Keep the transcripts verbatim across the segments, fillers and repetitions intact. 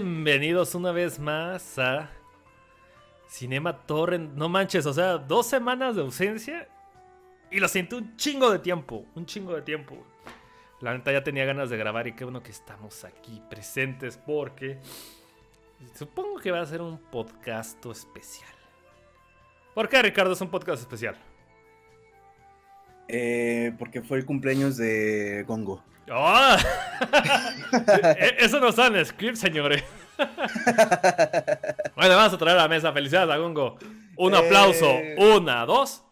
Bienvenidos una vez más a Cinema Torrent. No manches, o sea, dos semanas de ausencia y lo siento un chingo de tiempo, un chingo de tiempo. La neta ya tenía ganas de grabar y qué bueno que estamos aquí presentes porque supongo que va a ser un podcast especial. ¿Por qué, Ricardo, es un podcast especial? Eh, porque fue el cumpleaños de Gongo. ¡Oh! Eso no está en el script, señores. Bueno, vamos a traer a la mesa. Felicidades a Gongo. Un aplauso. Eh... Una, dos.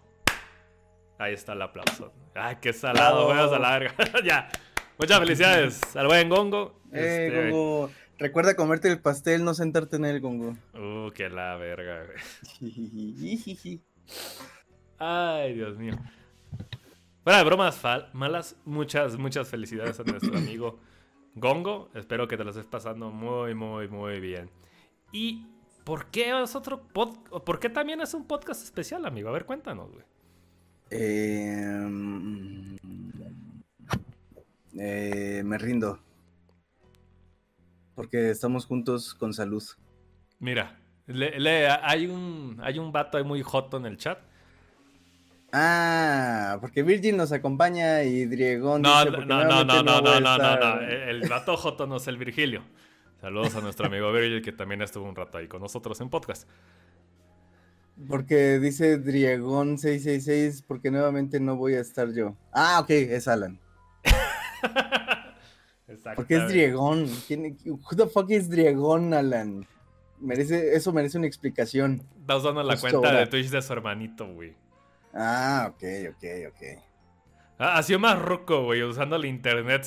Ahí está el aplauso. ¡Ay, qué salado! Vamos a la verga. Ya. Muchas felicidades al buen Gongo. Eh, este... Gongo, recuerda comerte el pastel, no sentarte en él, Gongo. Uh, qué la verga, güey. Ay, Dios mío. Bueno, de bromas fal- malas, muchas, muchas felicidades a nuestro amigo Gongo. Espero que te lo estés pasando muy, muy, muy bien. ¿Y por qué es otro pod- por qué también es un podcast especial, amigo? A ver, cuéntanos, güey. Eh, eh, me rindo. Porque estamos juntos con salud. Mira, le, le, hay un, hay un vato ahí muy joto en el chat. Ah, porque Virgil nos acompaña y Driegón no, dice... No, no, no, no, no, no, no, no, no, el vato joto no es el Virgilio. Saludos a nuestro amigo Virgil, que también estuvo un rato ahí con nosotros en podcast. Porque dice Driegón seis seis seis, porque nuevamente no voy a estar yo. Ah, ok, es Alan. Porque es Driegón. Who the fuck es Driegón, Alan? Merece, eso merece una explicación. Estás dando la cuenta ahora de Twitch de su hermanito, güey. Ah, ok, ok, ok. Ha ah, sido más ruco, güey, usando el internet.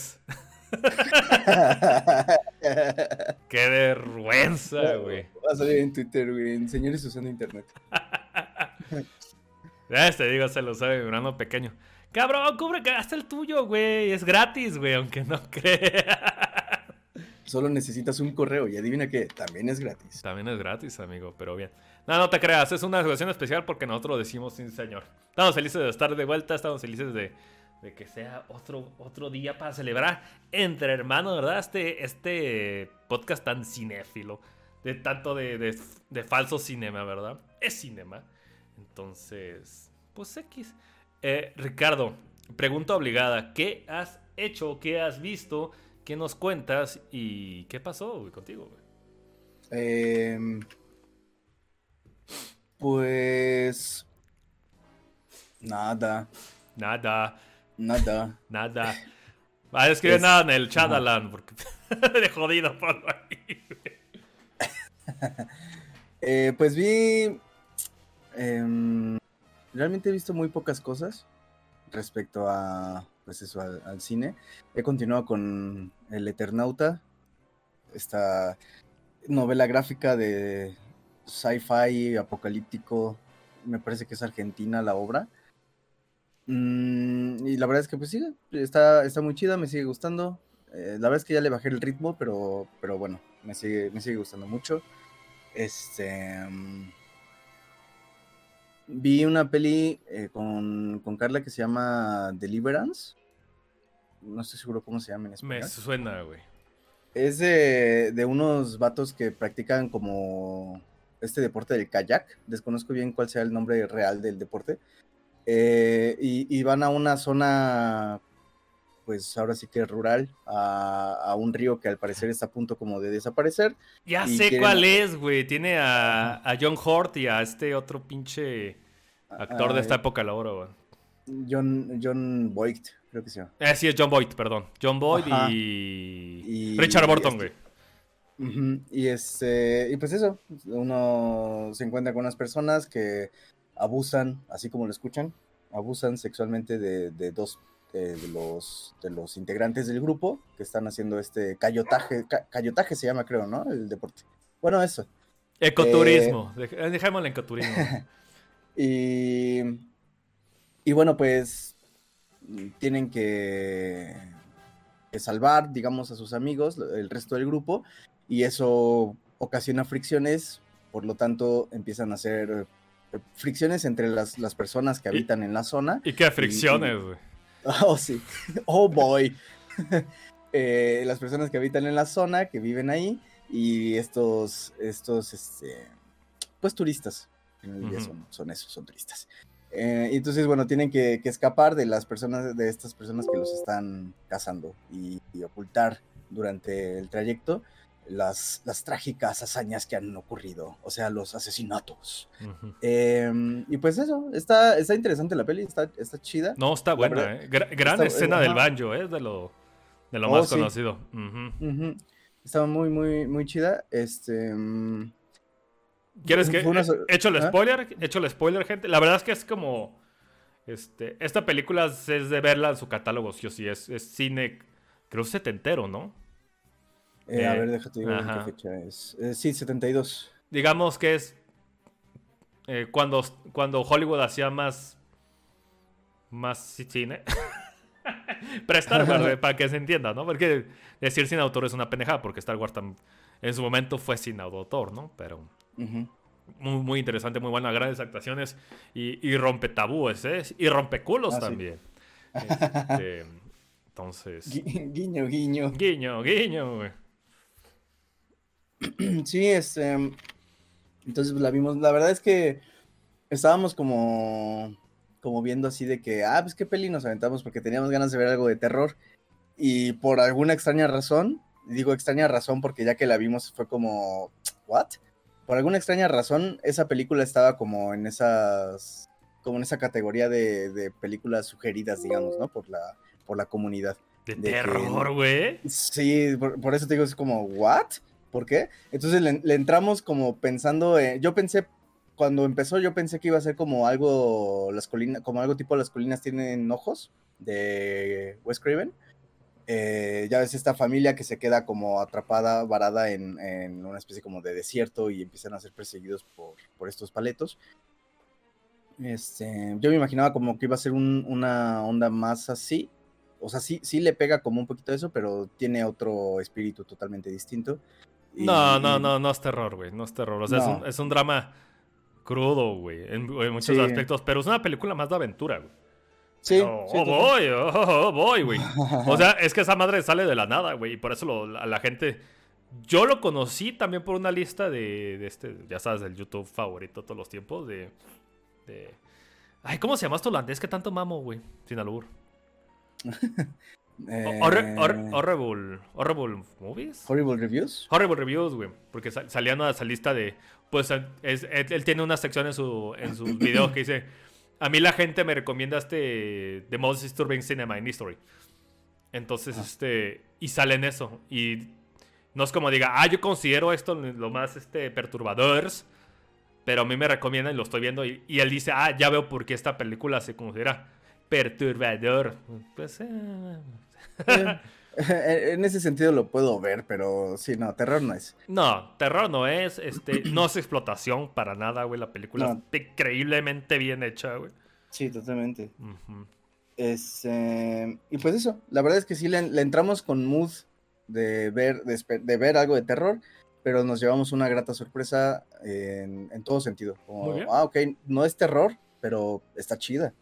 Qué vergüenza, güey. Va a salir en Twitter, güey, señores usando internet. Ya te digo, se lo sabe, grano pequeño. Cabrón, cubre que hasta el tuyo, güey. Es gratis, güey, aunque no crea. Solo necesitas un correo y adivina qué, también es gratis. También es gratis, amigo, pero bien. No, no te creas, es una situación especial porque nosotros decimos sí, señor. Estamos felices de estar de vuelta, estamos felices de, de que sea otro, otro día para celebrar entre hermanos, ¿verdad? Este, este podcast tan cinéfilo, de tanto de, de, de falso cinema, ¿verdad? Es cinema. Entonces, pues X. Eh, Ricardo, pregunta obligada, ¿qué has hecho? ¿Qué has visto? ¿Qué nos cuentas? ¿Y qué pasó güey, contigo? Güey? Eh... Pues... Nada. Nada. Nada. Nada. Ah, escribe es... nada en el chat, no. Alan, porque de jodido por ahí. eh, pues vi... Eh, realmente he visto muy pocas cosas respecto a, pues eso, al, al cine. He continuado con El Eternauta, esta novela gráfica de... sci-fi, apocalíptico, me parece que es argentina la obra. Mm, y la verdad es que pues sí, está, está muy chida, me sigue gustando. Eh, la verdad es que ya le bajé el ritmo, pero, pero bueno, me sigue, me sigue gustando mucho. Este um, vi una peli eh, con, con Carla que se llama Deliverance. No estoy seguro cómo se llama en español. Me suena, güey. Es de, de unos vatos que practican como... este deporte del kayak, desconozco bien cuál sea el nombre real del deporte, eh, y, y van a una zona, pues ahora sí que rural, a, a un río que al parecer está a punto como de desaparecer. Ya sé quieren... cuál es, güey, tiene a, a John Hurt y a este otro pinche actor ah, de esta eh, época, la hora, güey. John, John Boyd, creo que sí. Eh, sí, es John Boyd, perdón. John Boyd y... y... Richard Burton, güey. Este... Uh-huh. Y este, y pues eso, uno se encuentra con unas personas que abusan, así como lo escuchan, abusan sexualmente de, de dos de, de los de los integrantes del grupo que están haciendo este cayotaje, ca- cayotaje se llama creo, ¿no? El deporte. Bueno, eso. Ecoturismo, eh, dejémoslo en ecoturismo. y, y bueno, pues tienen que, que salvar, digamos, a sus amigos, el resto del grupo. Y eso ocasiona fricciones, por lo tanto empiezan a hacer fricciones entre las, las personas que habitan en la zona. ¿Y qué fricciones, güey? Oh, sí. Oh, boy. eh, las personas que habitan en la zona, que viven ahí, y estos, estos este, pues turistas, en el día son, son esos, son turistas. Eh, entonces, bueno, tienen que, que escapar de las personas, de estas personas que los están cazando y, y ocultar durante el trayecto las, las trágicas hazañas que han ocurrido, o sea, los asesinatos. Uh-huh. Eh, y pues eso, está, está interesante la peli, está, está chida. No, está buena, verdad, eh. Gra- gran está, escena eh, del banjo, es eh, de lo, de lo oh, más sí. conocido. Uh-huh. Uh-huh. Estaba muy, muy, muy chida. Este. Um... ¿Quieres que una... hecho el ¿Ah? spoiler? Hecho el spoiler, gente. La verdad es que es como este, esta película es de verla en su catálogo, sí o sí. Es, es cine, creo setentero, ¿no? Eh, eh, a ver, déjate digo qué fecha es. Eh, sí, setenta y dos. Digamos que es eh, cuando, cuando Hollywood hacía más más cine. Para Star Wars, para que se entienda, ¿no? Porque decir sin autor es una pendejada, porque Star Wars tam- en su momento fue sin autor, ¿no? Pero uh-huh. muy, muy interesante, muy buena, grandes actuaciones y, y rompe tabúes, ¿eh? Y rompe culos ah, también. Sí. Este, entonces. Gui- guiño, guiño. Guiño, guiño, güey. Sí, este. Um, entonces la vimos. La verdad es que estábamos como. Como viendo así de que, ah, pues qué peli nos aventamos, porque teníamos ganas de ver algo de terror. Y por alguna extraña razón, digo extraña razón porque ya que la vimos fue como, ¿what? Por alguna extraña razón, esa película estaba como en esas, como en esa categoría de, de películas sugeridas, digamos, ¿no? Por la, por la comunidad. De, de terror, güey. Sí, por, por eso te digo, es como, ¿what? ¿Por qué? Entonces le, le entramos como pensando, eh, yo pensé, cuando empezó yo pensé que iba a ser como algo las colinas, como algo tipo Las colinas tienen ojos de Wes Craven. Eh, ya ves esta familia que se queda como atrapada, varada en, en una especie como de desierto y empiezan a ser perseguidos por, por estos paletos. Este, yo me imaginaba como que iba a ser un, una onda más así. O sea, sí, sí le pega como un poquito eso, pero tiene otro espíritu totalmente distinto. Y... No, no, no, no es terror, güey. No es terror. O sea, no. es, un, es un drama... crudo, güey, en, en muchos sí. aspectos, pero es una película más de aventura, güey. Sí. Pero, sí oh, voy, oh, oh, voy, güey. O sea, es que esa madre sale de la nada, güey, y por eso lo, la, la gente... Yo lo conocí también por una lista de, de este, ya sabes, del YouTube favorito todos los tiempos, de... de... Ay, ¿cómo se llama este holandés que tanto mamo, güey? Sin albur. Eh... Horrible, horrible, horrible movies, horrible reviews, horrible reviews, güey, porque sal, salían a esa lista de, pues, es, él, él tiene una sección en su en sus videos que dice, a mí la gente me recomienda este The Most Disturbing Cinema in History, entonces ah. este y sale en eso y no es como diga, ah, yo considero esto lo más este perturbadores, pero a mí me recomiendan y lo estoy viendo y, y él dice, ah, ya veo por qué esta película se considera perturbador, pues. Eh... En ese sentido lo puedo ver, pero sí, no, terror no es. No, terror no es, este, no es explotación para nada, güey, la película no. es increíblemente bien hecha, güey. Sí, totalmente. Uh-huh. Es, eh, y pues eso, la verdad es que sí, le, le entramos con mood de ver, de, de ver algo de terror, pero nos llevamos una grata sorpresa en, en todo sentido. Como, ah, ok, no es terror, pero está chida.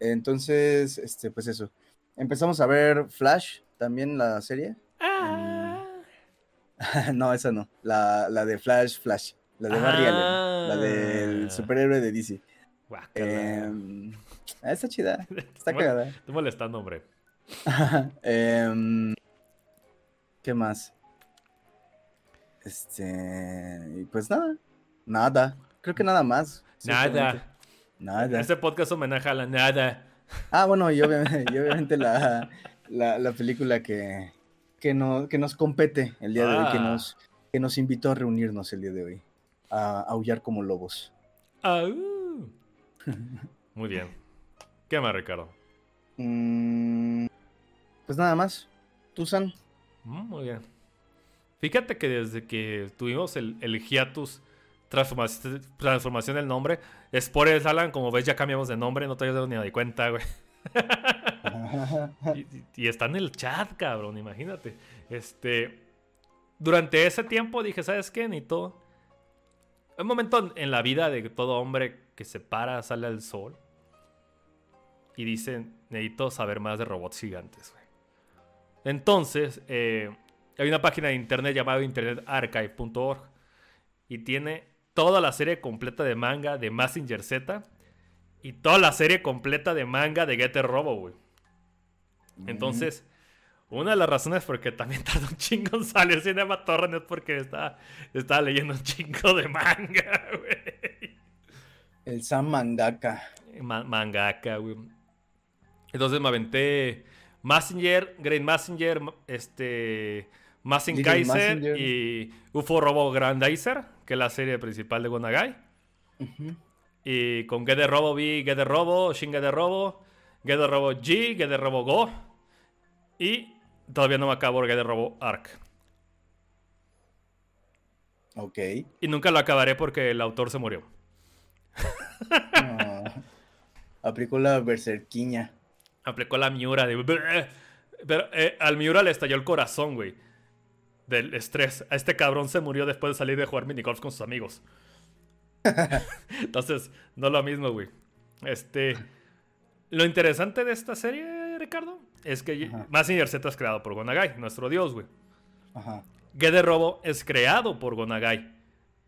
Entonces, este, pues eso. Empezamos a ver Flash, también la serie. Ah. No, esa no. La, la de Flash, Flash. La de Barry Allen. Ah. La del superhéroe de D C. Eh, está chida. Está cagada. Te molestas, hombre. eh, ¿Qué más? Este. Pues nada. Nada. Creo que nada más. Nada. Nada. Este podcast homenaje a la nada. Ah, bueno, y obviamente, y obviamente la, la, la película que, que, no, que nos compete el día ah. de hoy, que nos, que nos invitó a reunirnos el día de hoy, a aullar como lobos. Ah, uh. Muy bien. ¿Qué más, Ricardo? Mm, pues nada más. ¿Tú, San? Mm, muy bien. Fíjate que desde que tuvimos el, el hiatus... Transformación, transformación del nombre. Spoilers, Alan, como ves ya cambiamos de nombre. No te habías dado ni de cuenta, güey. y, y, y está en el chat, cabrón, imagínate. Este, durante ese tiempo dije, ¿sabes qué? Ni todo. Hay un momento en la vida de todo hombre que se para, sale al sol y dice, necesito saber más de robots gigantes, güey. Entonces, eh, Hay una página de internet llamada internet archive punto org y tiene toda la serie completa de manga de Mazinger Z y toda la serie completa de manga de Getter Robo, güey. Entonces, una de las razones por que también tardó un chingo en salir Cinema Torrent es porque estaba, estaba leyendo un chingo de manga, güey. El Sam Mangaka. Ma- mangaka, güey. Entonces me aventé Mazinger, Great Mazinger, este... Mazinger Kaiser y U F O Robo Grandizer, que es la serie principal de Go Nagai. Uh-huh. Y con Getter Robo V, Getter Robo, Shin Getter Robo, Getter Robo G, Getter Robo Go. Y todavía no me acabo el Getter Robo Arc. Ok. Y nunca lo acabaré porque el autor se murió. No. Aplicó la berserquiña. Aplicó la Miura de... Pero eh, al Miura le estalló el corazón, güey. Del estrés. A este cabrón se murió después de salir de jugar minigolf con sus amigos. Entonces, no es lo mismo, güey. Este... Lo interesante de esta serie, Ricardo, es que Mazinger Z es creado por Go Nagai, nuestro dios, güey. Ajá. Getter Robo es creado por Go Nagai,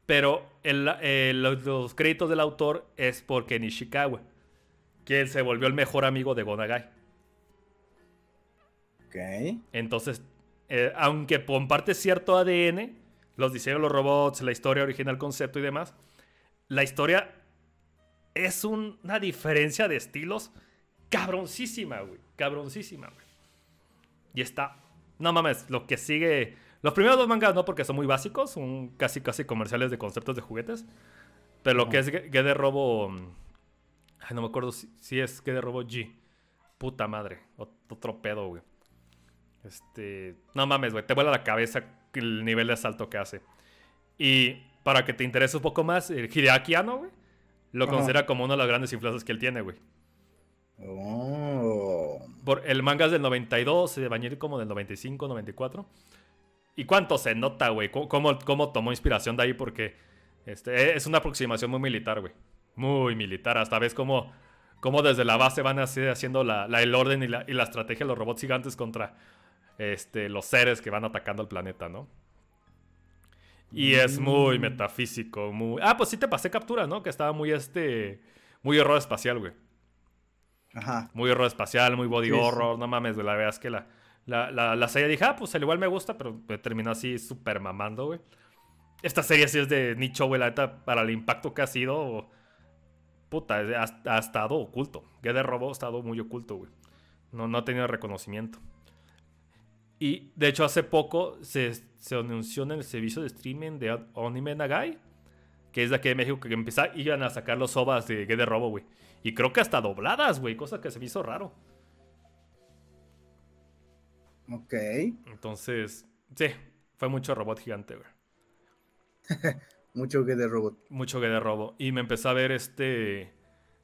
pero el, eh, los, los créditos del autor es por Ken Ishikawa, quien se volvió el mejor amigo de Go Nagai. Ok. Entonces, eh, aunque comparte cierto A D N, los diseños de los robots, la historia original, concepto y demás, la historia es un, una diferencia de estilos cabroncísima, güey. Cabroncísima, güey. Y está... No mames, lo que sigue... Los primeros dos mangas no, porque son muy básicos. Son casi, casi comerciales de conceptos de juguetes. Pero lo no. que es Getter Robo... Ay, no me acuerdo si, si es Getter Robo G. Puta madre. Otro pedo, güey. Este... No mames, güey. Te vuela la cabeza el nivel de asalto que hace. Y para que te interese un poco más, el Hideaki Anno, güey, lo no. considera como uno de los grandes influencias que él tiene, güey. Oh. Por, el manga es del noventa y dos, se bañó como del noventa y cinco, noventa y cuatro. ¿Y cuánto se nota, güey? ¿Cómo, cómo tomó inspiración de ahí? Porque este, es una aproximación muy militar, güey. Muy militar. Hasta ves cómo, cómo desde la base van así, haciendo la, la, el orden y la, y la estrategia de los robots gigantes contra este, los seres que van atacando al planeta, ¿no? Y mm. es muy metafísico. Muy... Ah, pues sí te pasé captura, ¿no? Que estaba muy este... Muy horror espacial, güey. Ajá. Muy horror espacial, muy body sí, horror, sí. No mames, güey. La verdad es que la, la, la, la serie dije, ah, pues al igual me gusta, pero terminó así súper mamando, güey. Esta serie sí es de nicho, güey, la neta, para el impacto que ha sido. Puta, ha, ha estado oculto. Getter Robo ha estado muy oculto, güey. No, no ha tenido reconocimiento. Y de hecho, hace poco se, se anunció en el servicio de streaming de Anime Nagai, que es de aquí de México, que empieza, iban a sacar los ovas de Getter Robo, güey. Y creo que hasta dobladas, güey. Cosa que se me hizo raro. Ok. Entonces, sí. Fue mucho robot gigante, güey. Mucho Getter Robo. Mucho Getter Robo. Y me empecé a ver este...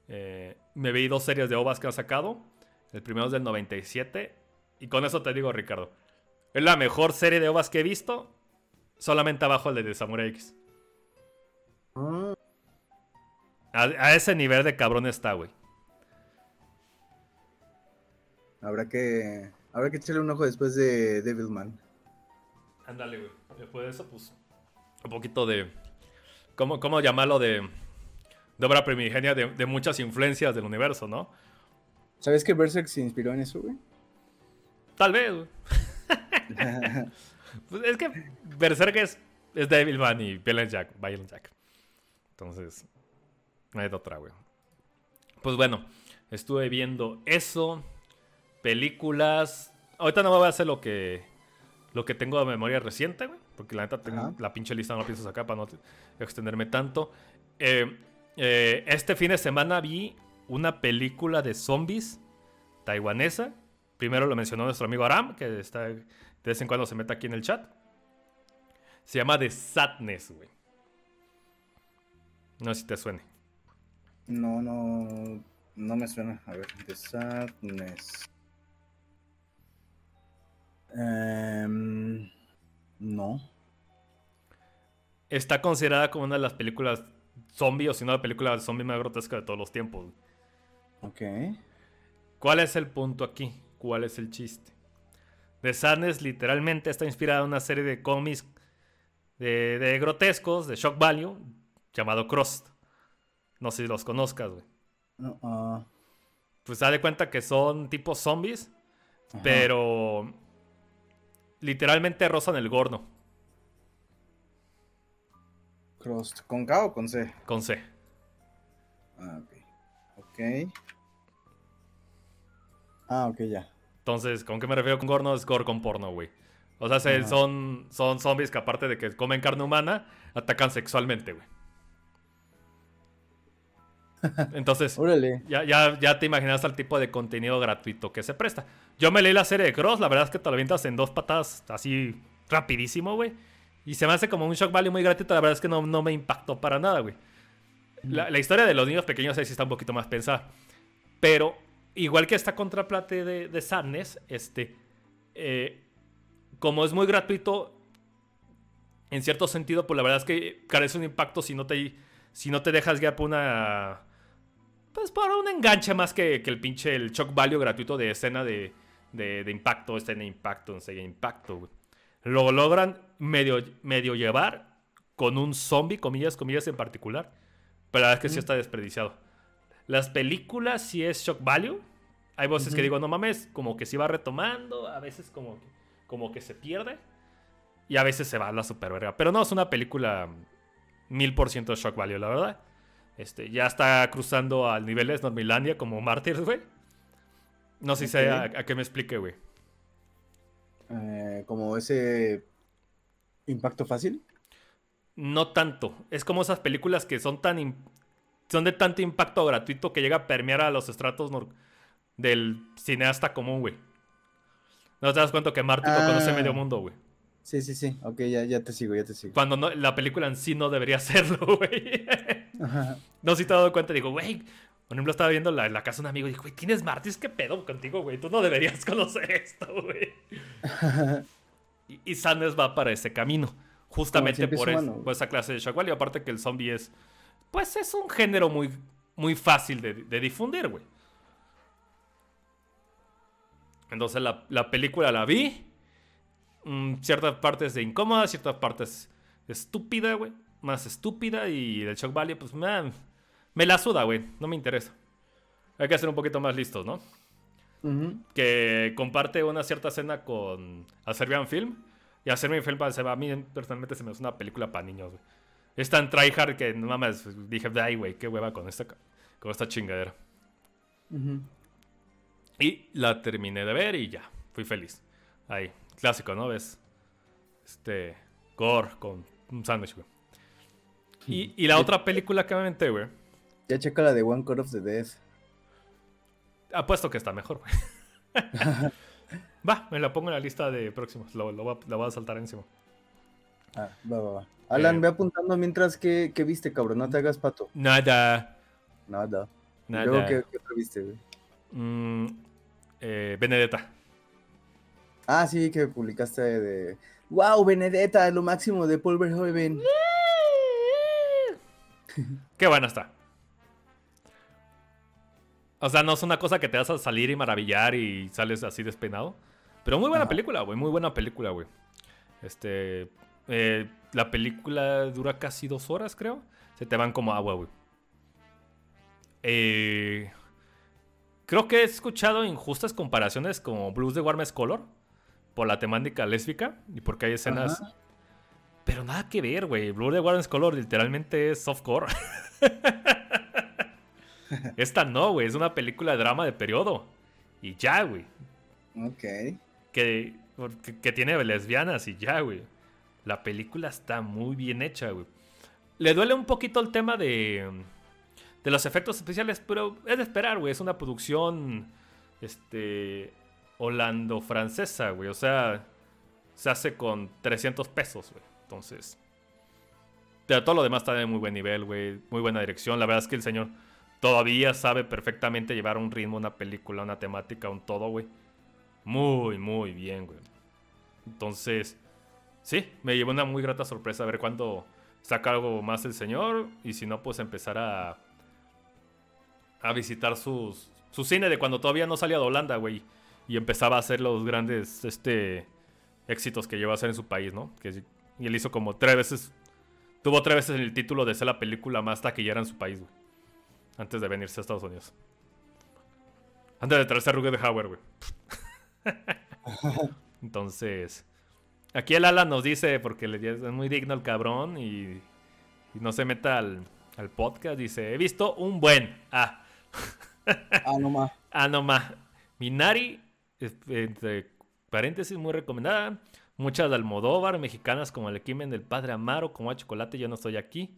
Eh, me vi dos series de ovas que han sacado. El primero es del noventa y siete. Y con eso te digo, Ricardo. Es la mejor serie de ovas que he visto. Solamente abajo el de Samurai X. Ah. A, a ese nivel de cabrón está, güey. Habrá que... Habrá que echarle un ojo después de Devilman. Ándale, güey. Después de eso, pues... Un poquito de... ¿Cómo, cómo llamarlo? De... De obra primigenia de, de muchas influencias del universo, ¿no? ¿Sabes que Berserk se inspiró en eso, güey? Tal vez, güey. Pues es que Berserk es, es Devilman y Violent Jack. Violent Jack. Entonces... No hay de otra, güey. Pues bueno, estuve viendo eso. Películas. Ahorita no me voy a hacer lo que lo que tengo de memoria reciente, güey. Porque la neta tengo la pinche lista, no la pienso sacar para no extenderme tanto. Eh, eh, este fin de semana vi una película de zombies taiwanesa. Primero lo mencionó nuestro amigo Aram, que está de vez en cuando se mete aquí en el chat. Se llama The Sadness, güey. No sé si te suene. No, no, no me suena. A ver, The Sadness. Um, no. Está considerada como una de las películas zombie, o si no, la película zombie más grotesca de todos los tiempos. Ok. ¿Cuál es el punto aquí? ¿Cuál es el chiste? The Sadness literalmente está inspirada en una serie de cómics de, de grotescos, de shock value, llamado Crossed. No sé si los conozcas, güey. Uh-uh. Pues haz de cuenta que son tipo zombies, uh-huh. pero literalmente rozan el gorno. Crossed, ¿con K o con C? Con C. Ah, ok. Ok. Ah, ok, ya. Entonces, ¿con qué me refiero con gorno? Es gore con porno, güey. O sea, se, son, son zombies que aparte de que comen carne humana, atacan sexualmente, güey. Entonces, ya, ya, ya te imaginas el tipo de contenido gratuito que se presta. Yo me leí la serie de Cross, la verdad es que te la avientas en dos patadas así rapidísimo, güey. Y se me hace como un shock value muy gratuito, la verdad es que no, no me impactó para nada, güey. La, la historia de los niños pequeños ahí sí está un poquito más pensada. Pero, igual que esta contraparte de, de Sadness, este, eh, como es muy gratuito, en cierto sentido, pues la verdad es que carece un impacto si no te, si no te dejas guiar por una... Pues por un enganche más que, que el pinche el shock value gratuito de escena de, de, de impacto, escena de impacto, enseguida impacto, güey. Lo logran medio, medio llevar con un zombie, comillas, comillas en particular. Pero la verdad es que mm. sí está desperdiciado. Las películas sí es shock value. Hay voces mm-hmm. que digo, no mames, como que sí va retomando, a veces como que, como que se pierde. Y a veces se va a la superverga. Pero no, es una película mil por ciento de shock value, la verdad. Este, ya está cruzando al nivel de Normilandia como Mártires, güey. No sé si okay. a, a qué me explique, güey. Eh, ¿Como ese impacto fácil? No tanto. Es como esas películas que son tan in... son de tanto impacto gratuito que llega a permear a los estratos nor... del cineasta común, güey. No te das cuenta que Mártir ah. lo conoce medio mundo, güey. Sí, sí, sí. Ok, ya, ya te sigo, ya te sigo. Cuando no, la película en sí no debería serlo, güey. Ajá. No, si te has dado cuenta, digo, güey, por ejemplo, estaba viendo la, la casa de un amigo y digo, güey, ¿tienes Martis? ¿Qué pedo contigo, güey? Tú no deberías conocer esto, güey. y, y Sadness va para ese camino, justamente por, es, por esa clase de shock value. Aparte que el zombie es, pues es un género muy, muy fácil de, de difundir, güey. Entonces la, la película la vi, mm, ciertas partes de incómoda, ciertas partes estúpida, güey. Más estúpida y del shock value, pues man, me la suda, güey, no me interesa. Hay que ser un poquito más listos, ¿no? Uh-huh. Que comparte una cierta escena con A Serbian Film, y A Serbian Film se va, a mí personalmente se me hace una película para niños, güey. Es tan tryhard que no mames, dije, ay, güey, qué hueva con esta, con esta chingadera. Uh-huh. Y la terminé de ver y ya, fui feliz. Ahí, clásico, ¿no? Ves, este, gore con un sándwich, güey. Y, y la otra película que me aventé, güey. Ya checa la de One Cut of the Dead. Apuesto que está mejor, güey. Va, me la pongo en la lista de próximos. Lo, lo, voy, a, lo voy a saltar encima. Ah, va, va, va. Alan, eh, ve apuntando mientras que, que viste, cabrón. No te hagas pato. Nada. Nada. Nada. Y luego, ¿qué, qué otra viste, güey? Mm, eh, Benedetta. Ah, sí, que publicaste de... ¡Wow, Benedetta! Lo máximo de Paul Verhoeven. Qué buena está. O sea, no es una cosa que te vas a salir y maravillar y sales así despeinado. Pero muy buena Ajá. película, güey. Muy buena película, güey. Este, eh, la película dura casi dos horas, creo. Se te van como agua, güey. Eh, creo que he escuchado injustas comparaciones como Blue Is the Warmest Color por la temática lésbica y porque hay escenas... Ajá. Pero nada que ver, güey. Blue Is the Warmest Color literalmente es softcore. Esta no, güey. Es una película de drama de periodo. Y ya, güey. Ok. Que, que tiene lesbianas y ya, güey. La película está muy bien hecha, güey. Le duele un poquito el tema de, de los efectos especiales, pero es de esperar, güey. Es una producción este, holando-francesa, güey. O sea, se hace con trescientos pesos, güey. Entonces, pero todo lo demás está de muy buen nivel, güey. Muy buena dirección. La verdad es que el señor todavía sabe perfectamente llevar un ritmo, una película, una temática, un todo, güey. Muy, muy bien, güey. Entonces, sí, me llevó una muy grata sorpresa a ver cuándo saca algo más el señor. Y si no, pues empezar a, a visitar sus, su cine de cuando todavía no salía de Holanda, güey. y empezaba a hacer los grandes este, éxitos que llevó a hacer en su país, ¿no? Que, y él hizo como tres veces, tuvo tres veces el título de ser la película más taquillera en su país, güey. Antes de venirse a Estados Unidos. Antes de traerse a Rugenhauer, güey. Entonces, aquí el Alan nos dice, porque es muy digno el cabrón y, y no se meta al, al podcast, dice, he visto un buen. Ah. Ah, no más. Ah, no más. Minari, entre paréntesis, muy recomendada. Muchas de Almodóvar, mexicanas como El Crimen del Padre Amaro, como A Chocolate, Yo no estoy aquí.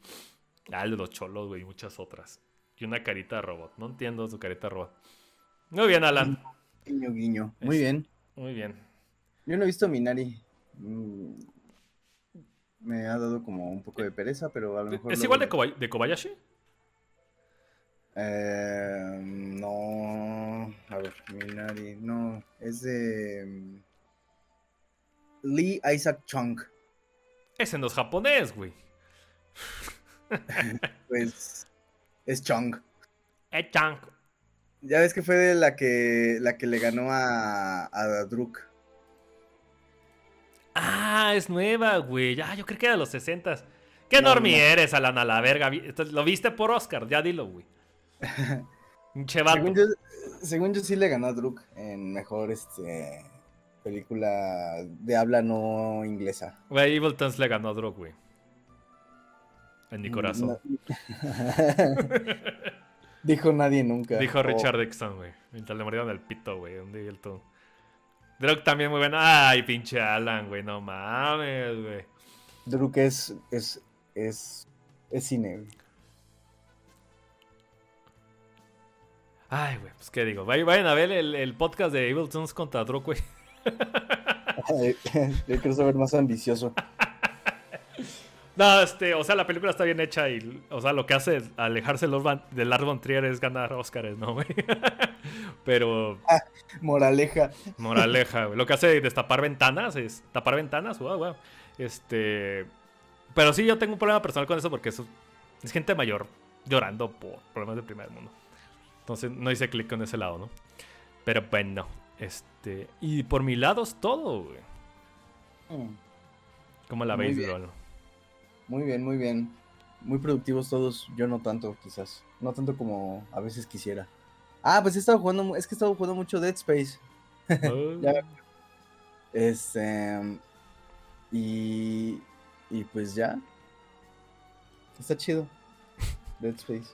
Ah, Los Cholos, güey, muchas otras. Y una carita de robot. No entiendo su carita de robot. Muy bien, Alan. Guiño, guiño. Muy es, bien. Muy bien. Yo no he visto Minari. Mm, me ha dado como un poco de pereza, pero a lo mejor... ¿Es lo igual de, Koba- de Kobayashi? Eh, no. A ver, Minari. No, es de... Lee Isaac Chung. Ese no es japonés, güey. Pues... Es Chung. Es Chung. Ya ves que fue de la que la que le ganó a, a Druk. Ah, es nueva, güey. Ah, yo creo que era de los sesentas. ¿Qué no, normie no. eres, Alan, a la verga? Lo viste por Oscar, ya dilo, güey. según, yo, según yo sí le ganó a Druk en mejor este película de habla no inglesa. Güey, Eviltons le ganó a Druk, güey. En mi corazón. Dijo nadie nunca. Dijo Richard oh. Dixon, güey. Mientras le murieron el pito, güey. Un día el todo. Druk también muy bueno. Ay, pinche Alan, güey. No mames, güey. Druk es, es, es, es cine, güey. Ay, güey. Pues qué digo. Vayan a ver el, el podcast de Eviltons contra Druk, güey. Yo quiero saber más ambicioso. No, este, o sea, la película está bien hecha y, o sea, lo que hace es alejarse de Lars von Trier es ganar Óscares, ¿no, güey? Pero... Ah, moraleja. Moraleja, güey. Lo que hace destapar ventanas es... Tapar ventanas, wow, wow. Este... Pero sí, yo tengo un problema personal con eso porque es, es gente mayor llorando por problemas del primer mundo. Entonces, no hice clic con ese lado, ¿no? Pero, bueno, este... Y por mi lado es todo, güey. Mm. ¿Cómo la veis, Lolo? Muy bien, muy bien. Muy productivos todos. Yo no tanto, quizás. No tanto como a veces quisiera. Ah, pues he estado jugando... Es que he estado jugando mucho Dead Space. Oh. Ya. Este... Y... Y pues ya. Está chido. Dead Space.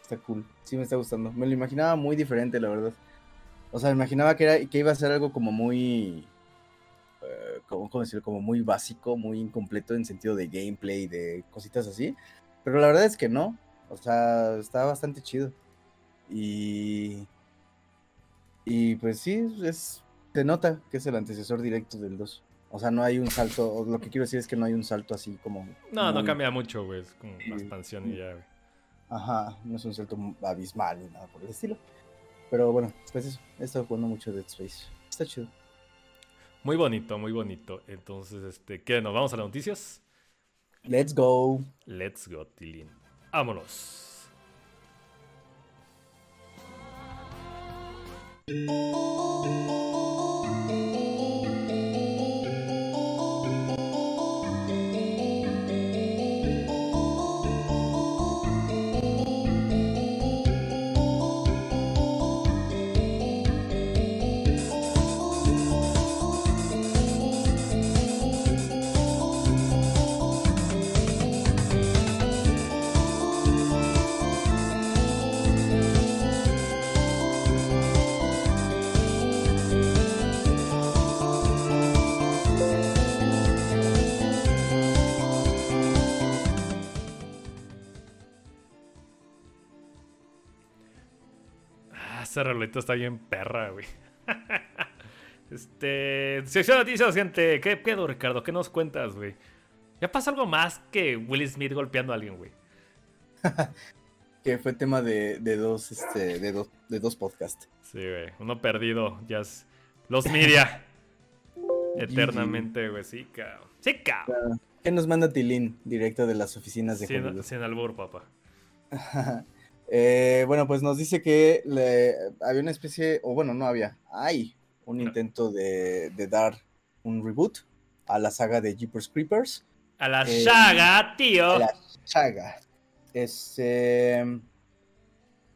Está cool. Sí me está gustando. Me lo imaginaba muy diferente, la verdad. O sea, me imaginaba que, era, que iba a ser algo como muy... Como, como decir, como muy básico, muy incompleto en sentido de gameplay, de cositas así, pero la verdad es que no, o sea, está bastante chido y y pues sí, es, te nota que es el antecesor directo del dos, o sea, no hay un salto, lo que quiero decir es que no hay un salto así como... No, muy... no cambia mucho, güey, es como una expansión y, y ya, güey. Ajá, no es un salto abismal ni nada por el estilo, pero bueno, pues eso, he estado jugando mucho Dead Space, está chido. Muy bonito, muy bonito. Entonces, este, ¿qué? ¿Nos vamos a las noticias? Let's go. Let's go, Tilín. Vámonos. Esta roleta está bien perra, güey. Este... Sección de noticias, gente. ¿Qué pedo, Ricardo? ¿Qué nos cuentas, güey? Ya pasa algo más que Will Smith golpeando a alguien, güey. Que fue tema de, de dos, este... De, do, de dos podcasts. Sí, güey. Uno perdido. Ya es... Los media. Eternamente, güey. Sí, cabrón. Sí, cabrón. ¿Qué nos manda Tilín? Directo de las oficinas de Hollywood. Sin albur, papá. Eh, bueno, pues nos dice que le, había una especie, o bueno, no había, ay, un intento de, de dar un reboot a la saga de Jeepers Creepers. A la eh, saga, tío. A la saga. Este...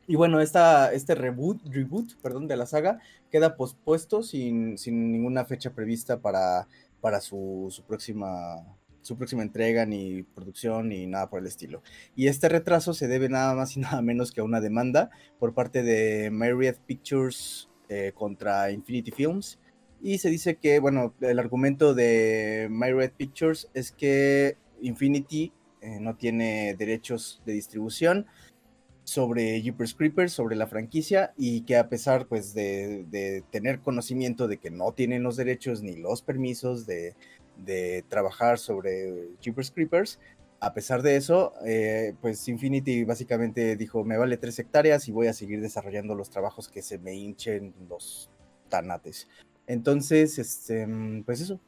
Y bueno, esta, este reboot, reboot perdón, de la saga queda pospuesto sin, sin ninguna fecha prevista para, para su, su, próxima, su próxima entrega, ni producción, ni nada por el estilo. Y este retraso se debe nada más y nada menos que a una demanda por parte de Myriad Pictures eh, contra Infinity Films. Y se dice que, bueno, el argumento de Myriad Pictures es que Infinity eh, no tiene derechos de distribución sobre Jeepers Creepers, sobre la franquicia, y que a pesar pues de, de tener conocimiento de que no tienen los derechos ni los permisos de, de trabajar sobre Jeepers Creepers, a pesar de eso, eh, pues Infinity básicamente dijo, me vale tres hectáreas y voy a seguir desarrollando los trabajos que se me hinchen los tanates. Entonces, este, pues eso,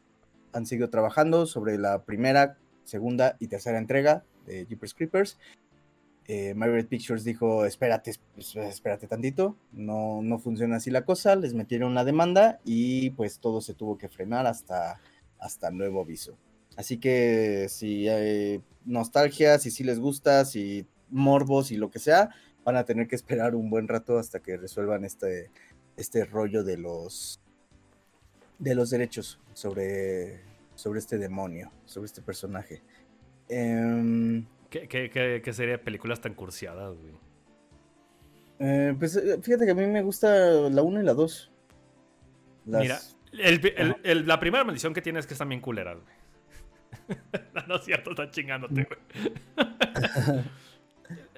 han seguido trabajando sobre la primera, segunda y tercera entrega de Jeepers Creepers. Eh, Myriad Pictures dijo, espérate, espérate tantito, no, no funciona así la cosa, les metieron la demanda y pues todo se tuvo que frenar hasta, hasta nuevo aviso. Así que si hay nostalgia, si sí les gusta, si morbos y lo que sea, van a tener que esperar un buen rato hasta que resuelvan este, este rollo de los, de los derechos sobre, sobre este demonio, sobre este personaje. Eh, ¿Qué, qué, qué, ¿Qué serie de películas tan cursiadas, güey? Eh, pues fíjate que a mí me gusta la uno y la dos. Las... Mira, el, el, el, la primera maldición que tiene es que están bien culeras, güey. No es cierto, están chingándote, güey.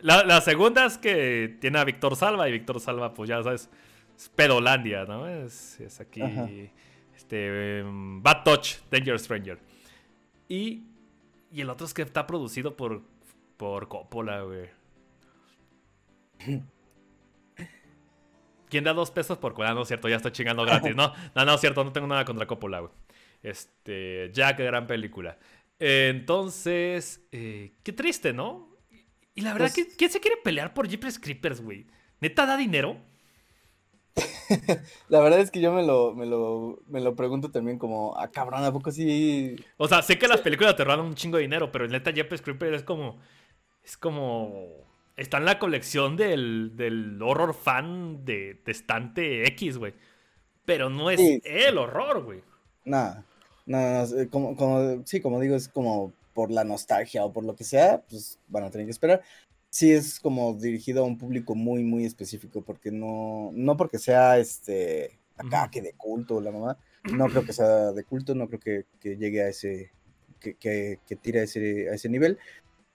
la, la segunda es que tiene a Víctor Salva, y Víctor Salva, pues ya sabes, es pedolandia, ¿no? Es, es aquí, ajá, este, um, Bad Touch, Danger Stranger. Y, y el otro es que está producido por... por Coppola, güey. ¿Quién da dos pesos por cuál? Ah, no es cierto, ya está chingando gratis. No, no, no es cierto, no tengo nada contra Coppola, güey. Este, ya, qué gran película. Eh, entonces, eh, qué triste, ¿no? Y la verdad, pues... ¿quién se quiere pelear por Jeepers Creepers, güey? ¿Neta da dinero? La verdad es que yo me lo, me lo, me lo pregunto también como, ah, cabrón, ¿a poco sí? O sea, sé que las películas te roban un chingo de dinero, pero neta Jeepers Creepers es como... Es como... Está en la colección del, del horror fan de, de estante X, güey. Pero no es sí, el horror, güey. Nada. Nah, nah, como, como, sí, como digo, es como por la nostalgia o por lo que sea, pues van a tener que esperar. Sí, es como dirigido a un público muy, muy específico, porque no... No porque sea, este... Acá, que de culto, la mamá. No creo que sea de culto, no creo que, que llegue a ese... Que, que, que tire a ese, a ese nivel...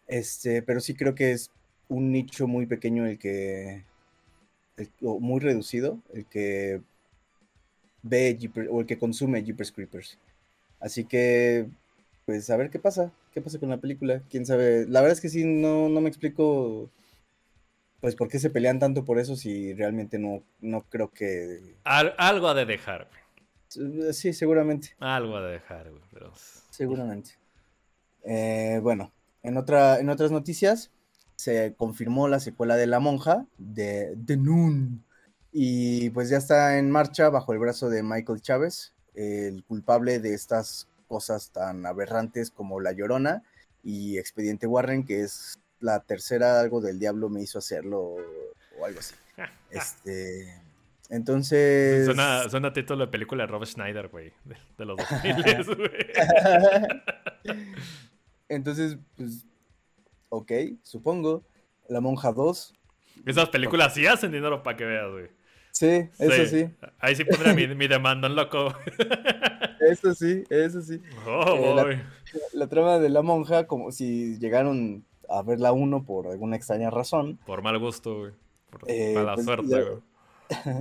Este, pero sí creo que es un nicho muy pequeño el que, el, o muy reducido, el que ve Jeepers, o el que consume Jeepers Creepers. Así que, pues a ver qué pasa, qué pasa con la película, quién sabe. La verdad es que sí, no, no me explico, pues por qué se pelean tanto por eso si realmente no, no creo que... Al, algo ha de dejar. Sí, seguramente. Algo ha de dejar, güey. Pero... Seguramente. Eh, bueno. En, otra, en otras noticias, se confirmó la secuela de La Monja, de The Nun, y pues ya está en marcha bajo el brazo de Michael Chávez, el culpable de estas cosas tan aberrantes como La Llorona y Expediente Warren, que es la tercera, algo del diablo me hizo hacerlo, o algo así. Este, entonces... Suena, suena título de película de Rob Schneider, güey, de, de los dos mil, güey. Entonces, pues, ok, supongo. La Monja dos. Esas películas sí hacen dinero para que veas, güey. Sí, sí, eso sí. Ahí sí pondré mi, mi demanda, un loco. Eso sí, eso sí. Oh, eh, boy. La, la trama de La Monja, como si llegaron a ver la uno por alguna extraña razón. Por mal gusto, güey. Por eh, mala pues, suerte, ya, güey.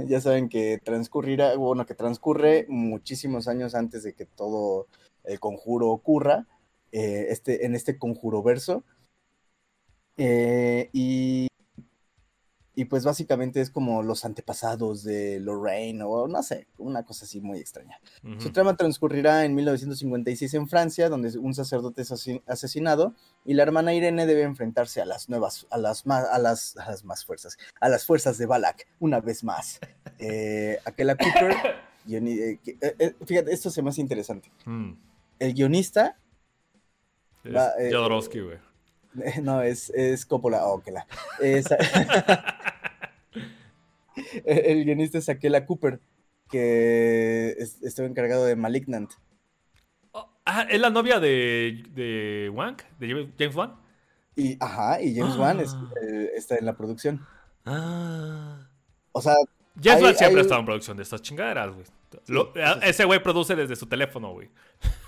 Ya saben que transcurrirá, bueno, que transcurre muchísimos años antes de que todo el conjuro ocurra. Eh, este, en este conjuroverso eh, y, y pues básicamente es como los antepasados de Lorraine o no sé, una cosa así muy extraña. Uh-huh. Su trama transcurrirá en mil novecientos cincuenta y seis en Francia, donde un sacerdote es asesinado y la hermana Irene debe enfrentarse a las nuevas, a las más, a las, a las más fuerzas, a las fuerzas de Balak, una vez más. Eh, Aquella Cooper Guionista, eh, eh, fíjate, esto se me hace interesante. Mm. El guionista... Es va, eh, Jodorowsky, güey. Eh, no, es, es Coppola. Oh, que la... Es, el guionista es Akela Cooper, que es, estuvo encargado de Malignant. Oh, ah, ¿es la novia de, de Wang? ¿De James Wan? Y, ajá, y James ah. Wan es, eh, está en la producción. Ah. O sea... James Wan siempre ha estado en producción de estas chingaderas, güey. Sí, Lo, sí, sí. Ese güey produce desde su teléfono, güey.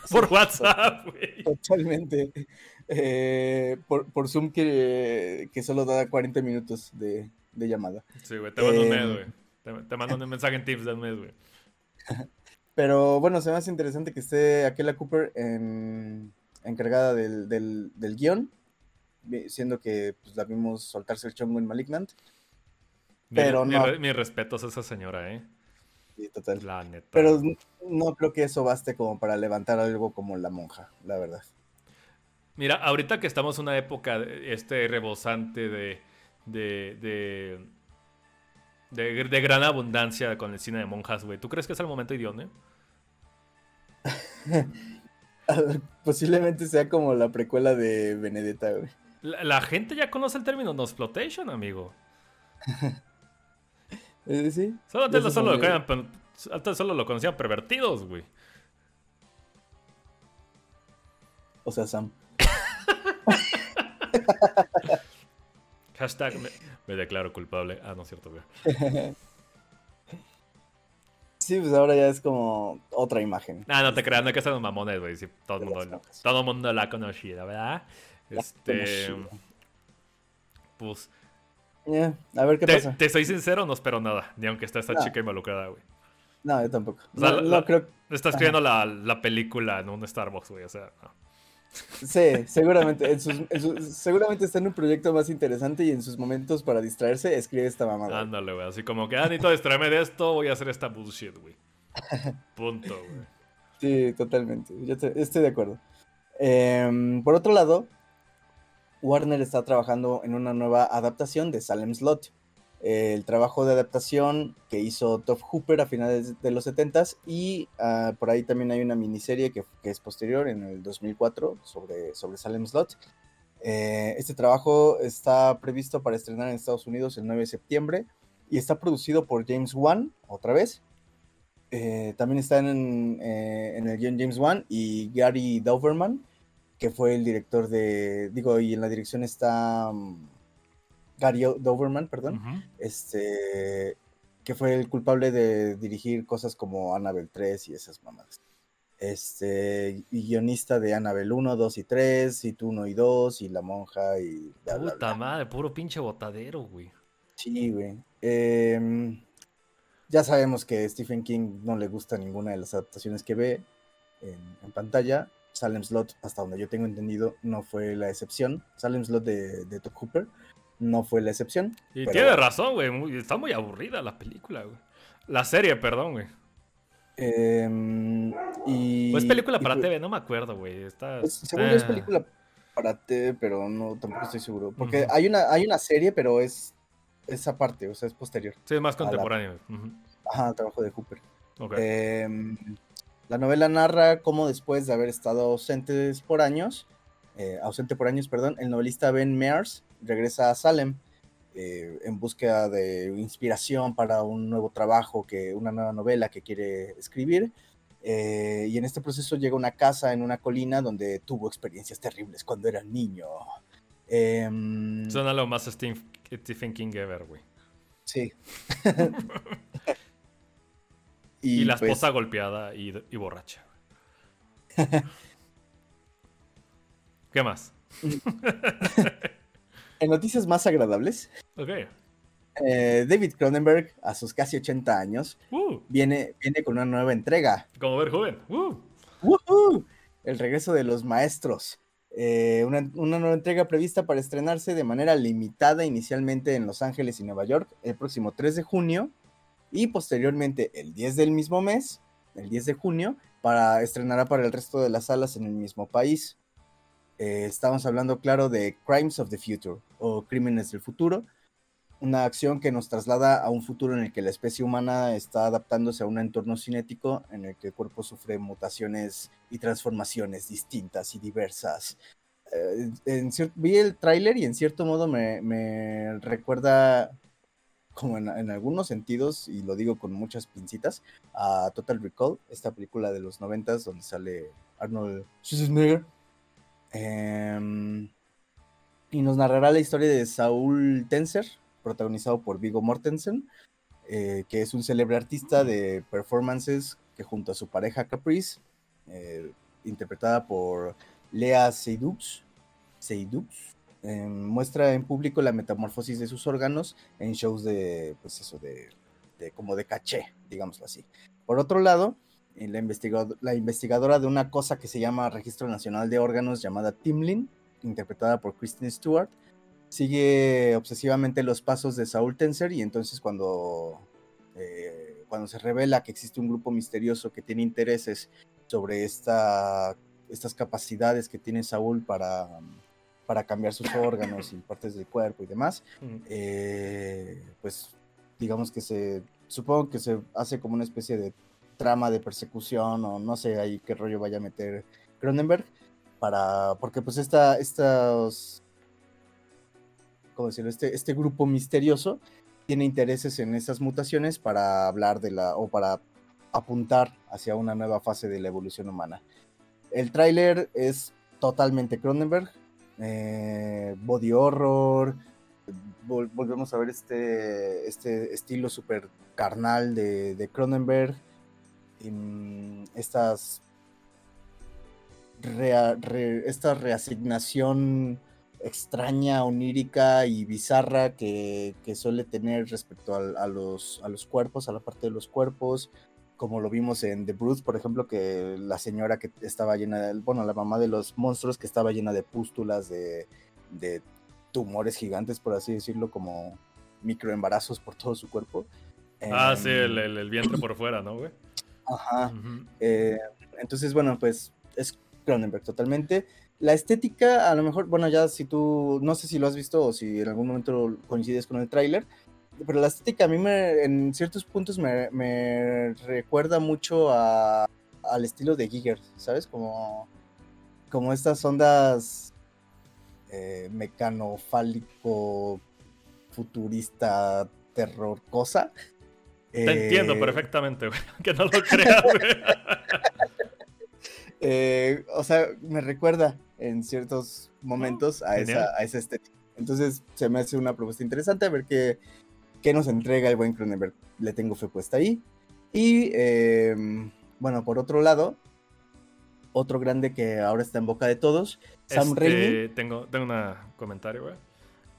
Sí, por WhatsApp, güey. Totalmente. Eh, por, por Zoom que, que solo da cuarenta minutos de, de llamada. Sí, güey. Te mando eh... un mes, güey. Te, te mando un mensaje en Teams del mes, güey. Pero bueno, se me hace interesante que esté Akela Cooper en, encargada del, del, del guión, siendo que pues, la vimos soltarse el chongo en Malignant. Pero mi, no. mi, mis respetos a esa señora, ¿eh? Sí, total. La neta. Pero no, no creo que eso baste como para levantar algo como La Monja, la verdad. Mira, ahorita que estamos en una época este rebosante de de, de, de, de gran abundancia con el cine de monjas, güey. ¿Tú crees que es el momento idóneo? Posiblemente sea como la precuela de Benedetta, güey. La, la gente ya conoce el término Nosploitation, amigo. ¿Sí? Solo antes, lo solo, lo eran, antes solo lo conocían pervertidos, güey. O sea, Sam. Hashtag me, me declaro culpable. Ah, no es cierto, güey. Sí, pues ahora ya es como otra imagen. Ah, no te creas, no hay que ser los mamones, güey. Sí, todo el mundo, todo mundo la ha conocido, ¿verdad? La este. Conocida. Pues. Yeah, a ver qué te, pasa. Te soy sincero, no espero nada. Ni aunque está esta no. chica involucrada, güey. No, yo tampoco. O sea, no, la, no creo... Estás viendo la, la película en un Starbucks, güey. O sea, no. Sí, seguramente. en sus, en sus, seguramente está en un proyecto más interesante y en sus momentos para distraerse escribe esta mamada. Ándale, güey. Así como que, ah, necesito distraerme de esto, voy a hacer esta bullshit, güey. Punto, güey. Sí, totalmente. Yo te, estoy de acuerdo. Eh, por otro lado... Warner está trabajando en una nueva adaptación de Salem's Lot. El trabajo de adaptación que hizo Tobe Hooper a finales de los setentas y uh, por ahí también hay una miniserie que, que es posterior en el dos mil cuatro sobre, sobre Salem's Lot. Eh, este trabajo está previsto para estrenar en Estados Unidos el nueve de septiembre y está producido por James Wan, otra vez. Eh, también están en, eh, en el guion James Wan y Gary Doverman, que fue el director de... Digo, y en la dirección está... Um, Gary Doverman, perdón. Uh-huh. Este... Que fue el culpable de dirigir cosas como Annabelle tres y esas mamadas. Este... Y guionista de Annabelle uno, dos y tres, y tú uno y dos, y La Monja, y... Bla, bla, bla. Puta madre, puro pinche botadero, güey. Sí, güey. Eh, ya sabemos que Stephen King no le gusta ninguna de las adaptaciones que ve en, en pantalla. Salem's Lot, hasta donde yo tengo entendido, no fue la excepción. Salem's Lot de, de Tobe Hooper no fue la excepción. Y pero... tiene razón, güey. Está muy aburrida la película, güey. La serie, perdón, güey. Eh, y... ¿O es película para y... T V? No me acuerdo, güey. Está... Pues, según ah. yo es película para T V, pero no, tampoco estoy seguro. Porque uh-huh. hay, una, hay una serie, pero es esa parte, o sea, es posterior. Sí, es más contemporáneo. La... Uh-huh. Ajá, trabajo de Hooper. Ok. Eh, La novela narra cómo después de haber estado ausentes por años, eh, ausente por años, perdón, el novelista Ben Mears regresa a Salem eh, en búsqueda de inspiración para un nuevo trabajo, que, una nueva novela que quiere escribir. Eh, y en este proceso llega a una casa en una colina donde tuvo experiencias terribles cuando era niño. Eh, Suena lo más Stephen King ever, güey. Sí. Y, y la esposa pues, golpeada y, y borracha. ¿Qué más? En noticias más agradables. Okay. Eh, David Cronenberg, a sus casi ochenta años, uh. viene, viene con una nueva entrega. Como ver joven. Uh. Uh-huh. El regreso de los maestros. Eh, una, una nueva entrega prevista para estrenarse de manera limitada inicialmente en Los Ángeles y Nueva York el próximo tres de junio. Y posteriormente, el diez del mismo mes, el diez de junio, para, estrenará para el resto de las salas en el mismo país. Eh, estamos hablando, claro, de Crimes of the Future, o Crímenes del Futuro, una acción que nos traslada a un futuro en el que la especie humana está adaptándose a un entorno cinético en el que el cuerpo sufre mutaciones y transformaciones distintas y diversas. Eh, en cier- vi el tráiler y en cierto modo me, me recuerda, como en, en algunos sentidos, y lo digo con muchas pincitas, a Total Recall, esta película de los noventas donde sale Arnold Schwarzenegger. Eh, y nos narrará la historia de Saul Tenser, protagonizado por Viggo Mortensen, eh, que es un célebre artista de performances que junto a su pareja Caprice, eh, interpretada por Lea Seydoux, Seydoux eh, muestra en público la metamorfosis de sus órganos en shows de, pues eso, de, de como de caché, digámoslo así. Por otro lado, la, investigado, la investigadora de una cosa que se llama Registro Nacional de Órganos, llamada Timlin, interpretada por Kristen Stewart, sigue obsesivamente los pasos de Saul Tenser, y entonces cuando, eh, cuando se revela que existe un grupo misterioso que tiene intereses sobre esta, estas capacidades que tiene Saul para, para cambiar sus órganos y partes del cuerpo y demás, eh, pues digamos que se, supongo que se hace como una especie de trama de persecución, o no sé ahí qué rollo vaya a meter Cronenberg, para, porque pues esta, estas... ¿cómo decirlo? Este, este grupo misterioso tiene intereses en esas mutaciones para hablar de la, o para apuntar hacia una nueva fase de la evolución humana. El tráiler es totalmente Cronenberg, eh, body horror, vol- volvemos a ver este, este estilo súper carnal de, de Cronenberg, y estas rea- re- esta reasignación extraña, onírica y bizarra que, que suele tener respecto a, a, los, a los cuerpos, a la parte de los cuerpos, como lo vimos en The Brood, por ejemplo, que la señora que estaba llena, de, bueno, la mamá de los monstruos que estaba llena de pústulas, de, de tumores gigantes, por así decirlo, como microembarazos por todo su cuerpo. Ah, eh, sí, el, el, el vientre por fuera, ¿no, güey? Ajá. Uh-huh. Eh, entonces, bueno, pues es Cronenberg totalmente. La estética, a lo mejor, bueno, ya si tú, no sé si lo has visto o si en algún momento coincides con el tráiler, pero la estética a mí me, en ciertos puntos me, me recuerda mucho a, al estilo de Giger, ¿sabes? Como, como estas ondas eh, mecanofálico, futurista, terror, cosa. Te eh... entiendo perfectamente, güey, aunque no lo creas, güey. Eh, o sea, me recuerda en ciertos momentos a esa, a esa estética. Entonces se me hace una propuesta interesante, a ver qué, qué nos entrega el buen Cronenberg. Le tengo fe puesta ahí. Y eh, bueno, por otro lado, otro grande que ahora está en boca de todos, Sam este, Raimi. Tengo, tengo un comentario, güey.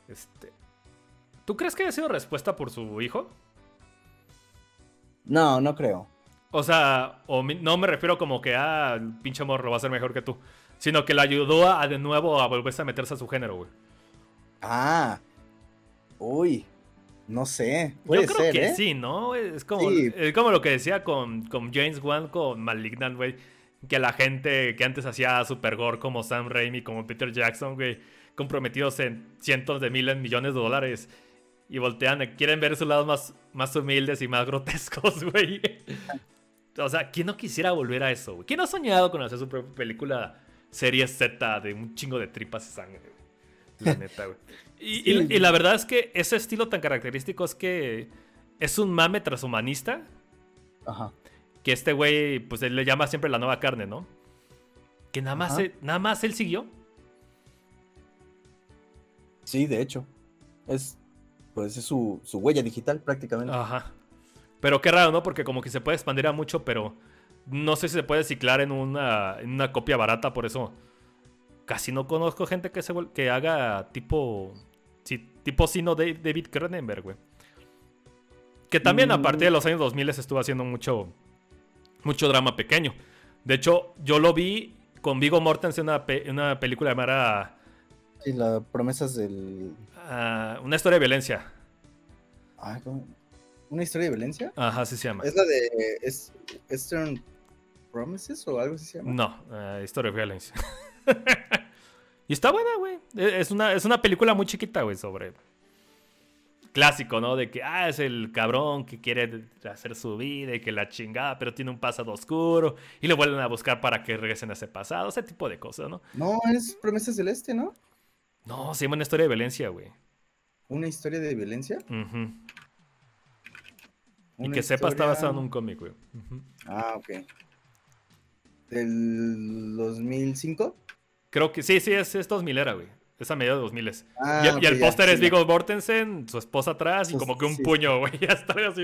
Este, ¿Tú crees que haya sido respuesta por su hijo? No, no creo. O sea, o mi, no me refiero como que ah, pinche morro va a ser mejor que tú, sino que le ayudó a, a de nuevo a volverse a meterse a su género, güey. Ah, uy, no sé. Puede Yo creo ser, que ¿eh? sí, ¿no? Es como, sí. es como lo que decía con, con James Wan, con Malignant, güey, que la gente que antes hacía super gore como Sam Raimi, como Peter Jackson, güey, comprometidos en cientos de miles, millones de dólares. Y voltean, quieren ver sus lados más, más humildes y más grotescos, güey. O sea, ¿quién no quisiera volver a eso, güey? ¿Quién no ha soñado con hacer su propia película serie Z de un chingo de tripas y sangre, güey? La neta, güey. Y, sí, y, y la verdad es que ese estilo tan característico es que es un mame transhumanista. Ajá. Que este güey, pues él le llama siempre la nueva carne, ¿no? Que nada más, él, nada más él siguió. Sí, de hecho. Es... Pues es su, su huella digital prácticamente. Ajá. Pero qué raro, ¿no? Porque como que se puede expandir a mucho, pero no sé si se puede ciclar en una, en una copia barata, por eso casi no conozco gente que, se, que haga tipo... Sí, tipo sino de David Cronenberg, güey. Que también mm. a partir de los años dos mil estuvo haciendo mucho, mucho drama pequeño. De hecho, yo lo vi con Viggo Mortensen en una, pe- una película llamada... Y las promesas del... Uh, una historia de violencia. Ah, ¿cómo? ¿Una historia de violencia? Ajá, sí se llama. ¿Es la de es, Eastern Promises o algo así se llama? No, uh, Historia de Violencia. Y está buena, güey. Es una, es una película muy chiquita, güey, sobre... clásico, ¿no? De que, ah, es el cabrón que quiere hacer su vida y que la chingada, pero tiene un pasado oscuro y lo vuelven a buscar para que regresen a ese pasado, ese tipo de cosas, ¿no? No, es Promesa Celeste, ¿no? No, se llama Una Historia de Violencia, güey. ¿Una Historia de Violencia? Uh-huh. Y que historia... sepa, está basado en un cómic, güey. Uh-huh. Ah, ok. ¿Del dos mil cinco? Creo que sí, sí, es, es dos mil era, güey. Es a mediados de dos mil es. Ah, y, okay, y el póster es sí, Viggo Mortensen, su esposa atrás y pues, como que un sí, puño, güey. Ya está, así,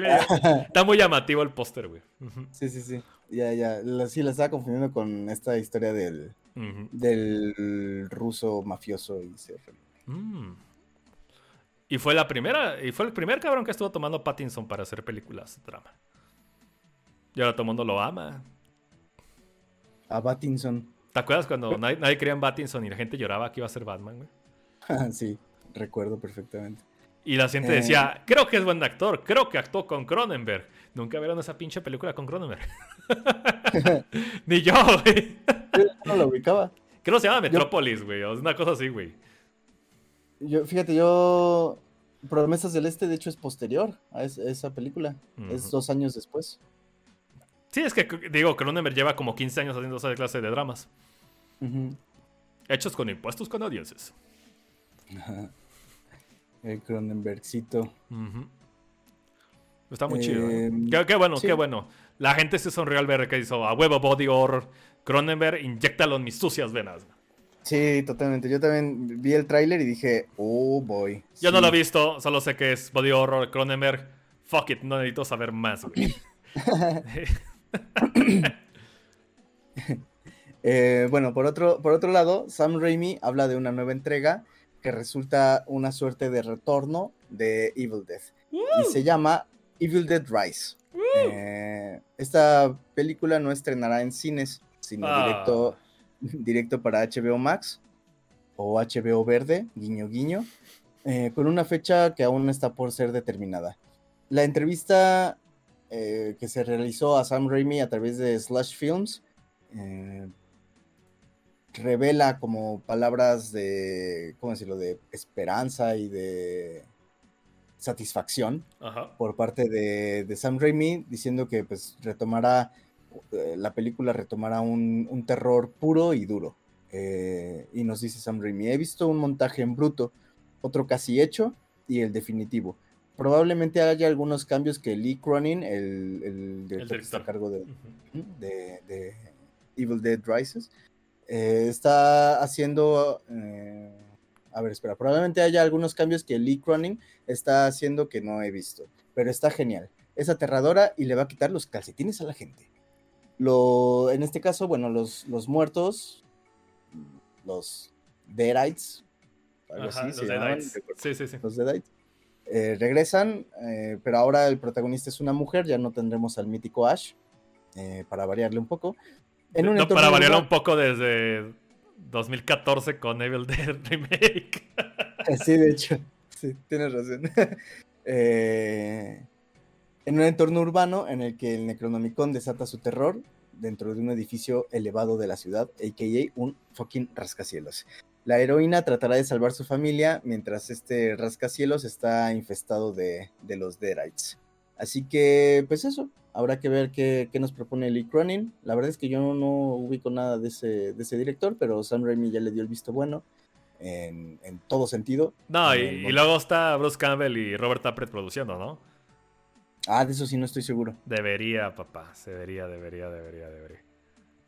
está muy llamativo el póster, güey. Uh-huh. Sí, sí, sí. Ya, ya. La, sí, la estaba confundiendo con esta historia del, uh-huh, del ruso mafioso y se... Mm. Y fue la primera, y fue el primer cabrón que estuvo tomando Pattinson para hacer películas drama. Y ahora todo el mundo lo ama. A Pattinson. ¿Te acuerdas cuando nadie, nadie creía en Pattinson y la gente lloraba que iba a ser Batman, güey? Sí, recuerdo perfectamente. Y la gente eh... decía, creo que es buen actor, creo que actuó con Cronenberg. Nunca vieron esa pinche película con Cronenberg. Ni yo, güey. Yo no la ubicaba. Creo que se llama Metrópolis, yo... güey. O es una cosa así, güey. Yo, fíjate, yo... Promesa Celeste, de hecho, es posterior a es, esa película. Uh-huh. Es dos años después. Sí, es que, digo, Cronenberg lleva como quince años haciendo esa clase de dramas. Uh-huh. Hechos con impuestos canadienses. Uh-huh. El Cronenbergcito. Uh-huh. Está muy eh, chido, ¿no? Qué, qué bueno, sí, qué bueno. La gente se sonrió al ver que hizo a huevo body horror. Cronenberg, inyéctalo en mis sucias venas. Sí, totalmente. Yo también vi el tráiler y dije, oh boy. Yo sí. no lo he visto, solo sé que es body horror, Cronenberg. Fuck it, no necesito saber más, güey. eh, bueno, por otro, por otro lado, Sam Raimi habla de una nueva entrega que resulta una suerte de retorno de Evil Dead. ¡Woo! Y se llama Evil Dead Rise. Eh, esta película no estrenará en cines, sino ah. directo, directo para H B O Max o H B O Verde, guiño guiño, eh, con una fecha que aún está por ser determinada. La entrevista... Eh, que se realizó a Sam Raimi a través de Slash Films, eh, revela como palabras de, ¿cómo decirlo?, de esperanza y de satisfacción. Ajá. Por parte de, de Sam Raimi, diciendo que pues retomará, eh, la película retomará un, un terror puro y duro. Eh, y nos dice Sam Raimi, he visto un montaje en bruto, otro casi hecho y el definitivo. Probablemente haya algunos cambios que Lee Cronin, el, el director, el director. que está a cargo de, uh-huh. de, de Evil Dead Rises, eh, está haciendo... Eh, a ver, espera. Probablemente haya algunos cambios que Lee Cronin está haciendo que no he visto. Pero está genial. Es aterradora y le va a quitar los calcetines a la gente. Lo, en este caso, bueno, los, los muertos, los Deadites, algo Ajá, así los Deadites. Sí, sí, sí. Los Deadites. Eh, regresan, eh, pero ahora el protagonista es una mujer, ya no tendremos al mítico Ash, eh, para variarle un poco. En un no, para variarle un poco desde dos mil catorce con Evil Dead Remake. Eh, sí, de hecho, sí, tienes razón. eh, en un entorno urbano en el que el Necronomicon desata su terror dentro de un edificio elevado de la ciudad, a k a un fucking rascacielos. La heroína tratará de salvar su familia mientras este rascacielos está infestado de, de los Deadites. Así que, pues eso, habrá que ver qué, qué nos propone Lee Cronin. La verdad es que yo no, no ubico nada de ese, de ese director, pero Sam Raimi ya le dio el visto bueno en, en todo sentido. No, y, y luego está Bruce Campbell y Robert Tappert produciendo, ¿no? Ah, de eso sí no estoy seguro. Debería, papá, debería, debería, debería, debería.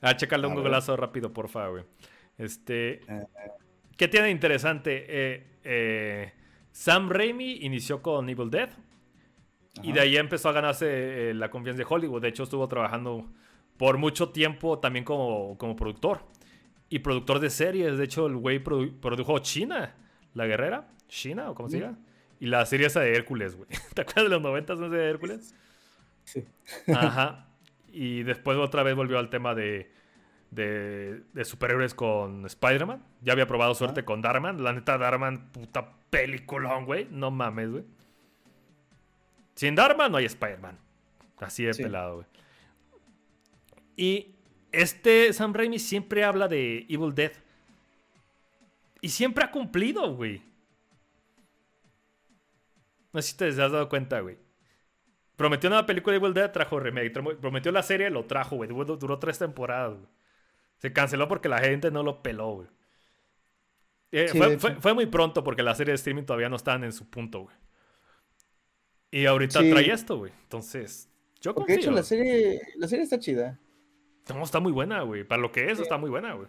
Ah, chécale un googleazo rápido, por favor, güey. Este, ¿qué tiene de interesante? Eh, eh, Sam Raimi inició con Evil Dead. Ajá. Y de ahí empezó a ganarse eh, la confianza de Hollywood. De hecho, estuvo trabajando por mucho tiempo también como, como productor. Y productor de series. De hecho, el güey produ- produjo China, la guerrera. China, o como se diga. Y la serie esa de Hércules, güey. ¿Te acuerdas de los noventas, no, de Hércules? Sí. Ajá. Y después otra vez volvió al tema de... De, de superhéroes con Spider-Man. Ya había probado suerte ah. con Darkman. La neta, Darkman, puta peliculón, güey. No mames, güey. Sin Darkman no hay Spider-Man. Así de sí. pelado, güey. Y este Sam Raimi siempre habla de Evil Dead. Y siempre ha cumplido, güey. No sé si te has dado cuenta, güey. Prometió una película de Evil Dead, trajo remake. Prometió la serie, lo trajo, güey. Duró tres temporadas, güey. Se canceló porque la gente no lo peló, güey. Eh, sí, fue, fue, fue muy pronto porque las series de streaming todavía no estaban en su punto, güey. Y ahorita sí. trae esto, güey. Entonces, yo confío. Porque de hecho la serie, la serie está chida. No, está muy buena, güey. Para lo que es, sí. está muy buena, güey.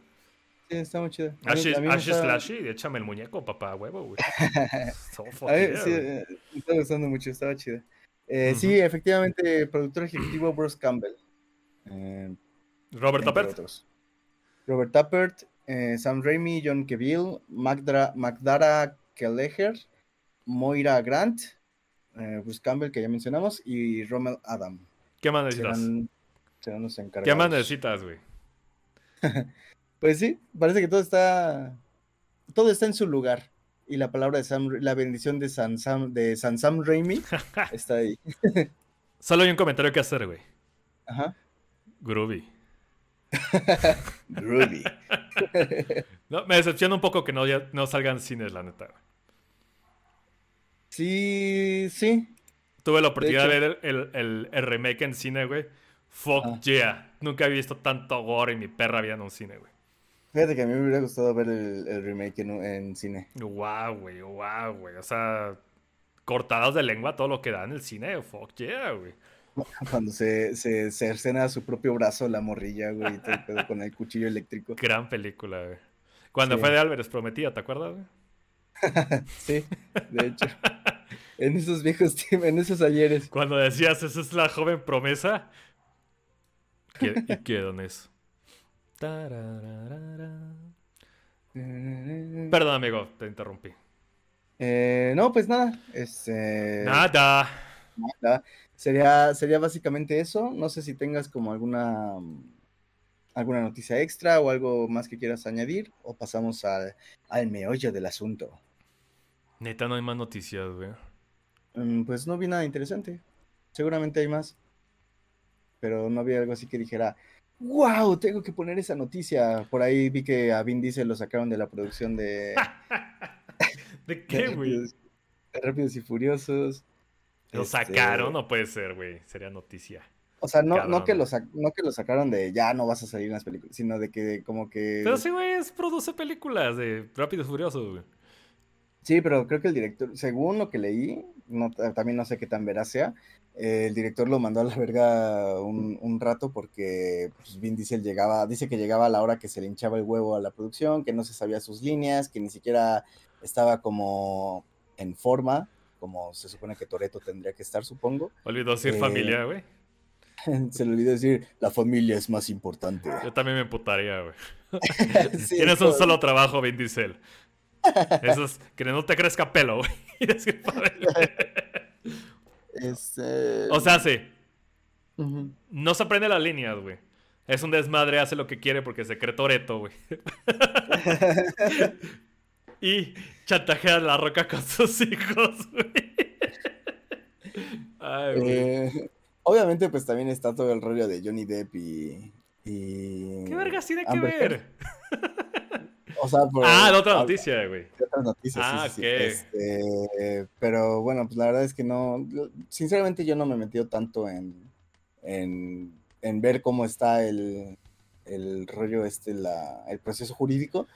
Sí, está muy chida. Ashes, Ashes está... Slashy, échame el muñeco, papá, huevo, güey. So a ver, yeah, sí, güey. Me está gustando mucho, estaba chida. Eh, uh-huh. Sí, efectivamente, productor ejecutivo Bruce Campbell. Eh, Robert Tappert. Robert Tappert, eh, Sam Raimi, John Cavill, Magdara, Magdara Kelleher, Moira Grant, eh, Bruce Campbell, que ya mencionamos, y Rommel Adam. ¿Qué más necesitas? Serán, serán los encargados. ¿Qué más necesitas, güey? Pues sí, parece que todo está todo está en su lugar. Y la palabra de Sam, la bendición de San Sam, de San Sam Raimi está ahí. Solo hay un comentario que hacer, güey. Ajá. Groovy. Groovy. No, me decepciona un poco que no, ya, no salgan cines, la neta. Sí, sí. Tuve la oportunidad de, de ver el, el, el remake en cine, güey. Fuck ah. yeah. Nunca había visto tanto gore en mi perra vida en un cine, güey. Fíjate que a mí me hubiera gustado ver el, el remake en, en cine. Guau, wow, güey, guau, wow, güey. O sea, cortadas de lengua todo lo que da en el cine. Fuck yeah, güey. Cuando se, se cercena a su propio brazo la morrilla, güey, y todo el pedo con el cuchillo eléctrico. Gran película, güey. Cuando sí. fue de Álvarez Prometida, ¿te acuerdas, güey? Sí, de hecho. En esos viejos tiempos, en esos ayeres. Cuando decías, esa es la joven promesa. ¿Qué, ¿Y qué don es? Perdón, amigo, te interrumpí. Eh, no, pues nada. Este... Nada. Nada. Sería, sería básicamente eso. No sé si tengas como alguna alguna noticia extra o algo más que quieras añadir, o pasamos al, al meollo del asunto. Neta, no hay más noticias, güey. Um, pues no vi nada interesante. Seguramente hay más. Pero no vi algo así que dijera... ¡Wow! Tengo que poner esa noticia. Por ahí vi que a Vin Diesel lo sacaron de la producción de... ¿De qué, güey? De, de Rápidos y Furiosos. ¿Lo este... sacaron? No puede ser, güey. Sería noticia. O sea, no, no, que lo sa- no que lo sacaron de ya no vas a salir en las películas, sino de que como que... Pero sí, güey, produce películas de Rápidos y Furiosos, güey. Sí, pero creo que el director, según lo que leí, no, también no sé qué tan veraz sea, eh, el director lo mandó a la verga un, un rato porque pues, Vin Diesel llegaba, dice que llegaba a la hora que se le hinchaba el huevo a la producción, que no se sabía sus líneas, que ni siquiera estaba como en forma, como se supone que Toretto tendría que estar, supongo. Olvidó decir eh, familia, güey. Se le olvidó decir, la familia es más importante. Yo también me emputaría, güey. Sí, tienes un solo trabajo, Vin Diesel. Eso es, que no te crezca pelo, güey. Este... O sea, sí. Uh-huh. No se aprende las líneas, güey. Es un desmadre, hace lo que quiere porque se cree Toretto, güey. Y chantajea a La Roca con sus hijos, güey. Ay, güey. Eh, obviamente, pues también está todo el rollo de Johnny Depp y... y... ¿Qué vergas tiene que ver? O sea, por, ah, la otra noticia, güey. La otra noticia, ah, sí, okay. sí. Este, pero bueno, pues la verdad es que no... Sinceramente yo no me he metido tanto en, en, en ver cómo está el, el rollo este, la, el proceso jurídico.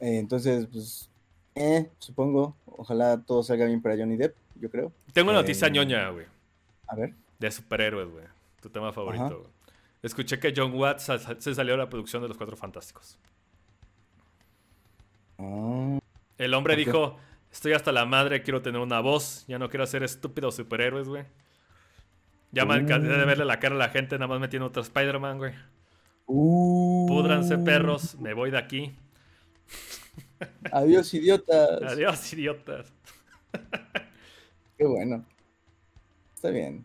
Eh, entonces, pues, eh, supongo, ojalá todo salga bien para Johnny Depp, yo creo. Tengo una noticia eh, ñoña, güey. A ver. De superhéroes, güey. Tu tema favorito, ajá, güey. Escuché que John Watts se salió de la producción de Los Cuatro Fantásticos. El hombre okay. dijo, estoy hasta la madre, quiero tener una voz, ya no quiero hacer estúpidos superhéroes, güey. Ya me cansé de verle la cara a la gente, nada más metiendo otro Spider-Man, güey. Uh. Púdranse, perros, me voy de aquí. Adiós, idiotas. Adiós, idiotas. Qué bueno. Está bien.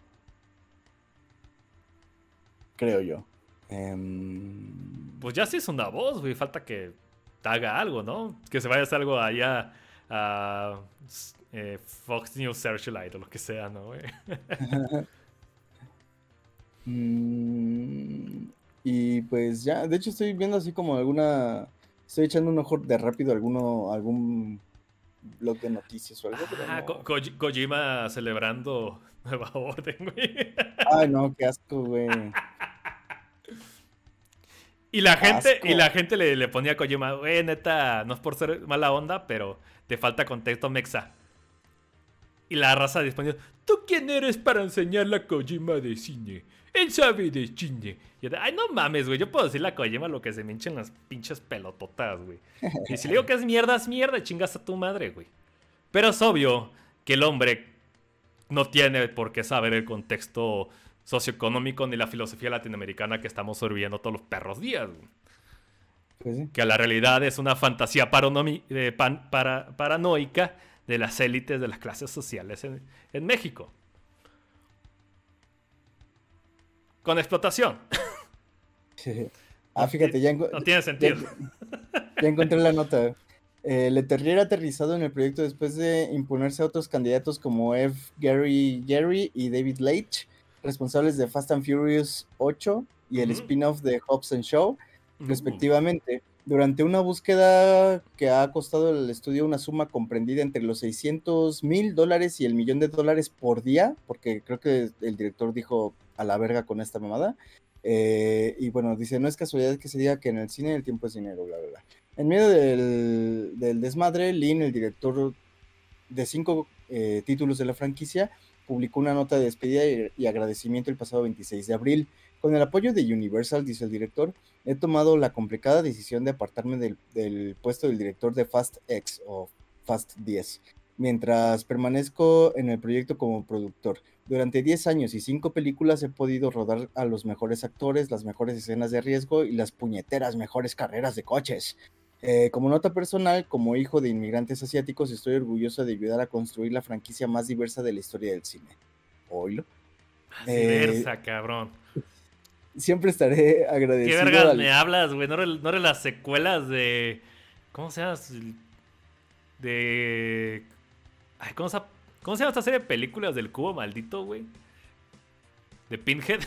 Creo yo. Um... Pues ya sí es una voz, güey, falta que... haga algo, ¿no? Que se vaya a hacer algo allá a uh, eh, Fox News Searchlight o lo que sea, ¿no? mm, y pues ya, de hecho estoy viendo así como alguna... Estoy echando un ojo de rápido a alguno, algún blog de noticias o algo. Ah, no. Ko- Ko- Kojima celebrando Nueva Orden, güey. Ay, no, qué asco, güey. Y la gente, asco. y la gente le, le ponía a Kojima, güey, neta, no es por ser mala onda, pero te falta contexto mexa. Y la raza disponible, ¿tú quién eres para enseñarle a Kojima de cine? Él sabe de cine. Yo, ay, no mames, güey, yo puedo decirle a Kojima lo que se me hinchen las pinches pelototas, güey. Y si le digo que es mierda, es mierda, chingas a tu madre, güey. Pero es obvio que el hombre no tiene por qué saber el contexto socioeconómico ni la filosofía latinoamericana que estamos sobreviviendo todos los perros días, güey. Pues, ¿sí? Que la realidad es una fantasía paranomi- eh, pan- para- paranoica de las élites de las clases sociales en, en México. Con explotación. Sí. Ah, fíjate, ya enco- no tiene sentido. Ya, ya encontré la nota. Eh, Le Terrier ha aterrizado en el proyecto después de imponerse a otros candidatos como F. Gary Gary y David Leitch, responsables de Fast and Furious ocho y el uh-huh. spin-off de Hobbs and Shaw, uh-huh. respectivamente, durante una búsqueda que ha costado al estudio una suma comprendida entre los seiscientos mil dólares y el millón de dólares por día, porque creo que el director dijo a la verga con esta mamada, eh, y bueno, dice, no es casualidad que se diga que en el cine el tiempo es dinero, bla, bla, bla. En medio del, del desmadre, Lin, el director de cinco eh, títulos de la franquicia, publicó una nota de despedida y agradecimiento el pasado veintiséis de abril. Con el apoyo de Universal, dice el director, he tomado la complicada decisión de apartarme del, del puesto del director de Fast X o Fast diez, mientras permanezco en el proyecto como productor. Durante diez años y cinco películas he podido rodar a los mejores actores, las mejores escenas de riesgo y las puñeteras mejores carreras de coches. Eh, como nota personal, como hijo de inmigrantes asiáticos, estoy orgulloso de ayudar a construir la franquicia más diversa de la historia del cine. Oilo. Más eh, diversa, cabrón. Siempre estaré agradecido. ¿Qué vergas al... me hablas, güey? ¿No eres no las secuelas de... ¿Cómo se llama? De... Ay, ¿cómo, se... ¿Cómo se llama esta serie de películas del cubo maldito, güey? ¿De Pinhead?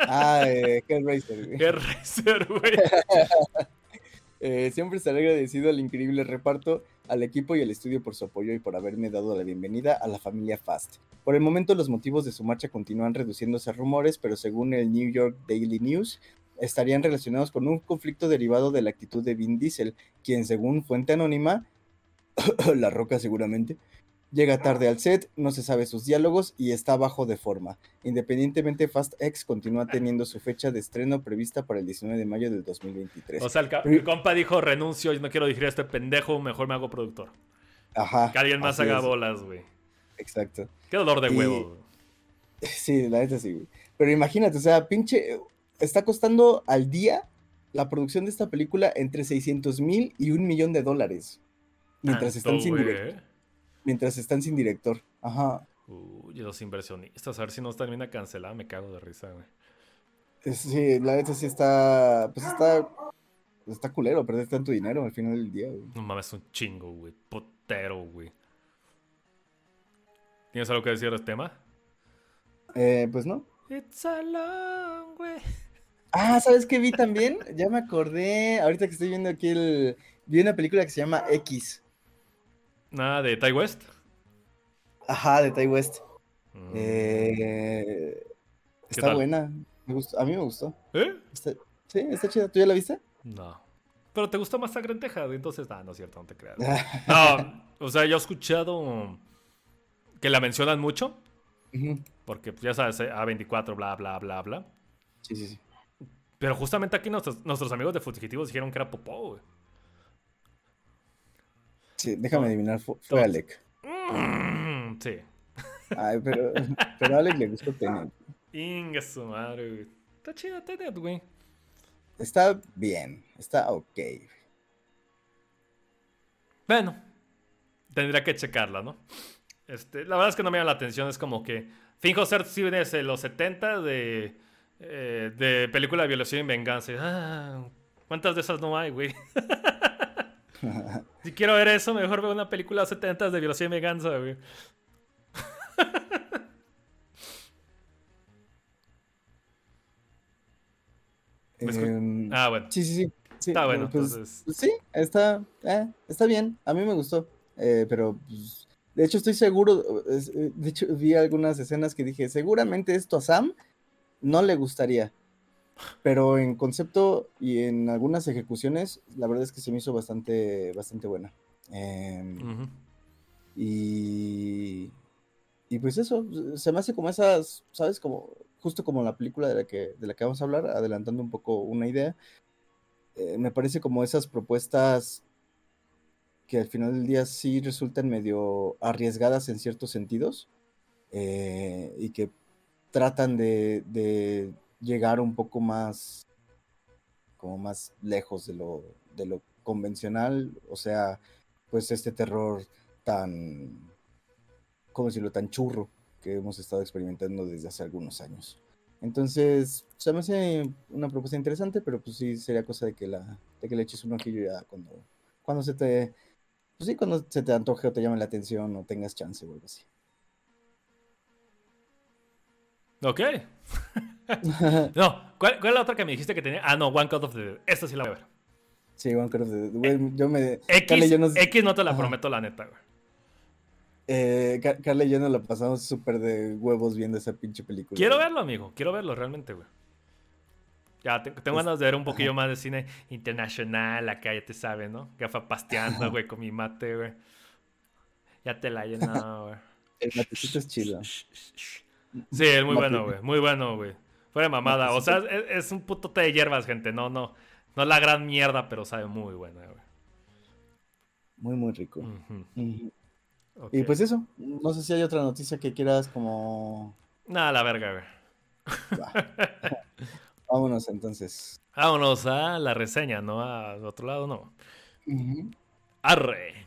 Ah, eh, Hellraiser, güey. Hellraiser, güey. Eh, siempre estaré agradecido al increíble reparto, al equipo y al estudio por su apoyo y por haberme dado la bienvenida a la familia Fast. Por el momento los motivos de su marcha continúan reduciéndose a rumores, pero según el New York Daily News, estarían relacionados con un conflicto derivado de la actitud de Vin Diesel, quien según fuente anónima, La Roca seguramente, llega tarde al set, no se sabe sus diálogos y está bajo de forma. Independientemente, Fast X continúa teniendo su fecha de estreno prevista para el diecinueve de mayo del dos mil veintitrés. O sea, el, ca- el compa dijo, renuncio, y no quiero dirigir a este pendejo, mejor me hago productor. Ajá. Que alguien más haga es. bolas, güey. Exacto. Qué dolor de y... huevo. Sí, la neta sí, güey. Pero imagínate, o sea, pinche... Está costando al día la producción de esta película entre seiscientos mil y un millón de dólares. Mientras Tanto, están sin güey. director. Mientras están sin director. Ajá. Uy, los inversionistas. A ver si no están bien a cancelar. Me cago de risa, güey. Sí, la neta sí está... Pues está... Está culero perder tanto dinero al final del día, güey. No mames, un chingo, güey. Potero, güey. ¿Tienes algo que decir al tema? Eh, pues no. It's a long way. Ah, ¿sabes qué vi también? Ya me acordé. Ahorita que estoy viendo aquí el... Vi una película que se llama X. Nada, ah, de Ty West. Ajá, de Ty West. Mm. Eh, está tal? buena. Me gustó, a mí me gustó. ¿Eh? Está, sí, está chida. ¿Tú ya la viste? No. Pero te gustó más Sangre en Texas, entonces, ah, no es cierto, no te creas. No, o sea, yo he escuchado que la mencionan mucho. Uh-huh. Porque ya sabes, A veinticuatro, bla, bla, bla, bla. Sí, sí, sí. Pero justamente aquí nuestros, nuestros amigos de Fugitivos dijeron que era popó, güey. Sí, déjame adivinar, fue, fue Alec. Mm, sí. Ay, pero, pero a Alec le gustó Tenet. Inga su madre, güey. Está chida Tenet, güey. Está bien, está ok. Bueno, tendría que checarla, ¿no? Este, la verdad es que no me llama la atención, es como que... Finjo ser cines en los setenta de, eh, de película de violación y venganza. Ah, ¿cuántas de esas no hay, güey? Si quiero ver eso, mejor veo una película de setenta de violación y venganza, güey. Eh, ah, bueno. Sí, sí, sí. sí está bueno, pues, entonces. Sí, está, eh, está bien. A mí me gustó. eh, pero pues, de hecho estoy seguro, de hecho vi algunas escenas que dije, seguramente esto a Sam no le gustaría, pero en concepto y en algunas ejecuciones, la verdad es que se me hizo bastante, bastante buena. Eh, uh-huh. Y... Y pues eso, se me hace como esas, ¿sabes? Como, justo como la película de la que, de la que vamos a hablar, adelantando un poco una idea, eh, me parece como esas propuestas que al final del día sí resultan medio arriesgadas en ciertos sentidos, eh, y que tratan de, de llegar un poco más, como más lejos de lo, de lo convencional, o sea, pues este terror tan... como decirlo, tan churro que hemos estado experimentando desde hace algunos años. Entonces, se me hace una propuesta interesante, pero pues sí sería cosa de que, la, de que le eches un ojillo ya cuando, cuando se te... Pues sí, cuando se te antoje o te llame la atención o tengas chance o algo así. Ok. No, ¿cuál, ¿cuál es la otra que me dijiste que tenía? Ah, no, One Cut of the Dead. Esta sí la voy a ver. Sí, One Cut of the Dead. Eh, yo me... X, Dale, yo no... X no te la Ajá. prometo, la neta, güey. Eh, Car- Carla y yo nos la pasamos súper de huevos viendo esa pinche película. Quiero verlo, amigo, quiero verlo realmente, güey. Ya, te- tengo ganas de ver un poquillo más de cine internacional, acá ya te sabes, ¿no? Gafa pasteando, güey, con mi mate, güey. Ya te la he llenado, güey. El matecito es chido. Sí, es muy bueno, güey, muy bueno, güey. Fuera mamada, o sea, es, es un puto té de hierbas, gente, no, no. No es la gran mierda, pero sabe muy buena, güey. Muy, muy rico. Uh-huh. Uh-huh. Okay. Y pues eso, no sé si hay otra noticia que quieras como... Nada, la verga, güey. Va. Vámonos entonces. Vámonos a la reseña, ¿no? Al otro lado, no. Uh-huh. Arre.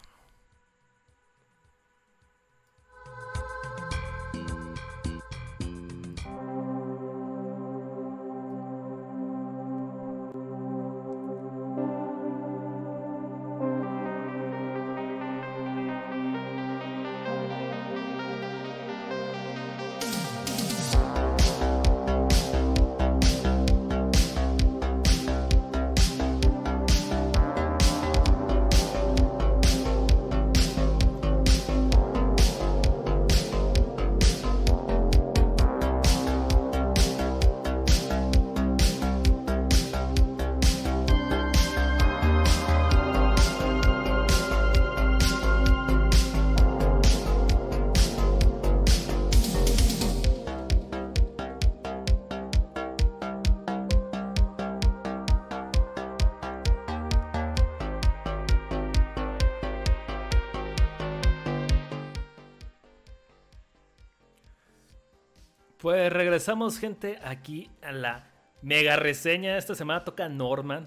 Pues regresamos, gente, aquí a la mega reseña. Esta semana toca Norman.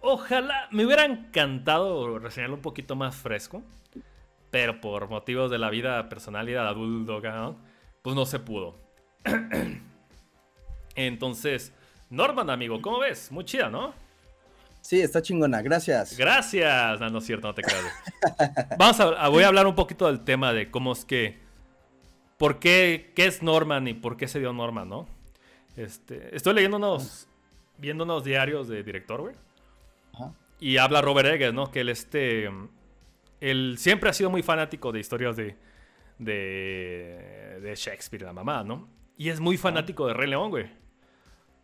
Ojalá, me hubiera encantado reseñarlo un poquito más fresco, pero por motivos de la vida personal y de adulto, ¿no? Pues no se pudo. Entonces, Norman, amigo, ¿cómo ves? Muy chida, ¿no? Sí, está chingona, gracias. Gracias, no, no es cierto, no te creas. Vamos a, voy a hablar un poquito del tema de cómo es que ¿Por qué, qué es Norman y por qué se dio Norman, no? Este, estoy leyendo unos... Viendo unos diarios de director, güey. Uh-huh. Y habla Robert Eggers, ¿no? Que él este... Él siempre ha sido muy fanático de historias de... De... De Shakespeare, la mamá, ¿no? Y es muy fanático de Rey León, güey.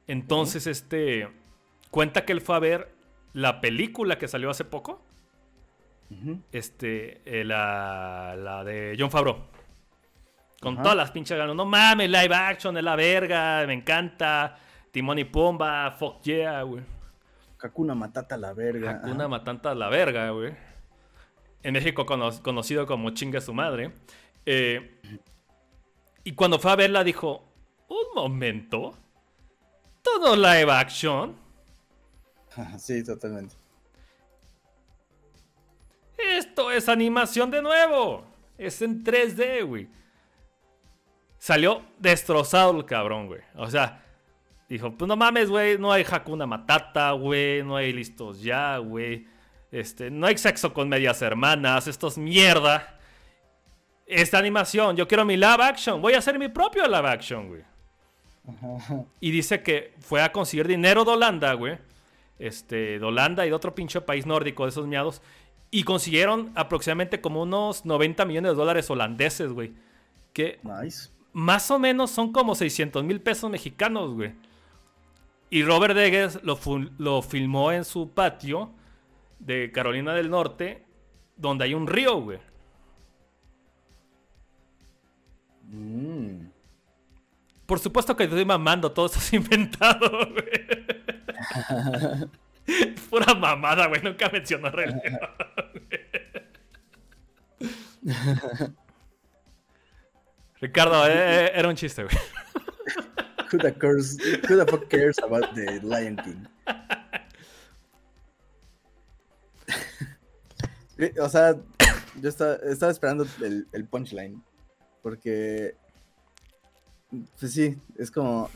Entonces, uh-huh. este... Cuenta que él fue a ver la película que salió hace poco. Uh-huh. Este... Eh, la... La de Jon Favreau. Con Ajá. todas las pinches ganas. No mames, live action es la verga, me encanta. Timón y Pumba, fuck yeah, güey. Hakuna Matata la verga. Hakuna Ajá. Matata la verga, güey. En México cono- conocido como Chinga su madre. Eh, y cuando fue a verla dijo, un momento, todo live action. Sí, totalmente. Esto es animación de nuevo. Es en tres D, güey. Salió destrozado el cabrón, güey. O sea, dijo, pues no mames, güey, no hay Hakuna Matata, güey, no hay listos ya, güey. Este, no hay sexo con medias hermanas, esto es mierda. Esta animación, yo quiero mi live action, voy a hacer mi propio live action, güey. Ajá. Y dice que fue a conseguir dinero de Holanda, güey. Este, de Holanda y de otro pinche país nórdico de esos miados. Y consiguieron aproximadamente como unos noventa millones de dólares holandeses, güey. Que nice. Más o menos son como seiscientos mil pesos mexicanos, güey. Y Robert Eggers lo, lo filmó en su patio de Carolina del Norte, donde hay un río, güey. Mm. Por supuesto que te estoy mamando, todo eso es inventado, güey. Pura mamada, güey. Nunca mencionó religión. Ricardo, eh, era un chiste, güey. Who the, cares, who the fuck cares about the Lion King? O sea, yo estaba, estaba esperando el, el punchline. Porque, pues sí, es como...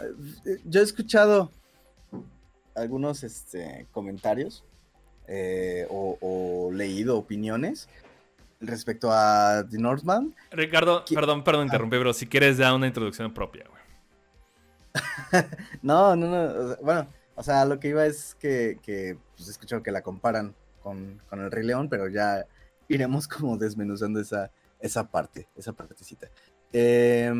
Yo he escuchado... algunos este, comentarios eh, o, o leído opiniones respecto a The Northman. Ricardo, ¿Qué? perdón, perdón, interrumpí, pero si quieres da una introducción propia, güey. no, no, no. Bueno, o sea, lo que iba es que, que pues, he escuchado que la comparan con, con el Rey León, pero ya iremos como desmenuzando esa, esa parte, esa partecita. Eh...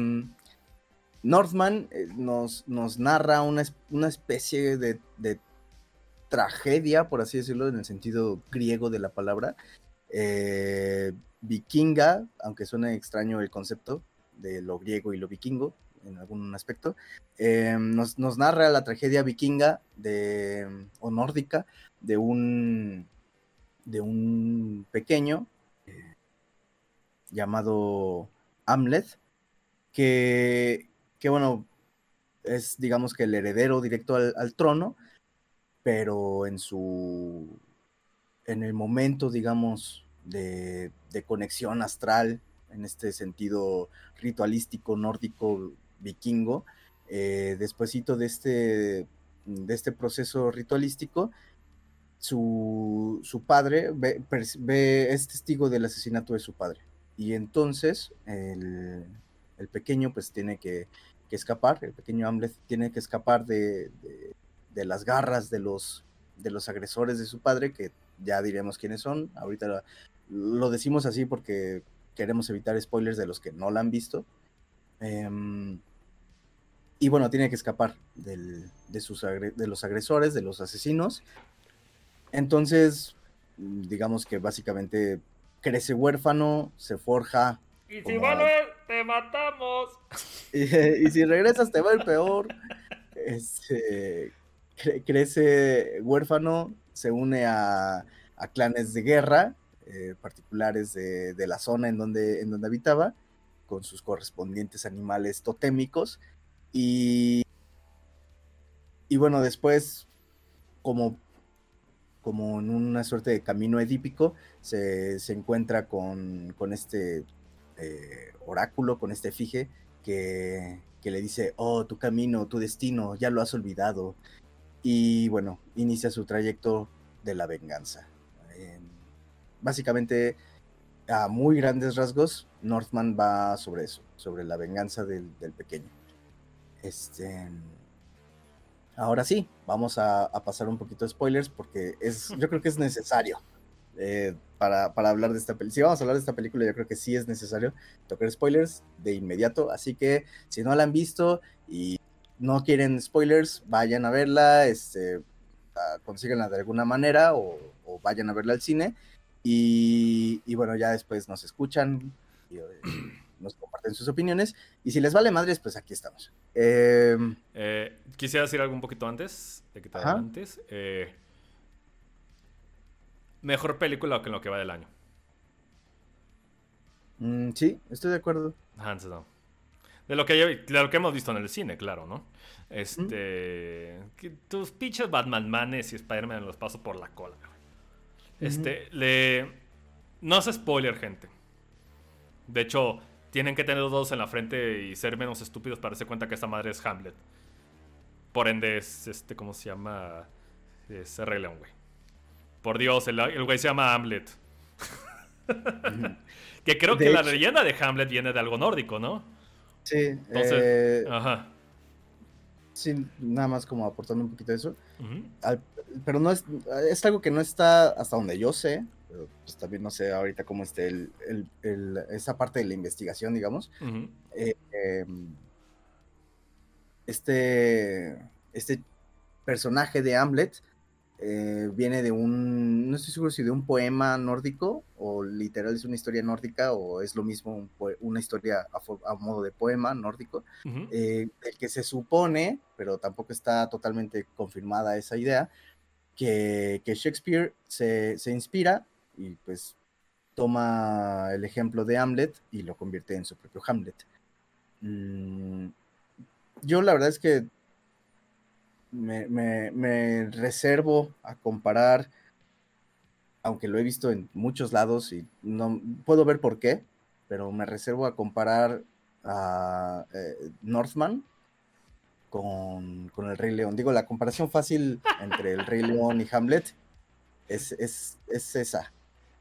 Northman nos, nos narra una, una especie de, de tragedia, por así decirlo, en el sentido griego de la palabra, eh, vikinga, aunque suene extraño el concepto de lo griego y lo vikingo en algún aspecto, eh, nos, nos narra la tragedia vikinga de, o nórdica de un, de un pequeño eh, llamado Hamlet, que... que bueno, es digamos que el heredero directo al, al trono, pero en su en el momento, digamos, de, de conexión astral, en este sentido ritualístico, nórdico, vikingo, eh, despuesito de este, de este proceso ritualístico, su, su padre ve, ve, es testigo del asesinato de su padre, y entonces el, el pequeño pues tiene que que escapar, el pequeño Hamlet tiene que escapar de, de, de las garras de los, de los agresores de su padre, que ya diremos quiénes son. Ahorita lo, lo decimos así porque queremos evitar spoilers de los que no la han visto. Eh, y bueno, tiene que escapar del, de, sus agre, de los agresores, de los asesinos. Entonces, digamos que básicamente crece huérfano, se forja... Y si vuelves, te matamos. Y, y si regresas, te va a ir peor. Este, cre- crece huérfano, se une a, a clanes de guerra, eh, particulares de, de la zona en donde, en donde habitaba, con sus correspondientes animales totémicos. Y, y bueno, después, como, como en una suerte de camino edípico, se, se encuentra con, con este... Eh, oráculo, con este efigie que, que le dice: oh, tu camino, tu destino, ya lo has olvidado. Y bueno, inicia su trayecto de la venganza. Eh, básicamente, a muy grandes rasgos, Northman va sobre eso, sobre la venganza del, del pequeño. Este, ahora sí, vamos a, a pasar un poquito de spoilers porque es, yo creo que es necesario. Eh, para, para hablar de esta película, si vamos a hablar de esta película, yo creo que sí es necesario tocar spoilers de inmediato, así que si no la han visto y no quieren spoilers, vayan a verla, este, consíguenla de alguna manera o, o vayan a verla al cine y, y bueno, ya después nos escuchan y, eh, nos comparten sus opiniones y si les vale madres, pues aquí estamos. eh... Eh, quisiera decir algo un poquito antes de que te adelantes. eh Mejor película que en lo que va del año. Mm, sí, estoy de acuerdo. Hands down. De lo, que yo, de lo que hemos visto en el cine, claro, ¿no? Este, ¿Mm? que tus pinches Batman manes y Spider-Man los paso por la cola. Este, mm-hmm. le... No es spoiler, gente. De hecho, tienen que tener los dos en la frente y ser menos estúpidos para darse cuenta que esta madre es Hamlet. Por ende es, este, ¿cómo se llama? Es Rey León, güey. Por Dios, el, el güey se llama Hamlet. Que creo de que hecho, la leyenda de Hamlet viene de algo nórdico, ¿no? Sí. Entonces, eh, ajá. Sí, nada más como aportando un poquito eso. Uh-huh. Al, pero no es, es algo que no está, hasta donde yo sé, pues también no sé ahorita cómo esté el, el, el, esa parte de la investigación, digamos. Uh-huh. Eh, eh, este, este personaje de Hamlet eh, viene de un, no estoy seguro si de un poema nórdico o literal es una historia nórdica o es lo mismo un po- una historia a, for- a modo de poema nórdico, uh-huh. eh, el que se supone, pero tampoco está totalmente confirmada esa idea, que, que Shakespeare se, se inspira y pues toma el ejemplo de Hamlet y lo convierte en su propio Hamlet. Mm, yo la verdad es que me, me, me reservo a comparar, aunque lo he visto en muchos lados y no puedo ver por qué, pero me reservo a comparar a eh, Northman Con, con el Rey León. Digo, la comparación fácil entre el Rey León y Hamlet es, es, es esa,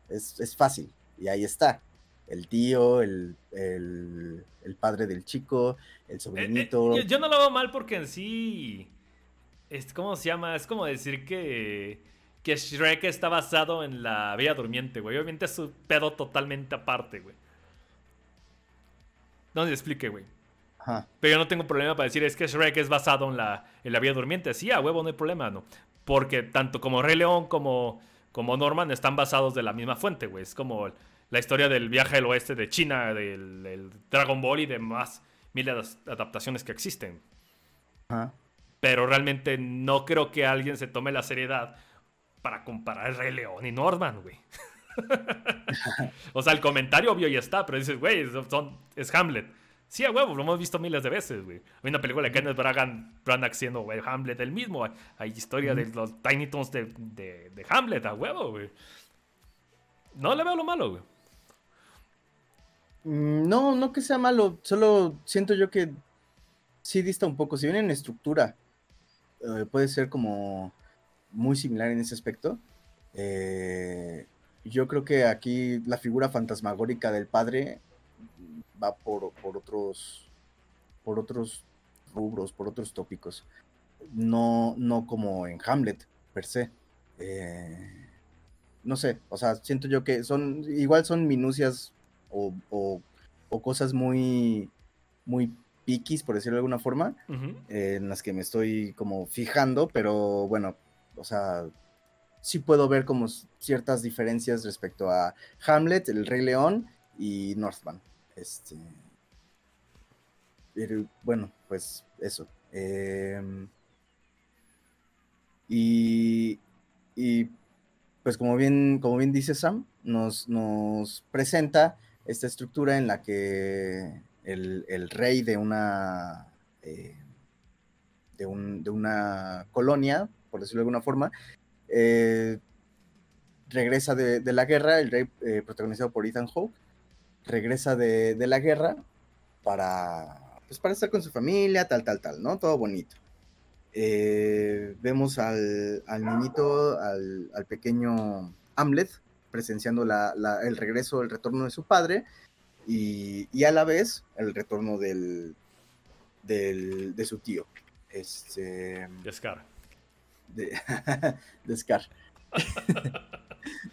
es, es fácil, y ahí está, el tío, el, el, el padre del chico, el sobrinito. Eh, eh, yo, yo no lo veo mal porque en sí, es, ¿cómo se llama? Es como decir que, que Shrek está basado en la Bella Durmiente, güey, obviamente es un pedo totalmente aparte, güey. No se explique, güey. Ajá. Pero yo no tengo problema para decir, es que Shrek es basado en la, en la Bella Durmiente. Sí, a huevo, no hay problema, no. Porque tanto como Rey León como, como Norman están basados de la misma fuente, güey. Es como la historia del viaje al oeste de China, del, del Dragon Ball y demás miles de adaptaciones que existen. Ajá. Pero realmente no creo que alguien se tome la seriedad para comparar Rey León y Norman, güey. O sea, el comentario obvio ya está, pero dices, güey, son, es Hamlet. Sí, a huevo, lo hemos visto miles de veces, güey. Hay una película de Kenneth Branagh siendo, güey, Hamlet el mismo. Hay, hay historia de los Tiny Toons de, de, de Hamlet, a huevo, güey. No le veo lo malo, güey. No, no que sea malo. Solo siento yo que sí dista un poco. Si bien en estructura eh, puede ser como muy similar en ese aspecto. Eh, yo creo que aquí la figura fantasmagórica del padre va por, por otros por otros rubros, por otros tópicos, no, no como en Hamlet per se. Eh, no sé, o sea, siento yo que son igual son minucias o, o, o cosas muy muy piquis, por decirlo de alguna forma, uh-huh. eh, en las que me estoy como fijando, pero bueno, o sea, sí puedo ver como ciertas diferencias respecto a Hamlet, el Rey León y Northman. Este, pero bueno, pues eso. Eh, y, y pues como bien, como bien dice Sam, nos, nos presenta esta estructura en la que el, el rey de una eh, de, un, de una colonia, por decirlo de alguna forma, eh, regresa de, de la guerra, el rey eh, protagonizado por Ethan Hawke. Regresa de, de la guerra para, pues para estar con su familia, tal, tal, tal, ¿no? Todo bonito. Eh, vemos al, al niñito, al, al pequeño Hamlet, presenciando la, la, el regreso, el retorno de su padre, y, y a la vez el retorno del, del de su tío. Este, de Scar. De, de Scar.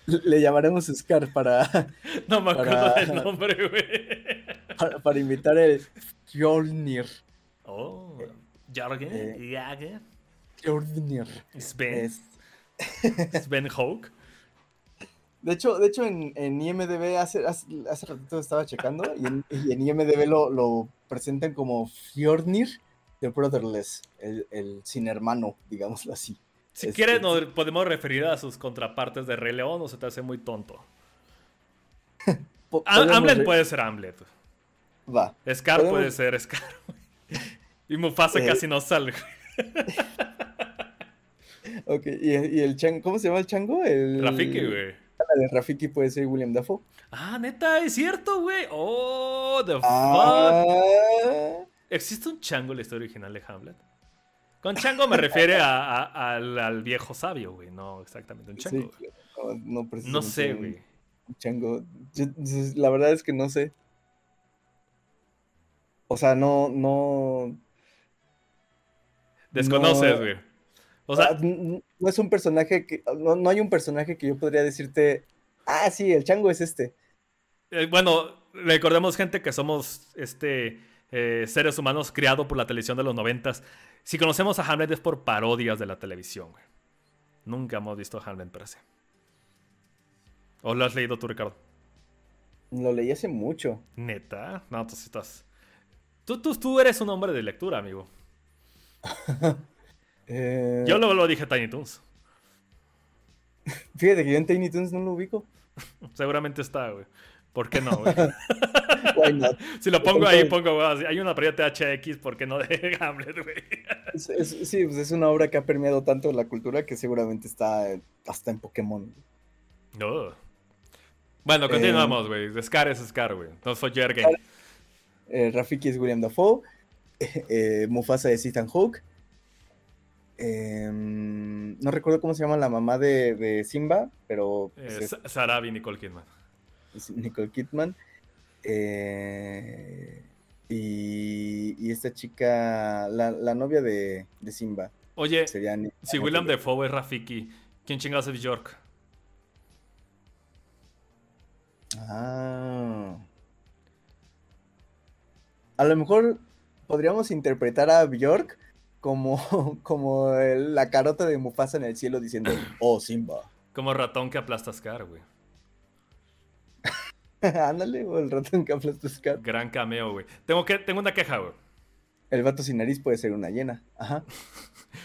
Le llamaremos Scar para... No me acuerdo para, del nombre, güey. Para, para invitar el Fjolnir. Oh, Jarger, eh, Jager. Fjolnir. Sven. Es... Sven Hawk. De hecho, de hecho en, en I M D B hace, hace, hace ratito estaba checando y en, y en I M D B lo, lo presentan como Fjolnir de Brotherless, el, el sin hermano, digámoslo así. Si este... quieres nos podemos referir a sus contrapartes de Rey León, o se te hace muy tonto. Hamlet re... puede ser Hamlet. Va. Scar podemos... puede ser Scar. Y Mufasa eh... casi no sale. Ok, y, y el chango, ¿cómo se llama el chango? El... Rafiki, güey. La de Rafiki puede ser William Dafoe. Ah, neta, es cierto, güey. Oh, the ah... fuck. ¿Existe un chango en la historia original de Hamlet? Con chango me refiere a, a, a, al, al viejo sabio, güey. No exactamente un chango. Sí, no, no, no sé, güey. Un chango. Yo, la verdad es que no sé. O sea, no, no. Desconoces, güey. No, o sea, no es un personaje que. No, no hay un personaje que yo podría decirte. Ah, sí, el chango es este. Eh, bueno, recordemos, gente, que somos este eh, seres humanos criados por la televisión de los noventas. Si conocemos a Hamlet es por parodias de la televisión, güey. Nunca hemos visto a Hamlet per se. ¿O lo has leído tú, Ricardo? Lo leí hace mucho. ¿Neta? No, tú estás... Tú, tú, tú eres un hombre de lectura, amigo. eh... Yo luego lo dije Tiny Toons. Fíjate que yo en Tiny Toons no lo ubico. Seguramente está, güey. ¿Por qué no, güey? Why not? Si lo pongo ahí, pongo, güey, hay una pared T H X, ¿por qué no de Hamlet, güey? es, es, sí, pues es una obra que ha permeado tanto la cultura que seguramente está hasta en Pokémon. No. Oh. Bueno, continuamos, güey. Eh... Scar es Scar, güey. No soy Jergen. Eh, Rafiki es William Dafoe. Eh, eh, Mufasa es Ethan Hawke. Eh, no recuerdo cómo se llama la mamá de, de Simba, pero... Pues, eh, es... Sarabi, Nicole Kidman. Nicole Kidman. Eh, y, y esta chica, la, la novia de, de Simba. Oye, sería si William Dafoe es Rafiki, ¿quién chingados es Bjork? Ah. A lo mejor podríamos interpretar a Bjork como, como el, la carota de Mufasa en el cielo diciendo, oh, Simba. Como ratón que aplasta a Scar, güey. Ándale, o el ratón que aplasta a Scar. Gran cameo, güey. Tengo, que, tengo una queja, güey. El vato sin nariz puede ser una hiena. Ajá.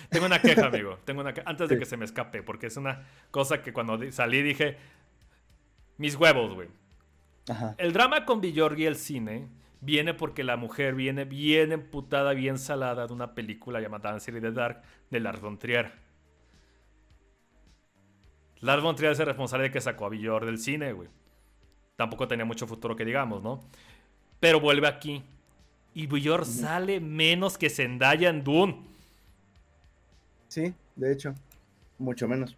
Tengo una queja, amigo. Tengo una que... Antes de sí. que se me escape, porque es una cosa que cuando salí dije... Mis huevos, güey. Ajá. El drama con Bjork y el cine viene porque la mujer viene bien emputada, bien salada de una película llamada Dancer in the Dark de Lars von Trier. Lars von Trier es el responsable de que sacó a Bjork del cine, güey. Tampoco tenía mucho futuro que digamos, ¿no? Pero vuelve aquí y Bjork sí. sale menos que Zendaya en Dune. Sí, de hecho, mucho menos.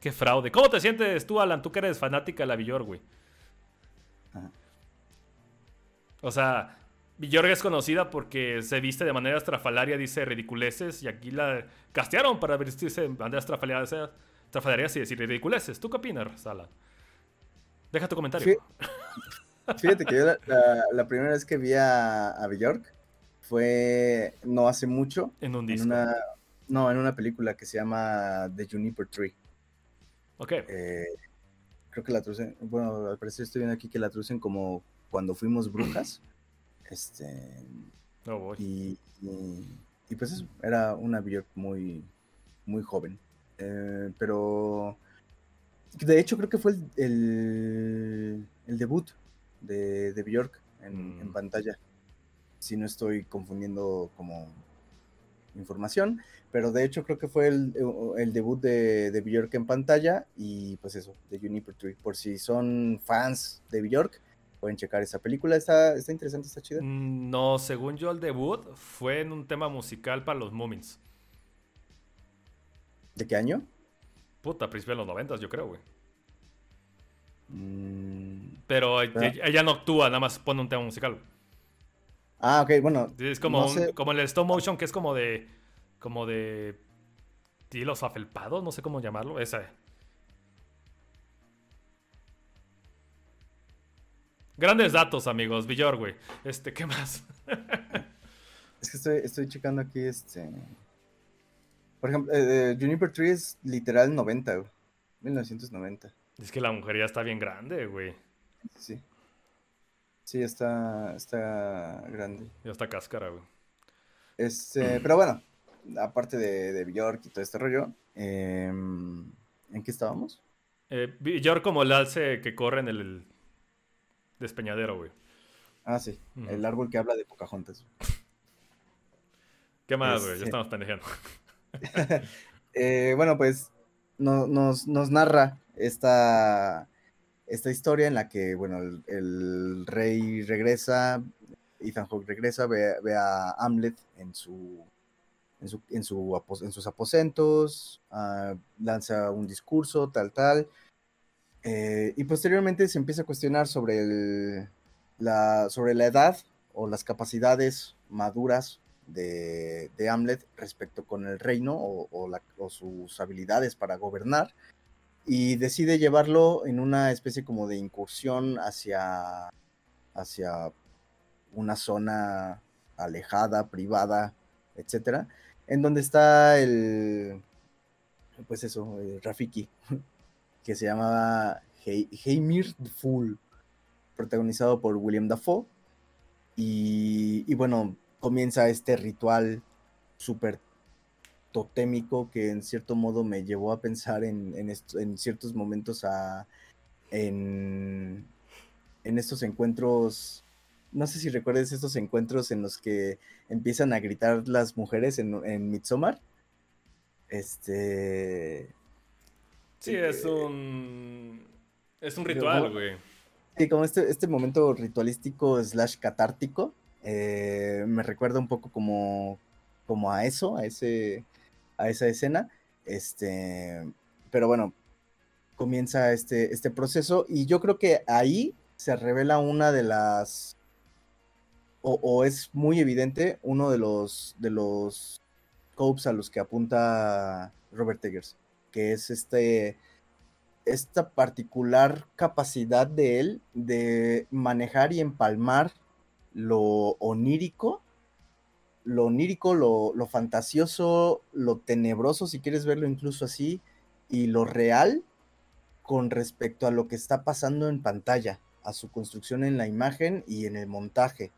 Qué fraude. ¿Cómo te sientes tú, Alan? Tú que eres fanática de la Bjork, güey. Ajá. O sea, Bjork es conocida porque se viste de manera estrafalaria, dice ridiculeces, y aquí la castearon para vestirse de manera estrafalaria, estrafalaria y decir ridiculeces. ¿Tú qué opinas, Alan? Deja tu comentario. Fí- Fíjate que yo la, la, la primera vez que vi a, a Bjork fue no hace mucho. En un disco. En una, no, en una película que se llama The Juniper Tree. Okay. Eh, creo que la traducen, bueno, al parecer estoy viendo aquí que la traducen como Cuando fuimos brujas. Este. Oh, boy. Y, y, y pues eso, era una Bjork muy, muy joven. Eh, pero de hecho creo que fue el, el, el debut de, de Bjork en, mm. en pantalla. Si no estoy confundiendo como información, pero de hecho creo que fue el, el debut de, de Bjork en pantalla y pues eso, de Juniper Tree. Por si son fans de Bjork, pueden checar esa película, está, está interesante, está chida. No, según yo el debut fue en un tema musical para los Moomins. ¿De qué año? Puta, principio de los noventas, yo creo, güey. Mm, pero ¿verdad? Ella no actúa, nada más pone un tema musical. Ah, ok, bueno. Es como, no un, sé. Como el stop motion que es como de. Como de. Tilos afelpados, no sé cómo llamarlo. Esa. Grandes datos, amigos. Bjork, güey. Este, ¿qué más? Es que estoy, estoy checando aquí este. Por ejemplo, eh, Juniper Tree es literal noventa, güey. mil novecientos noventa. Es que la mujer ya está bien grande, güey. Sí. Sí, está, está grande. Ya está cáscara, güey. Este, mm. Pero bueno, aparte de, de Bjork y todo este rollo, eh, ¿en qué estábamos? Eh, Bjork como el alce que corre en el, el despeñadero, güey. Ah, sí. Mm. El árbol que habla de Pocahontas. ¿Qué más, güey? Este... Ya estamos pendejando. eh, bueno, pues no, nos, nos narra esta... Esta historia en la que, bueno, el, el rey regresa, Ethan Hawke regresa, ve, ve a Hamlet en su en su, en su en sus aposentos, uh, lanza un discurso, tal, tal. Eh, y posteriormente se empieza a cuestionar sobre, el, la, sobre la edad o las capacidades maduras de, de Hamlet respecto con el reino o, o, la, o sus habilidades para gobernar. y decide llevarlo en una especie como de incursión hacia, hacia una zona alejada, privada, etcétera, en donde está el, pues eso, el Rafiki, que se llamaba He- Heimir the Fool, protagonizado por William Dafoe, y, y bueno, comienza este ritual súper totémico que en cierto modo me llevó a pensar en, en, est- en ciertos momentos a, en, en estos encuentros. No sé si recuerdes estos encuentros en los que empiezan a gritar las mujeres en, en Midsommar. Este... Sí, eh, es un... Es un ritual, güey. Sí, como este, este momento ritualístico slash catártico. Eh, me recuerda un poco como, como a eso, a, ese, a esa escena. Este, pero bueno, comienza este, este proceso y yo creo que ahí se revela una de las... O, o es muy evidente uno de los de los scopes a los que apunta Robert Eggers, que es este esta particular capacidad de él de manejar y empalmar lo onírico, lo onírico, lo, lo fantasioso, lo tenebroso, si quieres verlo incluso así, y lo real con respecto a lo que está pasando en pantalla, a su construcción en la imagen y en el montaje.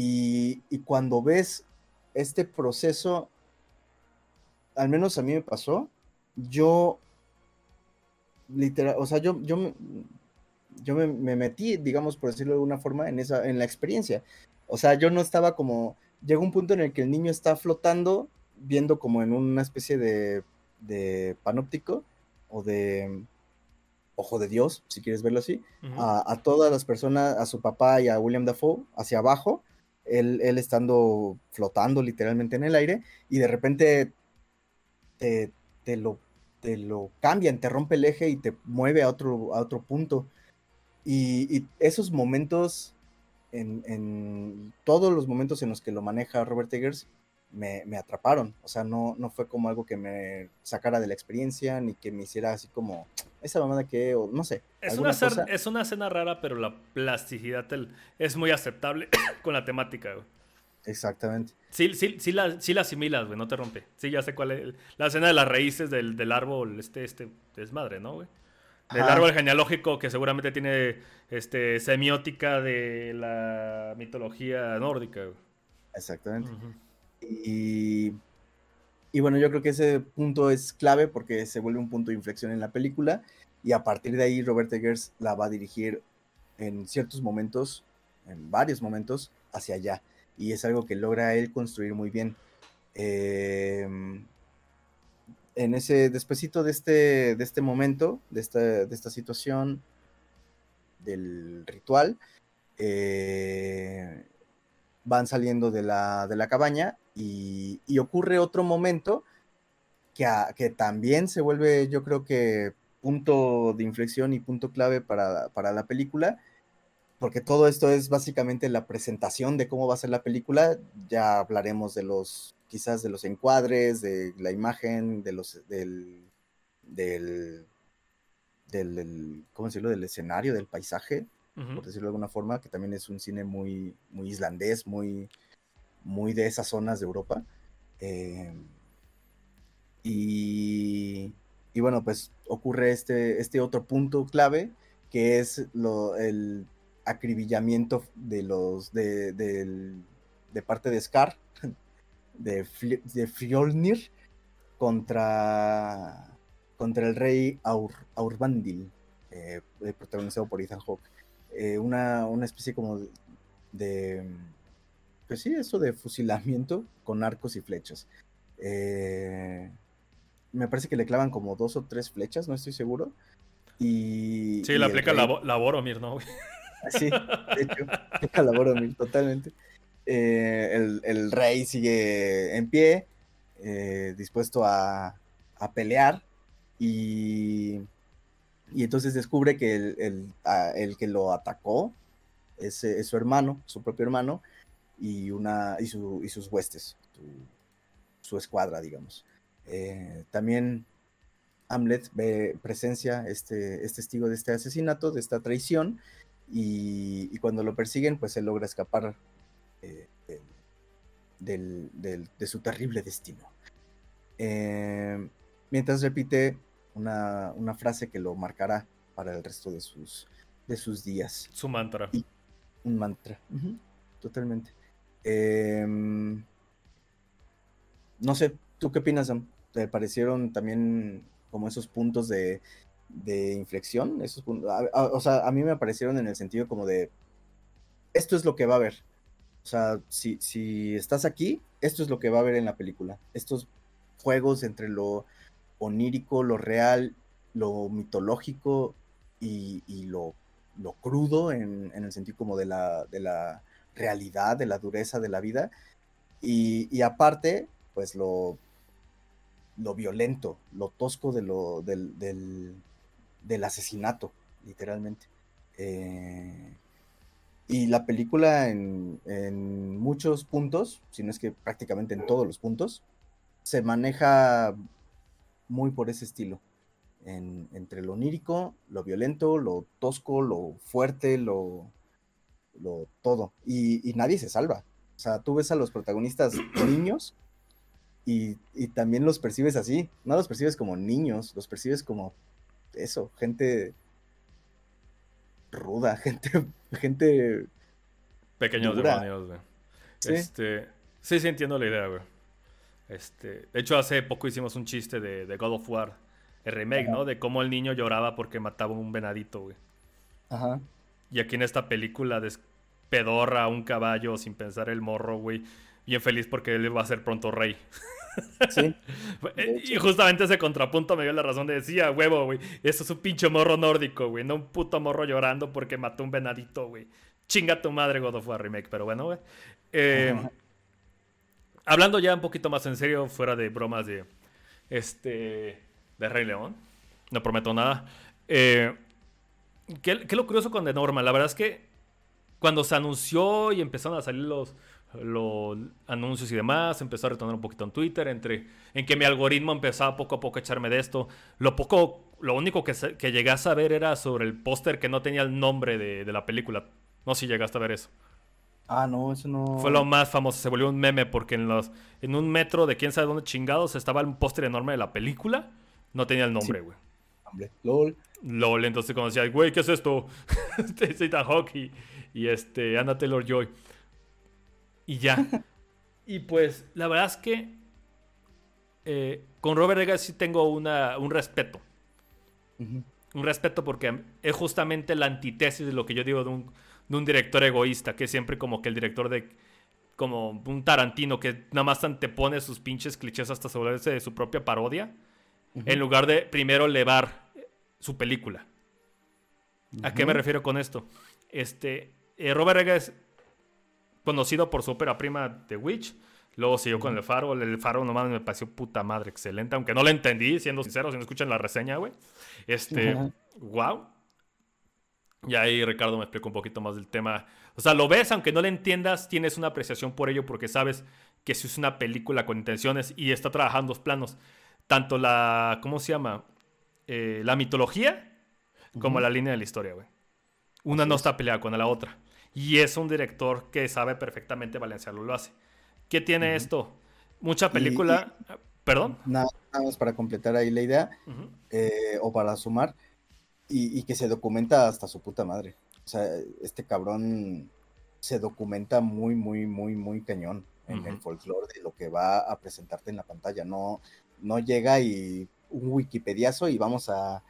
Y, y cuando ves este proceso, al menos a mí me pasó, yo literal, o sea, yo, yo, me, yo me, me metí, digamos, por decirlo de alguna forma, en esa, en la experiencia. O sea, yo no estaba como, llegó un punto en el que el niño está flotando, viendo como en una especie de, de panóptico o de ojo de Dios, si quieres verlo así, uh-huh. a, a todas las personas, a su papá y a William Dafoe hacia abajo. Él, él estando flotando literalmente en el aire, y de repente te, te, lo, te lo cambian, te rompe el eje y te mueve a otro, a otro punto. Y, y esos momentos, en, en todos los momentos en los que lo maneja Robert Eggers, me, me atraparon. O sea, no, no fue como algo que me sacara de la experiencia, ni que me hiciera así como, esa mamada que, o no sé. Es una, cosa. Es una escena rara, pero la plasticidad del, es muy aceptable con la temática, güey. Exactamente. Sí, sí, sí, la, sí la asimilas, güey, no te rompe. Sí, ya sé cuál es. La escena de las raíces del, del árbol, este, este, desmadre, ¿no, güey? Del Ajá. árbol genealógico que seguramente tiene este, semiótica de la mitología nórdica, güey. Exactamente. Uh-huh. Y, y bueno, yo creo que ese punto es clave porque se vuelve un punto de inflexión en la película, y a partir de ahí Robert Eggers la va a dirigir en ciertos momentos, en varios momentos, hacia allá, y es algo que logra él construir muy bien. Eh, en ese despacito de este, de este momento, de esta, de esta situación del ritual, eh, van saliendo de la, de la cabaña y, y ocurre otro momento que, a, que también se vuelve, yo creo que, punto de inflexión y punto clave para, para la película, porque todo esto es básicamente la presentación de cómo va a ser la película. Ya hablaremos de los, quizás de los encuadres, de la imagen, de los, del, del, del, del ¿cómo decirlo?, del escenario, del paisaje, por decirlo de alguna forma, que también es un cine muy, muy islandés, muy, muy de esas zonas de Europa. Eh, y, y bueno, pues ocurre este, este otro punto clave, que es lo, el acribillamiento de los de, de, de parte de Scar, de, de Fjolnir, contra, contra el rey Aur, Aurbandil, eh, protagonizado por Ethan Hawke. Eh, una, una especie como de, de, pues sí, eso de fusilamiento con arcos y flechas. Eh, me parece que le clavan como dos o tres flechas, no estoy seguro. Y, sí, y le aplica rey... la, la Boromir, ¿no? Sí, de hecho, aplica la Boromir, totalmente. Eh, el, el rey sigue en pie, eh, dispuesto a, a pelear, y... Y entonces descubre que el, el, a, el que lo atacó es, es su hermano, su propio hermano, y, una, y, su, y sus huestes, su, su escuadra, digamos. Eh, también Hamlet ve, presencia, este, es testigo de este asesinato, de esta traición, y, y cuando lo persiguen, pues él logra escapar eh, de, del, del, de su terrible destino. Eh, mientras repite una, una frase que lo marcará para el resto de sus, de sus días. Su mantra. Y, un mantra, uh-huh, totalmente. Eh, no sé, ¿tú qué opinas, Sam? ¿Te parecieron también como esos puntos de, de inflexión? Esos puntos, a, a, o sea, a mí me parecieron en el sentido como de, esto es lo que va a haber. O sea, si, si estás aquí, esto es lo que va a haber en la película. Estos juegos entre lo onírico, lo real, lo mitológico y, y lo, lo crudo en, en el sentido como de la, de la realidad, de la dureza de la vida. Y, y aparte, pues lo... lo violento, lo tosco de lo, del, del, del asesinato, literalmente. Eh, y la película en, en muchos puntos, si no es que prácticamente en todos los puntos, se maneja muy por ese estilo. En, entre lo onírico, lo violento, lo tosco, lo fuerte, lo, lo todo. Y, y nadie se salva. O sea, tú ves a los protagonistas niños... Y, y también los percibes así, no los percibes como niños, los percibes como eso, gente ruda, gente... gente pequeños dura. Demonios, güey. ¿Sí? Este, sí, sí, entiendo la idea, güey. Este, de hecho, hace poco hicimos un chiste de, de God of War, el remake, ajá, ¿no? De cómo el niño lloraba porque mataba un venadito, güey. Ajá. Y aquí en esta película despedorra a un caballo sin pensar el morro, güey. Bien feliz porque él va a ser pronto rey. Sí. Y justamente ese contrapunto me dio la razón de decir, ah, huevo, güey, eso es un pinche morro nórdico, güey. No un puto morro llorando porque mató un venadito, güey. Chinga tu madre, God of War Remake. Pero bueno, güey. Eh, uh-huh. Hablando ya un poquito más en serio, fuera de bromas de... Este... De Rey León. No prometo nada. Eh, ¿qué, qué lo curioso con The Norman? La verdad es que cuando se anunció y empezaron a salir los... los anuncios y demás, empezó a retornar un poquito en Twitter, entre en que mi algoritmo empezaba poco a poco a echarme de esto. Lo poco, lo único que, que llegué a saber era sobre el póster que no tenía el nombre de, de la película. No sé si llegaste a ver eso. Ah, no, eso no... Fue lo más famoso, se volvió un meme porque en, los, en un metro de quién sabe dónde chingados estaba un póster enorme de la película. No tenía el nombre, güey. Sí. LOL. LOL, entonces cuando decía, güey, ¿qué es esto? Ethan Hawke y, y este, Anna Taylor-Joy. Y ya. Y pues, la verdad es que eh, con Robert Eggers sí tengo una, un respeto. Uh-huh. Un respeto porque es justamente la antítesis de lo que yo digo de un, de un director egoísta, que es siempre como que el director de... como un Tarantino que nada más antepone sus pinches clichés hasta asegurarse de su propia parodia, uh-huh, en lugar de primero elevar su película. Uh-huh. ¿A qué me refiero con esto? Este, eh, Robert Eggers... conocido por su ópera prima The Witch, luego siguió con El Faro. El Faro nomás me pareció puta madre excelente, aunque no la entendí, siendo sincero, si no escuchan la reseña, güey. Este, uh-huh, wow. Y ahí Ricardo me explicó un poquito más del tema. O sea, lo ves, aunque no le entiendas, tienes una apreciación por ello porque sabes que si es una película con intenciones y está trabajando dos planos, tanto la, ¿cómo se llama? Eh, la mitología como uh-huh, la línea de la historia, güey. Una no está peleada con la otra. Y es un director que sabe perfectamente balancearlo, lo hace. ¿Qué tiene uh-huh esto? Mucha película... Y, y, ¿Perdón? Nada más para completar ahí la idea, uh-huh, eh, o para sumar, y, y que se documenta hasta su puta madre. O sea, este cabrón se documenta muy, muy, muy, muy cañón en uh-huh el folclore de lo que va a presentarte en la pantalla. No, no llega y un wikipediazo y vamos a,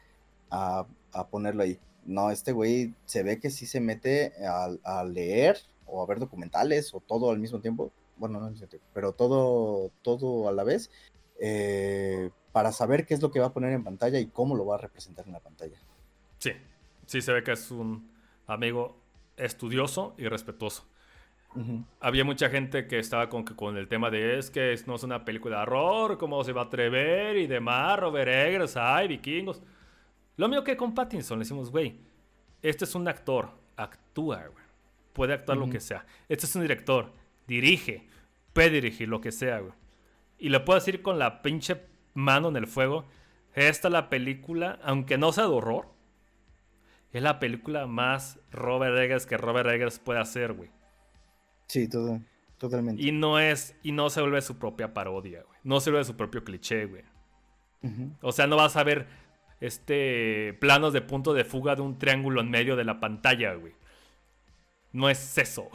a, a ponerlo ahí. No, este güey se ve que sí se mete a, a leer o a ver documentales o todo al mismo tiempo. Bueno, no al mismo tiempo, pero todo, todo a la vez eh, para saber qué es lo que va a poner en pantalla y cómo lo va a representar en la pantalla. Sí, sí se ve que es un amigo estudioso y respetuoso. Uh-huh. Había mucha gente que estaba con, con el tema de es que no es una película de horror, cómo se va a atrever y demás, Robert Eggers, ay, vikingos. Lo mío que con Pattinson le decimos, güey, este es un actor, actúa, güey. Puede actuar uh-huh lo que sea. Este es un director, dirige, puede dirigir lo que sea, güey. Y le puedo decir con la pinche mano en el fuego, Esta la película, aunque no sea de horror, es la película más Robert Eggers que Robert Eggers puede hacer, güey. Sí, todo, totalmente. Y no es, y no se vuelve su propia parodia, güey. No se vuelve su propio cliché, güey. Uh-huh. O sea, no vas a ver este planos de punto de fuga de un triángulo en medio de la pantalla, güey. No es eso.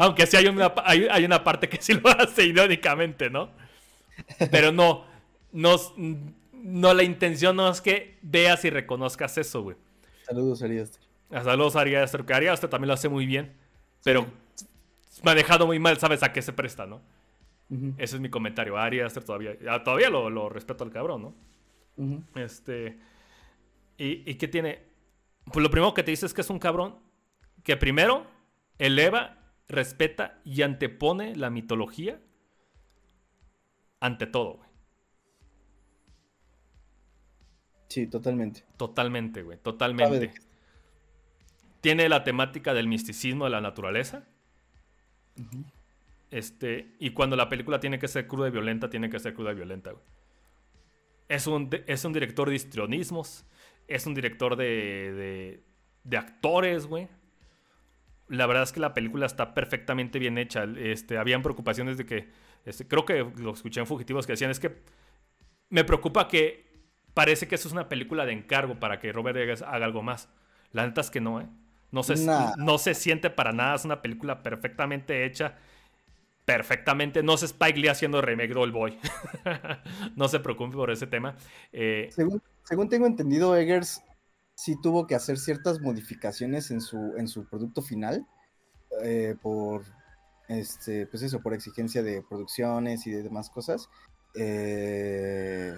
Aunque sí hay una, hay, hay una parte que sí lo hace irónicamente, ¿no? Pero no, no, no, la intención no es que veas y reconozcas eso, güey. Saludos a Ariaster. Saludos a Ariaster, que Ariaster también lo hace muy bien, pero sí, manejado muy mal, sabes a qué se presta, ¿no? Uh-huh. Ese es mi comentario. Ariaster todavía, todavía lo, lo respeto al cabrón, ¿no? Uh-huh. Este, ¿y, ¿y qué tiene? Pues lo primero que te dice es que es un cabrón que primero eleva, respeta y antepone la mitología ante todo, güey. Sí, totalmente. Totalmente, güey, totalmente. Tiene la temática del misticismo de la naturaleza. Uh-huh. Este, y cuando la película tiene que ser cruda y violenta, tiene que ser cruda y violenta, güey. Es un, es un director de histrionismos, es un director de, de, de actores, güey. La verdad es que la película está perfectamente bien hecha. Este, habían preocupaciones de que... Este, creo que lo escuché en Fugitivos que decían, es que me preocupa que parece que eso es una película de encargo para que Robert Eggers haga algo más. La neta es que no, ¿eh? No se, nah. no se siente para nada. Es una película perfectamente hecha. Perfectamente. No es Spike Lee haciendo remake de Old Boy. No se preocupe por ese tema. Eh, según, según tengo entendido, Eggers sí tuvo que hacer ciertas modificaciones en su, en su producto final. Eh, por este, pues eso, por exigencia de producciones y de demás cosas. Eh,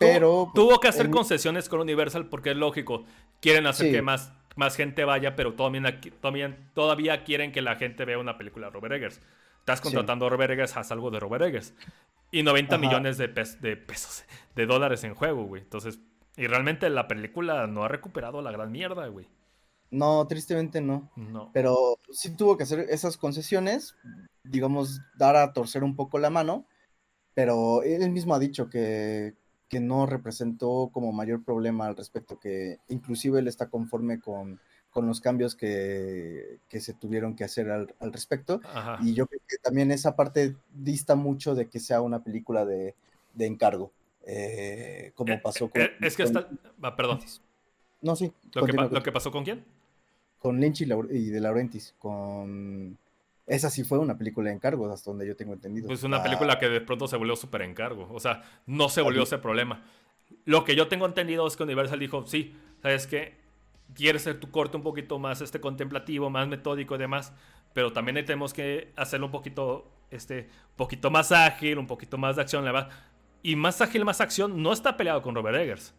pero. Tuvo, pues, tuvo que hacer en... concesiones con Universal porque es lógico. Quieren hacer sí. que más, más gente vaya, pero todavía, todavía, todavía quieren que la gente vea una película de Robert Eggers. Estás contratando sí. a Robert Eggers, haz algo de Robert Eggers. Y noventa Ajá. millones de, pe- de pesos, de dólares en juego, güey. Entonces, y realmente la película no ha recuperado la gran mierda, güey. No, tristemente no. No. Pero sí tuvo que hacer esas concesiones, digamos, dar a torcer un poco la mano. Pero él mismo ha dicho que, que no representó como mayor problema al respecto, que inclusive él está conforme con... con los cambios que, que se tuvieron que hacer al, al respecto. Ajá. Y yo creo que también esa parte dista mucho de que sea una película de, de encargo, eh, como eh, pasó con... Eh, es que está... Ah, perdón. No, sí. ¿Lo que, pa- ¿Lo que pasó con quién? Con Lynch y, Laure- y de Laurentiis. Con... Esa sí fue una película de encargo, hasta donde yo tengo entendido. Pues una ah. película que de pronto se volvió súper encargo. O sea, no se volvió sí. ese problema. Lo que yo tengo entendido es que Universal dijo, sí, ¿sabes qué? Quieres hacer tu corte un poquito más este, contemplativo, más metódico y demás, pero también tenemos que hacerlo un poquito, este, poquito más ágil, un poquito más de acción. La verdad. Y más ágil, más acción no está peleado con Robert Eggers.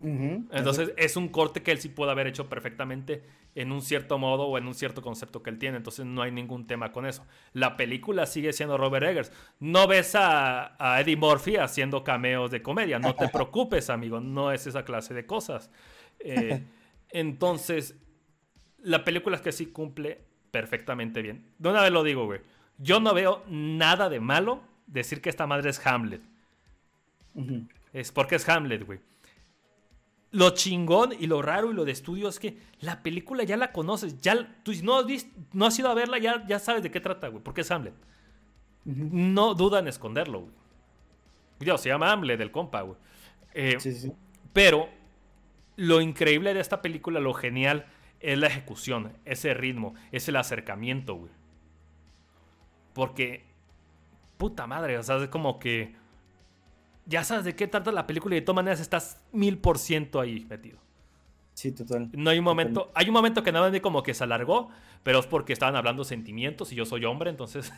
Uh-huh. Entonces uh-huh. es un corte que él sí puede haber hecho perfectamente en un cierto modo o en un cierto concepto que él tiene. Entonces no hay ningún tema con eso. La película sigue siendo Robert Eggers. No ves a, a Eddie Murphy haciendo cameos de comedia. No te preocupes, amigo. No es esa clase de cosas. Eh... Entonces, la película es que sí cumple perfectamente bien. De una vez lo digo, güey. Yo no veo nada de malo decir que esta madre es Hamlet. Uh-huh. Es porque es Hamlet, güey. Lo chingón y lo raro y lo de estudio es que la película ya la conoces. Ya, tú no has, visto, no has ido a verla, ya, ya sabes de qué trata, güey. Porque es Hamlet. Uh-huh. No duda en esconderlo, güey. Dios, se llama Hamlet, el compa, güey. Eh, sí, sí. Pero... Lo increíble de esta película, lo genial, es la ejecución, ese ritmo, es el acercamiento, güey. Porque, puta madre, o sea, es como que ya sabes de qué trata la película y de todas maneras estás mil por ciento ahí metido. Sí, total. No hay un momento, total. Hay un momento que nada más como que se alargó, pero es porque estaban hablando sentimientos y yo soy hombre, entonces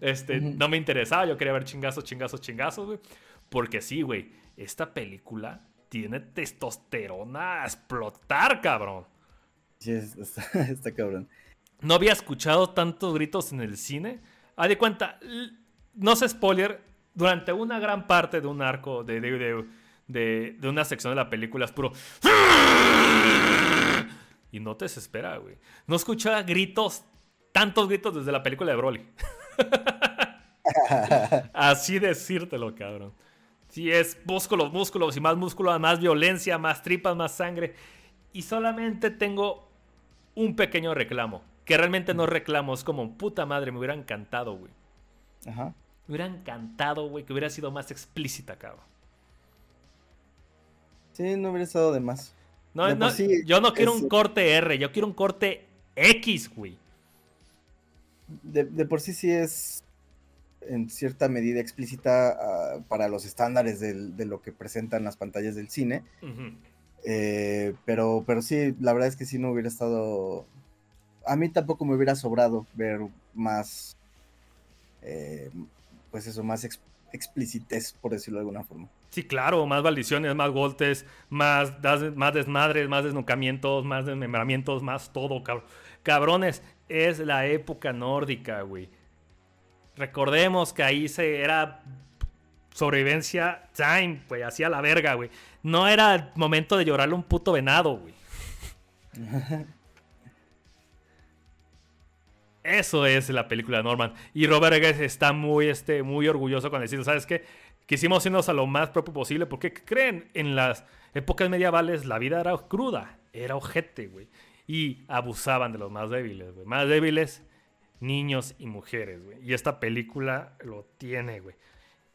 este, uh-huh. no me interesaba, yo quería ver chingazos, chingazos, chingazos, güey. Porque sí, güey, esta película... Tiene testosterona a explotar, cabrón. Sí, está, está cabrón. No había escuchado tantos gritos en el cine. Haz de cuenta, no sé spoiler, durante una gran parte de un arco, de, de, de, de, de una sección de la película es puro... Y no te desespera, güey. No escuchaba gritos, tantos gritos desde la película de Broly. Así decírtelo, cabrón. Sí, es músculos, músculos y más músculos, más violencia, más tripas, más sangre. Y solamente tengo un pequeño reclamo, que realmente no reclamo, es como, puta madre, me hubiera encantado, güey. Ajá. Me hubiera encantado, güey, que hubiera sido más explícita, cabrón. Sí, no hubiera estado de más. No, de no, sí, yo no quiero es... un corte R, yo quiero un corte X, güey. De, de por sí sí es en cierta medida explícita uh, para los estándares del, de lo que presentan las pantallas del cine. Uh-huh. Eh, pero, pero sí, la verdad es que sí no hubiera estado... A mí tampoco me hubiera sobrado ver más... Eh, pues eso, más exp- explicitez, por decirlo de alguna forma. Sí, claro, más maldiciones, más golpes, más, das- más desmadres, más desnucamientos, más desmembramientos, más todo, cab- cabrones. Es la época nórdica, güey. Recordemos que ahí se era sobrevivencia time, güey, hacía la verga, güey. No era el momento de llorarle un puto venado, güey. Eso es la película de Norman. Y Robert Eggers está muy, este, muy orgulloso con decir, ¿sabes qué? Quisimos irnos a lo más propio posible porque, ¿creen? En las épocas medievales la vida era cruda, era ojete, güey. Y abusaban de los más débiles, güey. Más débiles, niños y mujeres, güey. Y esta película lo tiene, güey.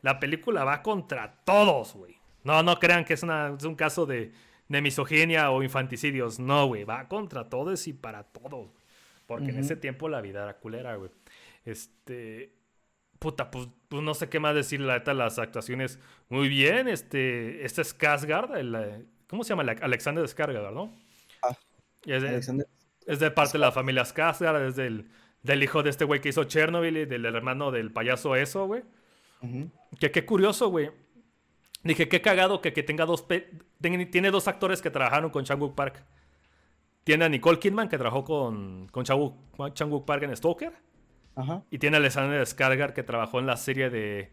La película va contra todos, güey. No, no crean que es, una, es un caso de, de misoginia o infanticidios. No, güey. Va contra todos y para todos, güey. Porque uh-huh. en ese tiempo la vida era culera, güey. Este... Puta, pues, pues no sé qué más decir. La neta, las actuaciones... Muy bien, este... Este es Skarsgård. El, ¿Cómo se llama? Alexander Skarsgård, ¿no? Ah, es de, es de parte de la familia Skarsgård. Es del, del hijo de este güey que hizo Chernobyl y del hermano del payaso eso, güey. Uh-huh. Que qué curioso, güey. Dije, qué cagado que, que tenga dos... Pe- ten, tiene dos actores que trabajaron con Chan-wook Park. Tiene a Nicole Kidman, que trabajó con, con Chan-wook Park en Stoker. Ajá. Y tiene a Alexander Skarsgård, que trabajó en la serie de,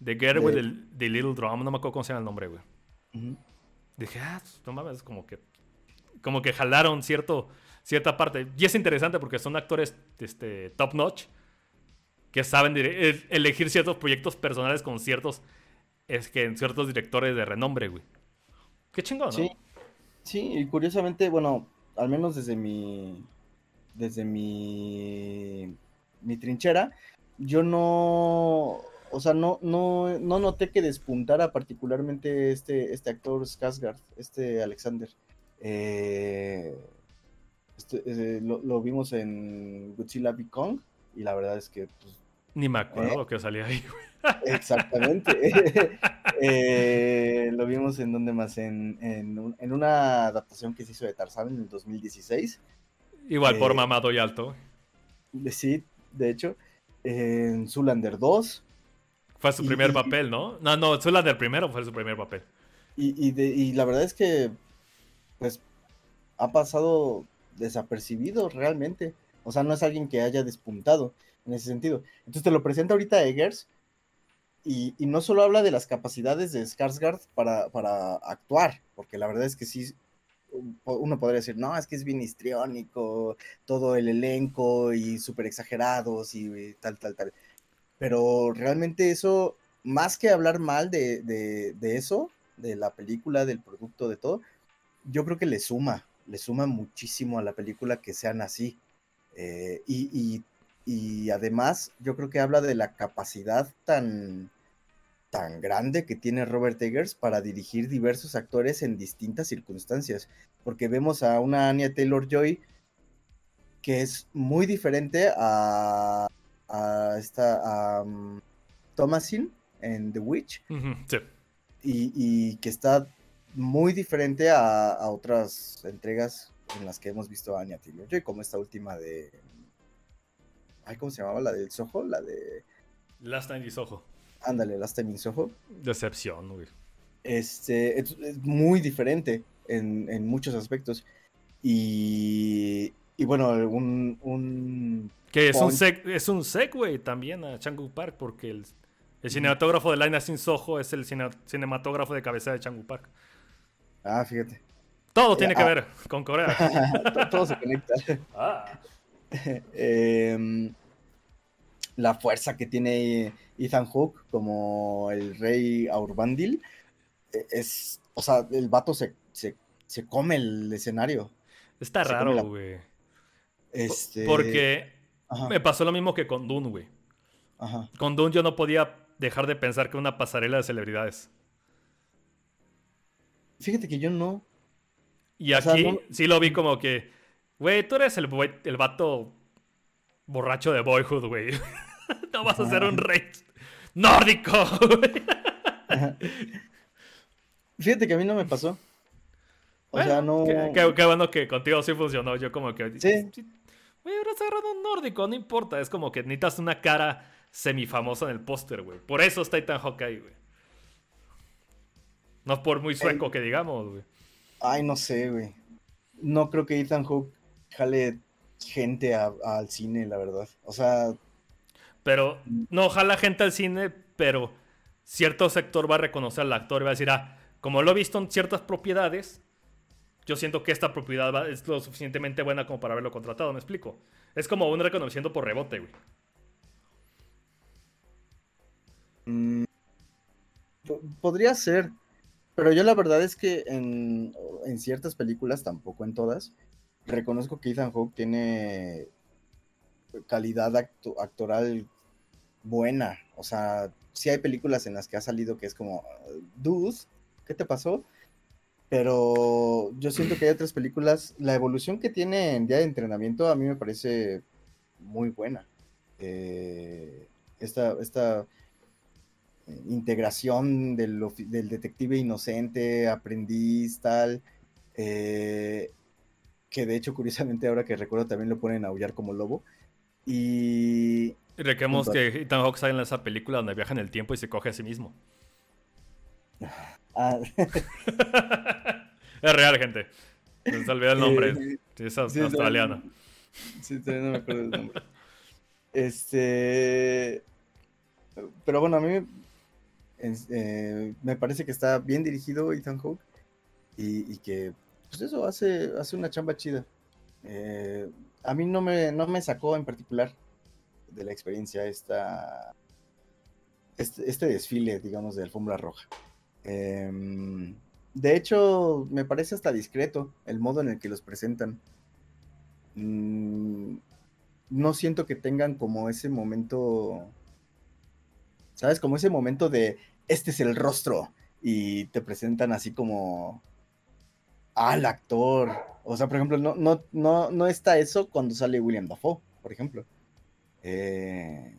de Girl de... with the, the Little Drum. No me acuerdo cómo se llama el nombre, güey. Uh-huh. Dije, ah, no mames, como que, como que jalaron cierto, cierta parte. Y es interesante porque son actores este, top notch que saben dire- elegir ciertos proyectos personales con ciertos, es que, ciertos directores de renombre, güey. Qué chingón, ¿no? Sí, sí, y curiosamente, bueno... al menos desde mi desde mi mi trinchera, yo no, o sea, no no no noté que despuntara particularmente este este actor Skarsgård, este Alexander. Eh, este, eh, lo, lo vimos en Godzilla versus Kong y la verdad es que pues, ni me acuerdo eh, lo que salía ahí. Exactamente. Eh, lo vimos en donde más en, en, un, en una adaptación que se hizo de Tarzán en el dos mil dieciséis. Igual eh, por mamado y alto. De, sí, de hecho. Eh, en Zoolander dos. Fue su y, primer papel, ¿no? No, no, Zoolander primero fue su primer papel. Y, y, de, y la verdad es que pues ha pasado desapercibido realmente. O sea, no es alguien que haya despuntado en ese sentido. Entonces te lo presenta ahorita Eggers. Y, y no solo habla de las capacidades de Skarsgård para, para actuar, porque la verdad es que sí, uno podría decir, no, es que es bien histriónico, todo el elenco y súper exagerados y, y tal, tal, tal. Pero realmente eso, más que hablar mal de, de, de eso, de la película, del producto, de todo, yo creo que le suma, le suma muchísimo a la película que sean así. Eh, y, y, y además, yo creo que habla de la capacidad tan... tan grande que tiene Robert Eggers para dirigir diversos actores en distintas circunstancias, porque vemos a una Anya Taylor-Joy que es muy diferente a, a esta a um, Thomasin en The Witch. Uh-huh, sí. y, y que está muy diferente a, a otras entregas en las que hemos visto a Anya Taylor-Joy, como esta última de... Ay, ¿cómo se llamaba? La del Soho, la de... Last Night in Soho. Ándale, Last Time in Soho. Decepción, güey. Este, es, es muy diferente en, en muchos aspectos. Y, y bueno, un... un que es un, seg- es un segue también a Chan-wook Park, porque el, el cinematógrafo de Last Night in Soho es el cine, cinematógrafo de cabeza de Chan-wook Park. Ah, fíjate. Todo eh, tiene ah, que ver con Corea. todo, todo se conecta. Ah. eh... la fuerza que tiene Ethan Hawke como el rey Aurbandil, es, o sea, el vato se, se, se come el escenario. Está se raro, güey. La... Este... Porque Ajá. me pasó lo mismo que con Dune, güey. Ajá. Con Dune yo no podía dejar de pensar que era una pasarela de celebridades. Fíjate que yo no... Y aquí o sea, no... sí lo vi como que... Güey, tú eres el, wey, el vato borracho de Boyhood, güey. No vas a ser un rey nórdico, güey. Fíjate que a mí no me pasó. O bueno, sea, no... Qué, qué, qué bueno que contigo sí funcionó. Yo como que... Sí. Güey, ahora has agarrado un nórdico, no importa. Es como que necesitas una cara semifamosa en el póster, güey. Por eso está Ethan Hawke ahí, güey. No por muy sueco eh, que digamos, güey. Ay, no sé, güey. No creo que Ethan Hawke jale gente a, a, al cine, la verdad. O sea... Pero, no, jala gente al cine, pero cierto sector va a reconocer al actor y va a decir, ah, como lo he visto en ciertas propiedades, yo siento que esta propiedad va, es lo suficientemente buena como para haberlo contratado, ¿me explico? Es como un reconocimiento por rebote, güey. Mm, podría ser... Pero yo la verdad es que en, en ciertas películas, tampoco en todas, reconozco que Ethan Hawke tiene calidad actu- actoral buena. O sea, sí hay películas en las que ha salido que es como, dude, ¿qué te pasó? Pero yo siento que hay otras películas, la evolución que tiene en Día de Entrenamiento a mí me parece muy buena. Eh, esta... esta integración del, del detective inocente, aprendiz, tal, eh, que de hecho, curiosamente, ahora que recuerdo, también lo ponen a aullar como lobo. Y... Requemos que Ethan Hawke sale en esa película donde viaja en el tiempo y se coge a sí mismo. Ah. Es real, gente. Se olvidó el nombre. Es australiana. Sí, todavía no me acuerdo del nombre. Este... Pero bueno, a mí... Eh, me parece que está bien dirigido Ethan Hawke y, y que pues eso hace, hace una chamba chida. Eh, a mí no me, no me sacó en particular de la experiencia esta este, este desfile, digamos, de alfombra roja. Eh, de hecho, me parece hasta discreto el modo en el que los presentan. Mm, no siento que tengan como ese momento... ¿Sabes? Como ese momento de, este es el rostro, y te presentan así como al actor. O sea, por ejemplo, no, no, no, no está eso cuando sale William Dafoe, por ejemplo. Eh,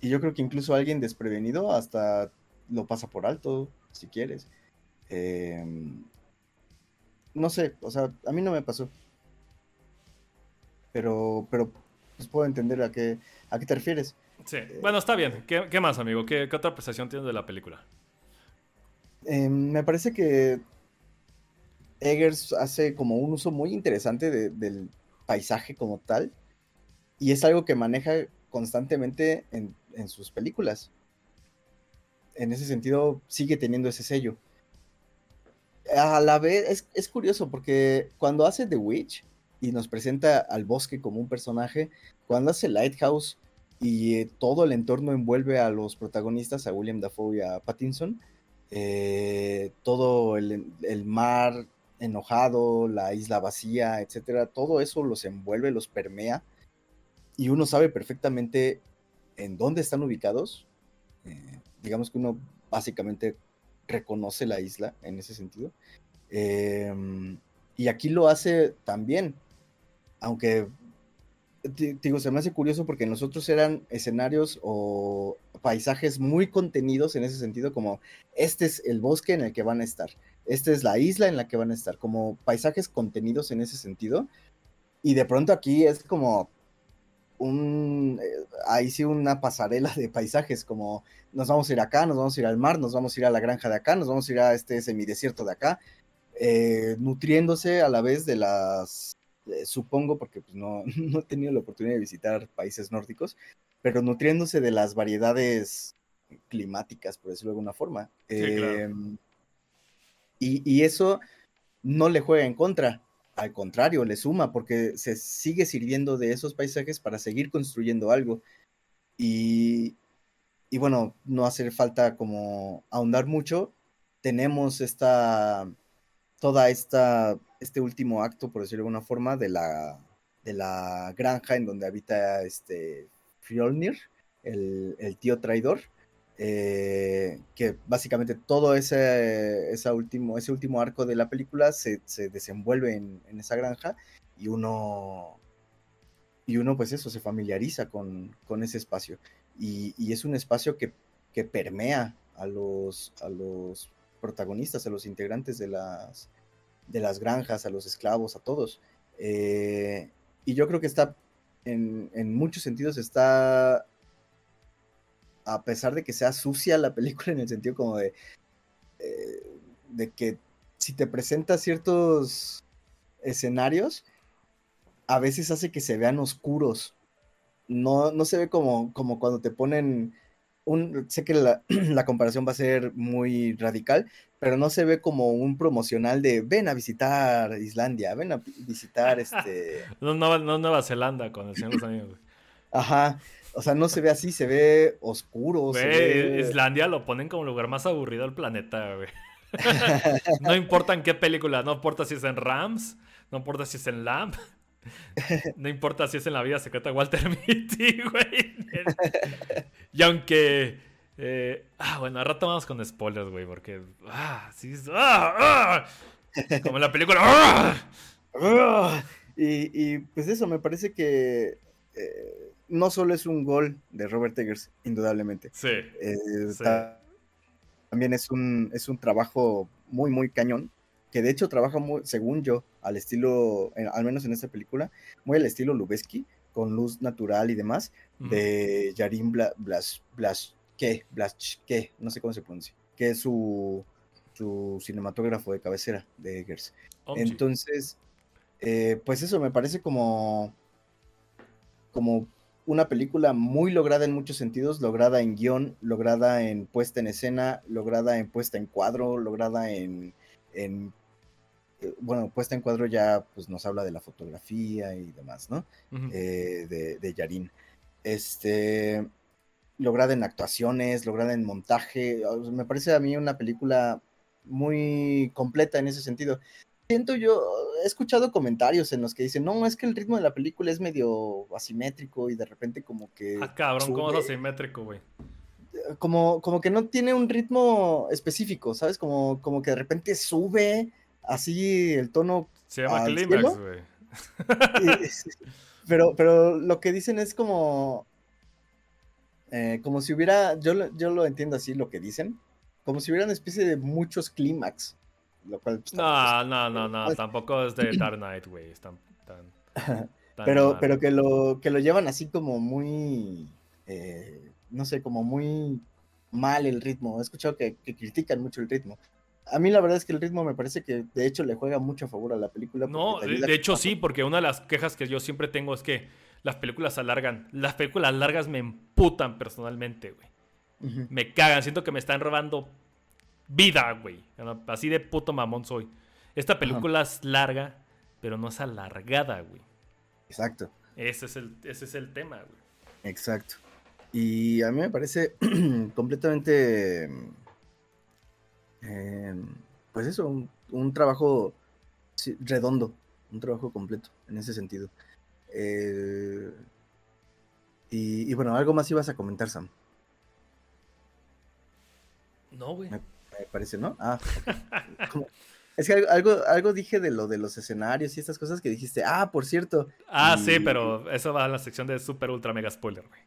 y yo creo que incluso alguien desprevenido hasta lo pasa por alto, si quieres. Eh, no sé, o sea, a mí no me pasó. Pero, pero pues puedo entender a qué, a qué te refieres. Sí, bueno, está bien. ¿Qué, qué más, amigo? ¿Qué, qué otra apreciación tienes de la película? Eh, me parece que Eggers hace como un uso muy interesante de, del paisaje como tal, y es algo que maneja constantemente en, en sus películas. En ese sentido, sigue teniendo ese sello. A la vez, es, es curioso, porque cuando hace The Witch y nos presenta al bosque como un personaje, cuando hace Lighthouse y eh, todo el entorno envuelve a los protagonistas, a William Dafoe y a Pattinson, eh, todo el, el mar enojado, la isla vacía, etcétera, todo eso los envuelve, los permea, y uno sabe perfectamente en dónde están ubicados. Eh, digamos que uno básicamente reconoce la isla en ese sentido, eh, y aquí lo hace también, aunque... Digo, se me hace curioso porque nosotros eran escenarios o paisajes muy contenidos en ese sentido, como este es el bosque en el que van a estar, esta es la isla en la que van a estar, como paisajes contenidos en ese sentido, y de pronto aquí es como un, eh, ahí sí una pasarela de paisajes, como nos vamos a ir acá, nos vamos a ir al mar, nos vamos a ir a la granja de acá, nos vamos a ir a este semidesierto de acá, eh, nutriéndose a la vez de las... supongo, porque pues, no, no he tenido la oportunidad de visitar países nórdicos, pero nutriéndose de las variedades climáticas, por decirlo de alguna forma. Sí, eh, claro. y, y eso no le juega en contra, al contrario, le suma, porque se sigue sirviendo de esos paisajes para seguir construyendo algo. y, y bueno, no hace falta como ahondar mucho. Tenemos esta, toda esta, este último acto, por decirlo de alguna forma, de la, de la granja en donde habita este Fjolnir, el, el tío traidor, eh, que básicamente todo ese, ese, último, ese último arco de la película se, se desenvuelve en, en esa granja, y uno, y uno pues eso, se familiariza con, con ese espacio, y, y es un espacio que, que permea a los, a los protagonistas, a los integrantes de las, de las granjas, a los esclavos, a todos. Eh, y yo creo que está, en, en muchos sentidos está, a pesar de que sea sucia la película, en el sentido como de, eh, de que si te presenta ciertos escenarios, a veces hace que se vean oscuros. No, no se ve como, como cuando te ponen... Un, sé que la, la comparación va a ser muy radical, pero no se ve como un promocional de ven a visitar Islandia, ven a visitar este... no, no, no Nueva Zelanda con el Señor de los Anillos. Ajá, o sea, no se ve así, se ve oscuro. Güey, se ve... Islandia lo ponen como el lugar más aburrido del planeta, güey. No importa en qué película, no importa si es en Rams, no importa si es en Lamb, no importa si es en La vida secreta de Walter Mitty, güey. Y aunque... Eh, ah, bueno, al rato vamos con spoilers, güey, porque... Ah, sí, ah, ah, como en la película... Ah, ah. Y, y pues eso, me parece que... Eh, no solo es un gol de Robert Eggers, indudablemente. Sí. Eh, sí. Ta- también es un, es un trabajo muy, muy cañón. Que de hecho trabaja, muy, según yo, al estilo... En, al menos en esta película, muy al estilo Lubezki, con luz natural y demás, uh-huh. de Yarin Bla, Blas, Blas, ¿qué? Blas, ¿qué? No sé cómo se pronuncia, que es su, su cinematógrafo de cabecera de Eggers. Omchi. Entonces, eh, pues eso me parece como, como una película muy lograda en muchos sentidos, lograda en guión, lograda en puesta en escena, lograda en puesta en cuadro, lograda en... en bueno, puesta en cuadro ya pues nos habla de la fotografía y demás, ¿no? Uh-huh. Eh, de, de Yarin. Este, lograda en actuaciones, lograda en montaje. Me parece a mí una película muy completa en ese sentido. Siento yo, he escuchado comentarios en los que dicen, no, es que el ritmo de la película es medio asimétrico y de repente como que... Ah, cabrón, ¿cómo es asimétrico, güey? Como, como que no tiene un ritmo específico, ¿sabes? Como, como que de repente sube... Así el tono... Se llama clímax, güey. Pero, pero lo que dicen es como... Eh, como si hubiera... Yo, yo lo entiendo así, lo que dicen. Como si hubiera una especie de muchos clímax. Lo cual... Pues, no, no, no, no. Tampoco es de Dark Knight, güey. Tan, tan, tan pero mal. Pero que lo, que lo llevan así como muy... Eh, no sé, como muy mal el ritmo. He escuchado que, que critican mucho el ritmo. A mí la verdad es que el ritmo me parece que de hecho le juega mucho a favor a la película. No, de, de hecho sí, porque una de las quejas que yo siempre tengo es que las películas alargan. Las películas largas me emputan personalmente, güey. Uh-huh. Me cagan, siento que me están robando vida, güey. Así de puto mamón soy. Esta película uh-huh. es larga, pero no es alargada, güey. Exacto. Ese es el, ese es el tema, güey. Exacto. Y a mí me parece completamente... Eh, pues eso, un, un trabajo sí, redondo, un trabajo completo en ese sentido. Eh, y, y bueno, algo más ibas a comentar, Sam. No, güey. Me, me parece, ¿no? Ah, como, es que algo, algo dije de lo de los escenarios y estas cosas que dijiste. Ah, por cierto. Ah, y... sí, pero eso va a la sección de super ultra mega spoiler, güey.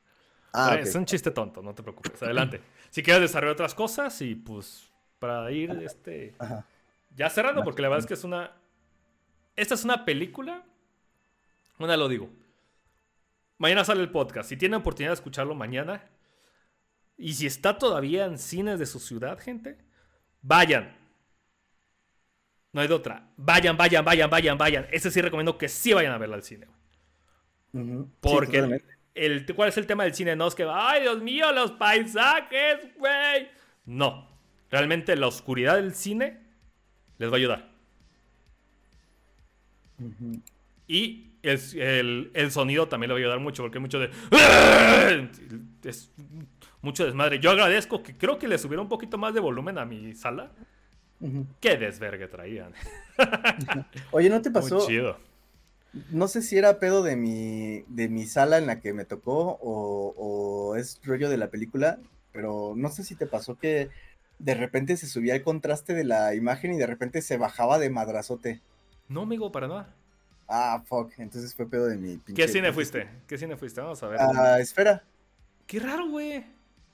Ah, pero, okay. Es un chiste tonto, no te preocupes. Adelante. Si quieres desarrollar otras cosas y pues. Para ir, ajá, este... Ajá. Ya cerrando, porque la verdad es que es una... Esta es una película... Bueno, lo digo. Mañana sale el podcast. Si tienen oportunidad de escucharlo mañana... Y si está todavía en cines de su ciudad, gente... Vayan. No hay de otra. Vayan, vayan, vayan, vayan, vayan. Este sí recomiendo que sí vayan a verla al cine. Uh-huh. Porque... Sí, el, el, ¿cuál es el tema del cine? No es que... ¡Ay, Dios mío, los paisajes, güey! No. Realmente la oscuridad del cine les va a ayudar. Uh-huh. Y es, el, el sonido también le va a ayudar mucho, porque hay mucho de... Es mucho desmadre. Yo agradezco que creo que le subiera un poquito más de volumen a mi sala. Uh-huh. Qué desvergue traían. Oye, ¿no te pasó? Muy chido. No sé si era pedo de mi, de mi sala en la que me tocó o, o es rollo de la película, pero no sé si te pasó que de repente se subía el contraste de la imagen y de repente se bajaba de madrazote. No, amigo, para nada. Ah, fuck, entonces fue pedo de mi pinche... ¿Qué cine fuiste? ¿Qué cine fuiste? Vamos a ver. Ah, Esfera. Qué raro, güey.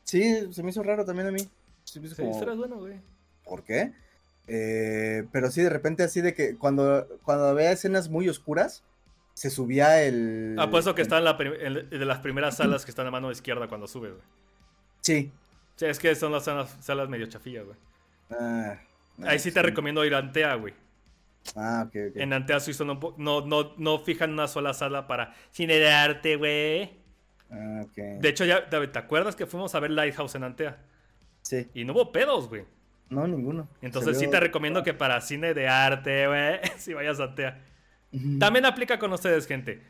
Sí, se me hizo raro también a mí. Se me hizo sí, como... Esfera es bueno, güey. ¿Por qué? Eh, pero sí, de repente así de que cuando, cuando había escenas muy oscuras, se subía el... Apuesto que el... está en la prim... en, de las primeras salas que están a mano izquierda cuando sube, güey. Sí. Sí, es que son las salas, salas medio chafillas, güey. Ah, no, ahí sí te sí. recomiendo ir a Antea, güey. Ah, ok, ok. En Antea Suizo no, no, no, no fijan una sola sala para cine de arte, güey. Ah, ok. De hecho, ya, ¿te acuerdas que fuimos a ver Lighthouse en Antea? Sí. Y no hubo pedos, güey. No, ninguno. Entonces vio... sí te recomiendo que para cine de arte, güey, si vayas a Antea. Uh-huh. También aplica con ustedes, gente.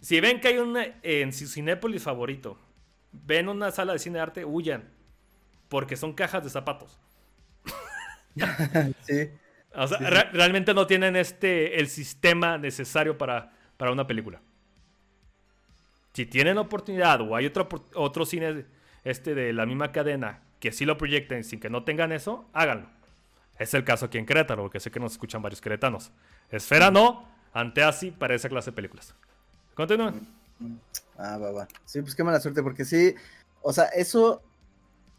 Si ven que hay un eh, en su Cinépolis favorito, ven una sala de cine de arte, huyan. Porque son cajas de zapatos. Sí. O sea, sí, sí. Re- realmente no tienen este el sistema necesario para, para una película. Si tienen oportunidad o hay otro, otro cine este de la misma cadena que sí lo proyecten sin que no tengan eso, háganlo. Es el caso aquí en Querétaro, porque sé que nos escuchan varios queretanos. Esfera no, Antea sí para esa clase de películas. Continúen. Ah, va, va. Sí, pues qué mala suerte, porque sí, o sea, eso...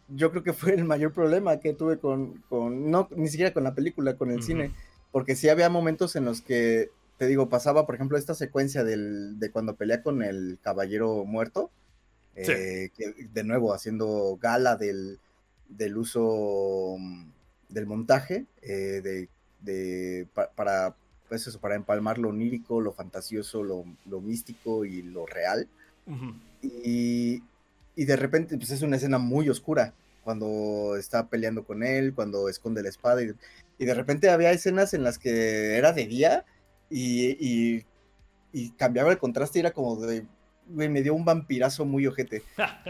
Yo creo que fue el mayor problema que tuve con, con no, ni siquiera con la película, con el uh-huh. cine, porque sí había momentos en los que, te digo, pasaba, por ejemplo, esta secuencia del, de cuando pelea con el caballero muerto, eh, sí. que, de nuevo, haciendo gala del, del uso del montaje, eh, de, de pa, para, pues eso, para empalmar lo onírico, lo fantasioso, lo, lo místico y lo real, uh-huh. y... Y de repente, pues es una escena muy oscura, cuando está peleando con él, cuando esconde la espada, y, y de repente había escenas en las que era de día, y, y, y cambiaba el contraste, y era como de, güey, me dio un vampirazo muy ojete.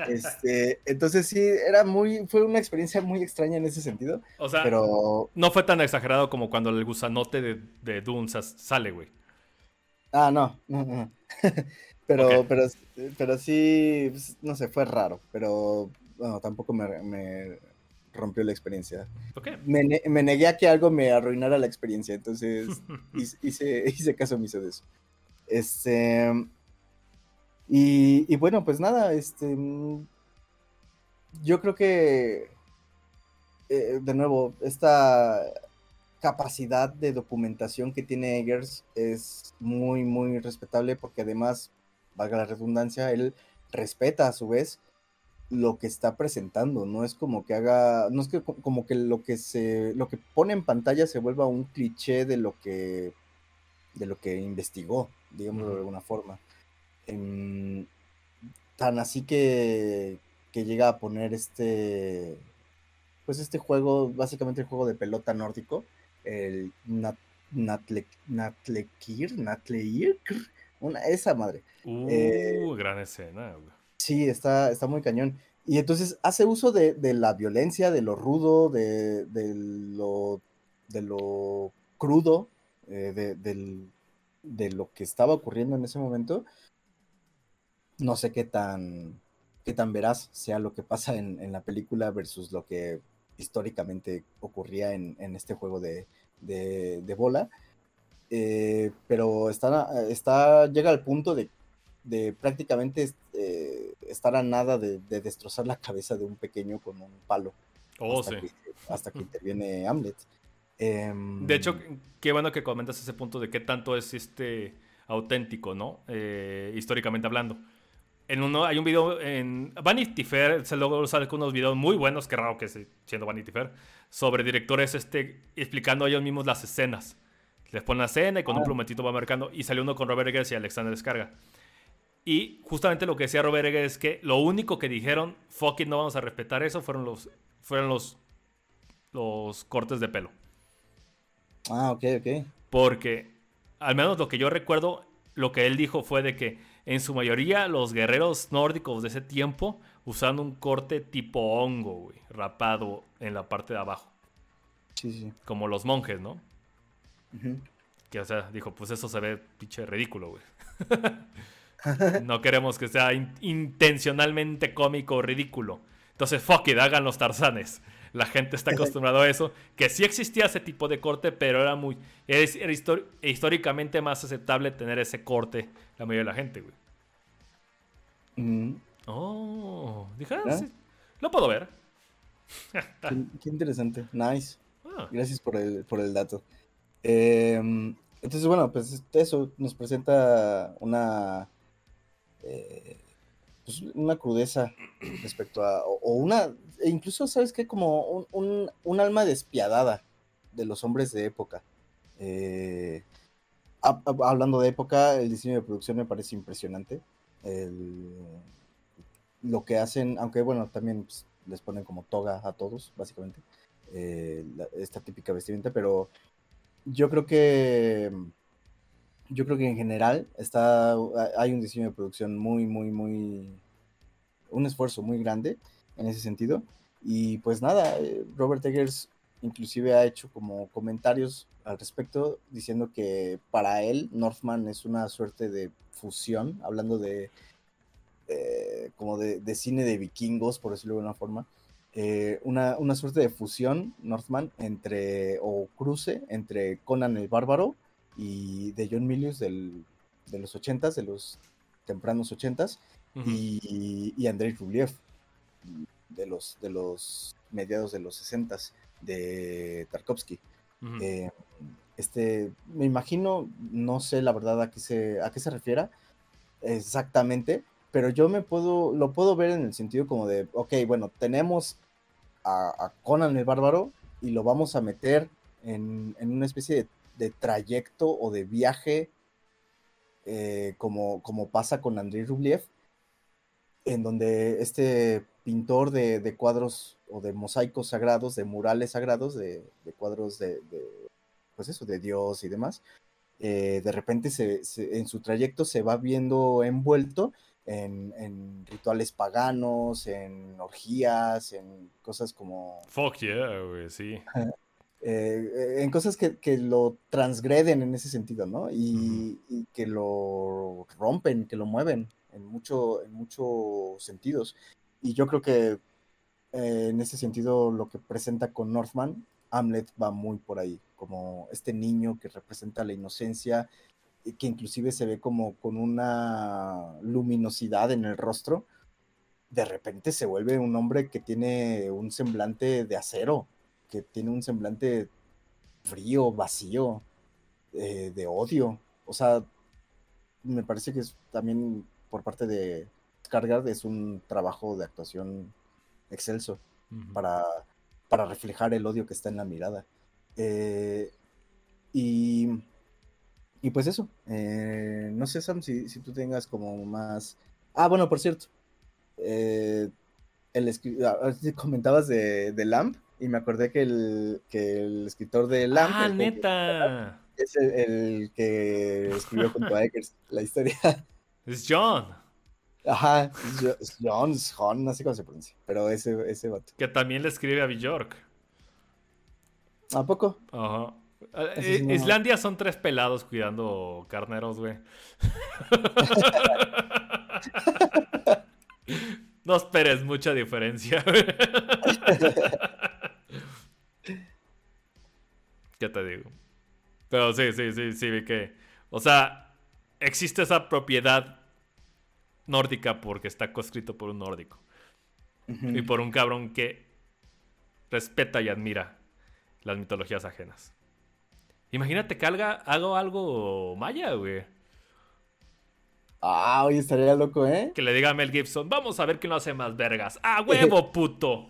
Este, entonces sí, era muy, fue una experiencia muy extraña en ese sentido. O sea, pero... no fue tan exagerado como cuando el gusanote de, de Dune sale, güey. Ah, no, no, no. Pero, okay. pero, pero sí, pues, no sé, fue raro, pero bueno, tampoco me, me rompió la experiencia. Okay. Me, ne- me negué a que algo me arruinara la experiencia, entonces hice, hice caso omiso de eso. Este, y, y bueno, pues nada, este, yo creo que, eh, de nuevo, esta capacidad de documentación que tiene Eggers es muy, muy respetable, porque además... valga la redundancia, él respeta a su vez lo que está presentando, no es como que haga, no es que como que lo que se, lo que pone en pantalla se vuelva un cliché de lo que, de lo que investigó, digámoslo mm. de alguna forma. En, tan así que, que llega a poner este, pues este juego, básicamente el juego de pelota nórdico, el nat, natle, Natlekir, Natleir, Una, esa madre. Uh, eh, gran escena. Sí, está, está muy cañón. Y entonces hace uso de, de la violencia, de lo rudo, de, de, lo, de lo crudo, eh, de, de, de lo que estaba ocurriendo en ese momento. No sé qué tan, qué tan veraz sea lo que pasa en, en la película versus lo que históricamente ocurría en, en este juego de, de, de bola. Eh, pero está, está, llega al punto de, de prácticamente eh, estar a nada de, de destrozar la cabeza de un pequeño con un palo. Oh, hasta, sí. que, hasta que interviene Hamlet. Eh, de hecho, qué bueno que comentas ese punto de qué tanto es este auténtico, ¿no? Eh, históricamente hablando. En uno, hay un video en Vanity Fair, se logró usar algunos videos muy buenos, qué raro que esté siendo Vanity Fair, sobre directores este, explicando ellos mismos las escenas. Les pone la escena y con ah. un plumetito va marcando. Y salió uno con Robert Eggers y Alexander Descarga. Y justamente lo que decía Robert Eggers es que lo único que dijeron, fucking no vamos a respetar eso, fueron los, fueron los, los cortes de pelo. Ah, ok, ok. Porque, al menos lo que yo recuerdo, lo que él dijo fue de que en su mayoría los guerreros nórdicos de ese tiempo usaban un corte tipo hongo, güey, rapado en la parte de abajo. Sí, sí. Como los monjes, ¿no? Uh-huh. Que, o sea, dijo, pues eso se ve pinche ridículo, güey. No queremos que sea in- intencionalmente cómico o ridículo. Entonces, fuck it, hagan los tarzanes. La gente está acostumbrada a eso. Que sí existía ese tipo de corte, pero era muy... Era, era histori- históricamente más aceptable tener ese corte la mayoría de la gente, güey. Mm. Oh, dije, ah, sí, lo puedo ver. qué, qué interesante. Nice. Ah. Gracias por el, por el dato. Eh, entonces, bueno, pues eso nos presenta una... Eh, pues una crudeza respecto a... O, o una... E incluso, ¿sabes qué? Como un, un, un alma despiadada de los hombres de época. Eh, a, a, hablando de época, el diseño de producción me parece impresionante. El, lo que hacen, aunque bueno, también pues, les ponen como toga a todos, básicamente. Eh, la, esta típica vestimenta, pero yo creo que... Yo creo que en general está, hay un diseño de producción muy, muy, muy... Un esfuerzo muy grande en ese sentido. Y pues nada, Robert Eggers inclusive ha hecho como comentarios al respecto, diciendo que para él Northman es una suerte de fusión, hablando de eh, como de, de cine de vikingos, por decirlo de alguna forma, eh, una, una suerte de fusión Northman entre, o cruce entre Conan el Bárbaro y de John Milius del, de los ochentas, de los tempranos ochentas, uh-huh. y, y Andrei Rublev de los, de los mediados de los sesentas de Tarkovsky. Uh-huh. Eh, este, me imagino, no sé la verdad a qué se, a qué se refiera exactamente, pero yo me puedo, lo puedo ver en el sentido como de, ok, bueno, tenemos a, a Conan el Bárbaro y lo vamos a meter en, en una especie de de trayecto o de viaje, eh, como, como pasa con Andrei Rublev, en donde este pintor de, de cuadros o de mosaicos sagrados, de murales sagrados, de, de cuadros de, de, pues eso, de Dios y demás, eh, de repente se, se, en su trayecto se va viendo envuelto en, en rituales paganos, en orgías, en cosas como... Fuck yeah, güey, sí. Eh, en cosas que, que lo transgreden en ese sentido, ¿no? Y, uh-huh. y que lo rompen, que lo mueven en mucho, en muchos sentidos. Y yo creo que eh, en ese sentido lo que presenta con Northman, Hamlet va muy por ahí, como este niño que representa la inocencia, y que inclusive se ve como con una luminosidad en el rostro, de repente se vuelve un hombre que tiene un semblante de acero, que tiene un semblante frío, vacío, eh, de odio. O sea, me parece que es también por parte de Skarsgård es un trabajo de actuación excelso, uh-huh. para, para reflejar el odio que está en la mirada. Eh, y, y pues eso. Eh, no sé, Sam, si, si tú tengas como más... Ah, bueno, por cierto. Eh, el, comentabas de, de Lamb. Y me acordé que el, que el escritor de Lamp... ¡Ah, neta! Que, es el, el que escribió junto a Eggers la historia. Es John. Ajá, es John, es John, no sé cómo se pronuncia. Pero ese, ese vato. Que también le escribe a Bjork. ¿A poco? Ajá. Es una... Islandia son tres pelados cuidando carneros, güey. No esperes mucha diferencia, güey. Ya te digo. Pero sí, sí, sí, sí, vi que... O sea, existe esa propiedad nórdica porque está conscrito por un nórdico. Uh-huh. Y por un cabrón que respeta y admira las mitologías ajenas. Imagínate que haga, haga algo maya, güey. Ah, oye, estaría loco, ¿eh? Que le diga a Mel Gibson, vamos a ver quién lo hace más vergas. ¡Ah, huevo, puto!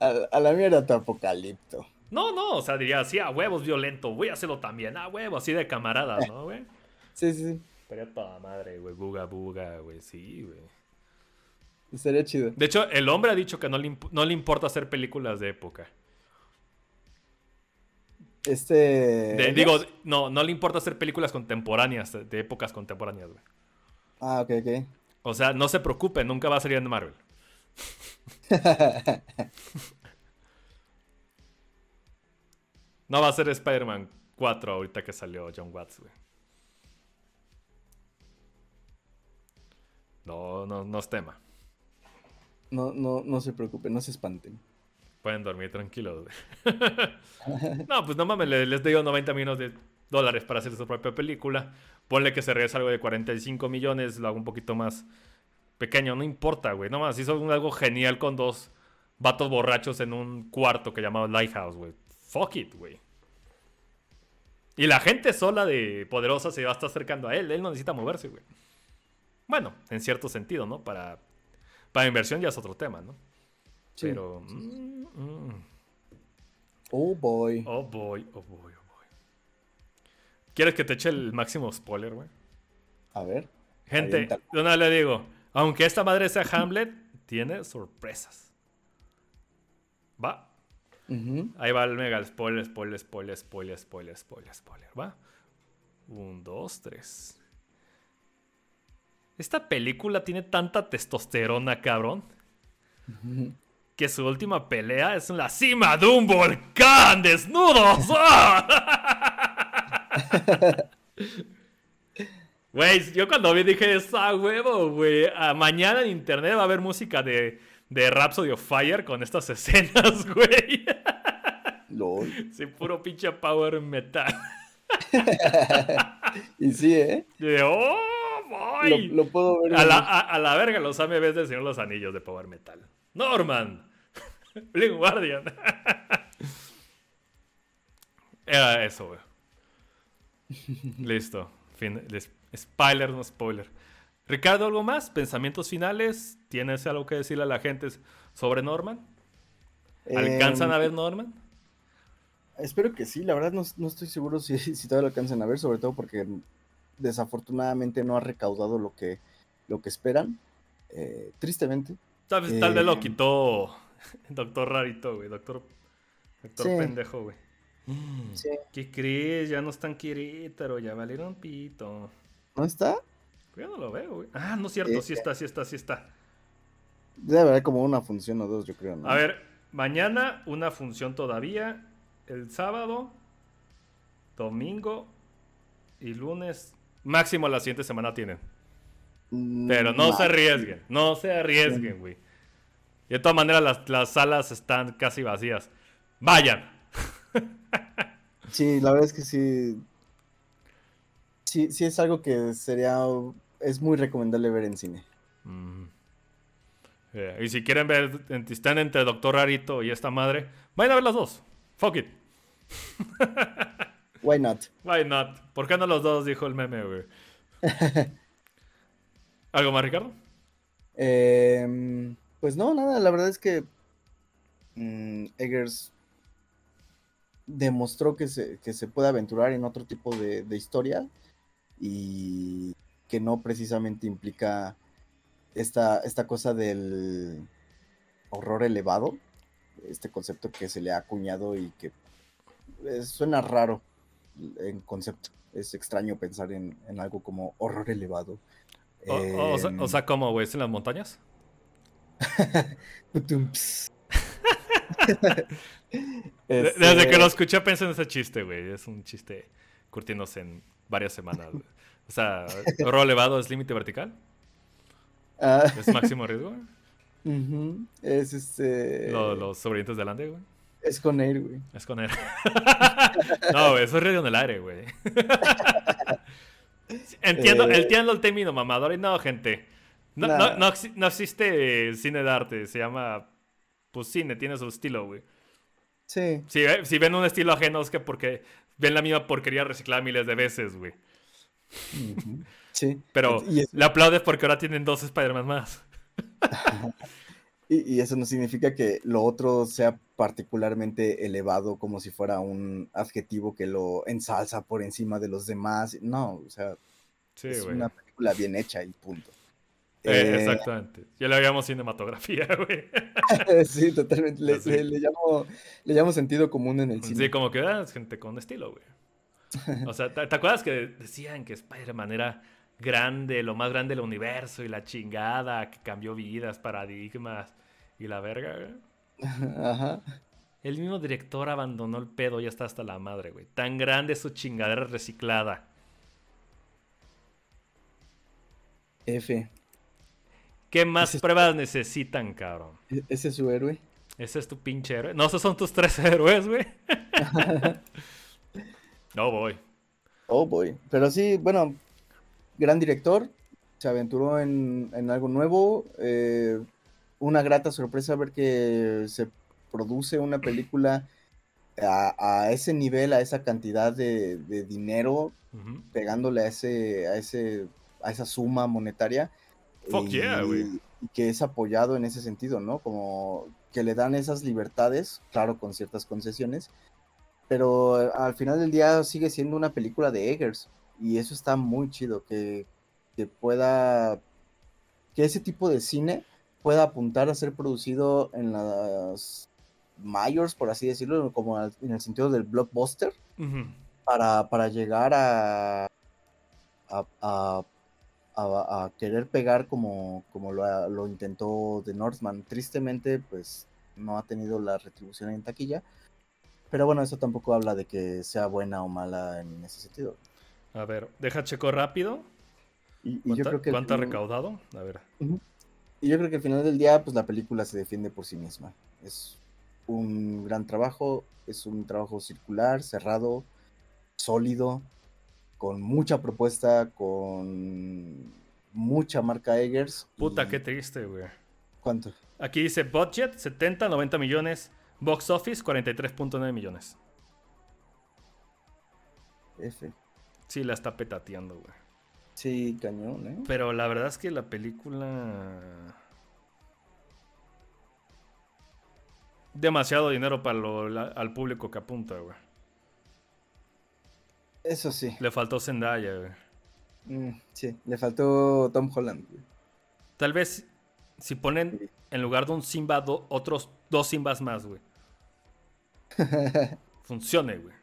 A, a la mierda tu apocalipto. No, no, o sea, diría, sí, a huevos violento, voy a hacerlo también, a huevo, así de camaradas, ¿no, güey? Sí, sí, sí. Estaría toda madre, güey, buga, buga, güey, sí, güey. Estaría chido. De hecho, el hombre ha dicho que no le, imp- no le importa hacer películas de época. Este... De, digo, no, no le importa hacer películas contemporáneas, de épocas contemporáneas, güey. Ah, ok, ok. O sea, no se preocupe, nunca va a salir en Marvel. No va a ser Spider-Man cuatro ahorita que salió John Watts, güey. No, no, no es tema. No, no, no se preocupen, no se espanten. Pueden dormir tranquilos. No, pues no mames, les dio noventa millones de dólares para hacer su propia película. Ponle que se regresa algo de cuarenta y cinco millones, lo hago un poquito más pequeño, no importa, güey. No mames, hizo algo genial con dos vatos borrachos en un cuarto que llamaba Lighthouse, güey. Fuck it, güey. Y la gente sola de Poderosa se va a estar acercando a él. Él no necesita moverse, güey. Bueno, en cierto sentido, ¿no? Para, para inversión ya es otro tema, ¿no? Sí, pero... Sí. Mm, mm. Oh, boy. Oh, boy. Oh, boy. Oh, boy. ¿Quieres que te eche el máximo spoiler, güey? A ver. Gente, de una le digo, aunque esta madre sea Hamlet, tiene sorpresas. ¿Va? Uh-huh. Ahí va el mega spoiler, spoiler, spoiler, spoiler, spoiler, spoiler, spoiler. ¿Va? Un, dos, tres. Esta película tiene tanta testosterona, cabrón, que su última pelea es en la cima de un volcán, desnudos. ¡Oh! Güey, yo cuando vi dije, ¡ah, huevo, güey! Ah, mañana en internet va a haber música de, de Rhapsody of Fire con estas escenas, güey. Lol. Sí, puro pinche power metal. Y sí, ¿eh? De, ¡oh, boy! Lo, lo puedo ver. A la, a, a la verga los A M Vs del Señor los Anillos de power metal. ¡Norman! Blink Guardian. Era eso, güey. Listo. Fin, les, spoiler, no spoiler. Ricardo, ¿algo más? ¿Pensamientos finales? ¿Tienes algo que decirle a la gente sobre Norman? ¿Alcanzan eh, a ver Norman? Espero que sí. La verdad no, no estoy seguro si, si todavía lo alcanzan a ver, sobre todo porque desafortunadamente no ha recaudado lo que, lo que esperan. Eh, tristemente. Tal vez eh, lo quitó Doctor Rarito, güey. Doctor, doctor sí. Pendejo, güey. Sí. ¿Qué crees? Ya no está en Querétaro, ya valieron pito. ¿No está? Yo no lo veo, güey. Ah, no es cierto, eh, sí está, sí está, sí está. Debe haber como una función o dos, yo creo, ¿no? A ver, mañana una función todavía. El sábado, domingo y lunes. Máximo la siguiente semana tienen. Mm, Pero no, no se arriesguen, no se arriesguen, güey. De todas maneras, las, las salas están casi vacías. ¡Vayan! Sí, la verdad es que sí. Sí, sí es algo que sería... Es muy recomendable ver en cine. Mm. Yeah. Y si quieren ver... Están entre Doctor Rarito y esta madre. Vayan a ver las dos. Fuck it. Why not? Why not? ¿Por qué no los dos? Dijo el meme, güey. ¿Algo más, Ricardo? Eh, pues no, nada. La verdad es que... Mmm, Eggers... demostró que se, que se puede aventurar en otro tipo de, de historia y que no precisamente implica esta, esta cosa del horror elevado, este concepto que se le ha acuñado y que es, suena raro en concepto, es extraño pensar en, en algo como horror elevado. O, eh, o, o, sea, o sea, ¿cómo, güey? ¿Es en las montañas? Desde este... que lo escuché pensé en ese chiste, güey. Es un chiste curtiéndose en varias semanas. O sea, ¿horror elevado es límite vertical? Ah. ¿Es máximo riesgo? Uh-huh. Es este... Los, los sobrevivientes del Ande, güey. Es con air, güey. Es con air. No, güey, eso es radio en el aire, güey. Entiendo, eh... entiendo el término mamador. Y no, gente. No, nah. no, no, no existe cine de arte. Se llama... Pues cine, tiene su estilo, güey. Sí. Si, si ven un estilo ajeno es que porque ven la misma porquería reciclada miles de veces, güey. Uh-huh. Sí. Pero y es... le aplaudes porque ahora tienen dos Spider-Man más. y, y eso no significa que lo otro sea particularmente elevado como si fuera un adjetivo que lo ensalza por encima de los demás. No, o sea, sí, es güey. Una película bien hecha y punto. Eh, exactamente. Ya le llamamos cinematografía, güey. Sí, totalmente. Le, le, le, llamo, le llamo sentido común en el cine. Sí, como que ah, es gente con estilo, güey. O sea, ¿te, te acuerdas que decían que Spider-Man era grande, lo más grande del universo y la chingada, que cambió vidas, paradigmas y la verga, güey? Ajá. El mismo director abandonó el pedo, ya está hasta la madre, güey. Tan grande es su chingadera reciclada. F. ¿Qué más pruebas tu... necesitan, cabrón? ¿Ese es su héroe? ¿Ese es tu pinche héroe? No, esos son tus tres héroes, güey. No voy. Oh, voy. Pero sí, bueno, gran director. Se aventuró en, en algo nuevo. Eh, una grata sorpresa ver que se produce una película a, a ese nivel, a esa cantidad de, de dinero, uh-huh, pegándole a ese, a ese, a esa suma monetaria. Fuck y, yeah, güey. Y que es apoyado en ese sentido, ¿no? Como que le dan esas libertades, claro, con ciertas concesiones, pero al final del día sigue siendo una película de Eggers, y eso está muy chido, que, que pueda, que ese tipo de cine pueda apuntar a ser producido en las majors, por así decirlo, como en el sentido del blockbuster, uh-huh, para, para llegar a a, a A, a querer pegar como, como lo, lo intentó The Northman. Tristemente, pues, no ha tenido la retribución en taquilla. Pero bueno, eso tampoco habla de que sea buena o mala en ese sentido. A ver, deja checo rápido. Y, y yo creo que ¿cuánto ha recaudado? A ver. Uh-huh. Y yo creo que al final del día, pues, la película se defiende por sí misma. Es un gran trabajo, es un trabajo circular, cerrado, sólido, con mucha propuesta, con mucha marca Eggers. Puta, y... qué triste, güey. ¿Cuánto? Aquí dice budget, setenta, noventa millones. Box office, cuarenta y tres punto nueve millones. F. Sí, la está petateando, güey. Sí, cañón, ¿eh? Pero la verdad es que la película... demasiado dinero para lo, la, al público que apunta, güey. Eso sí. Le faltó Zendaya, güey. Mm, sí, le faltó Tom Holland, güey. Tal vez si ponen sí, en lugar de un Simba, do, otros dos Simbas más, güey. Funcione, güey.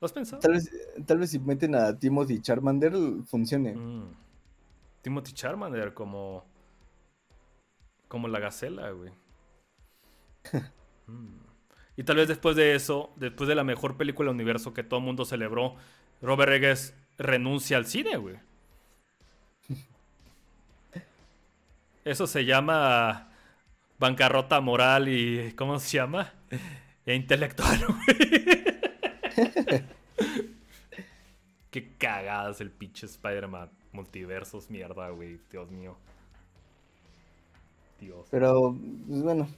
¿Lo has pensado? Tal vez, tal vez si meten a Timothy Charmander, funcione. Mm. Timothy Charmander como... como la gacela, güey. mm. Y tal vez después de eso, después de la mejor película del universo que todo el mundo celebró, Robert Eggers renuncia al cine, güey. Eso se llama bancarrota moral y... ¿cómo se llama? E intelectual, güey. Qué cagadas el pinche Spider-Man. Multiversos, mierda, güey. Dios mío. Dios. Pero, pues bueno...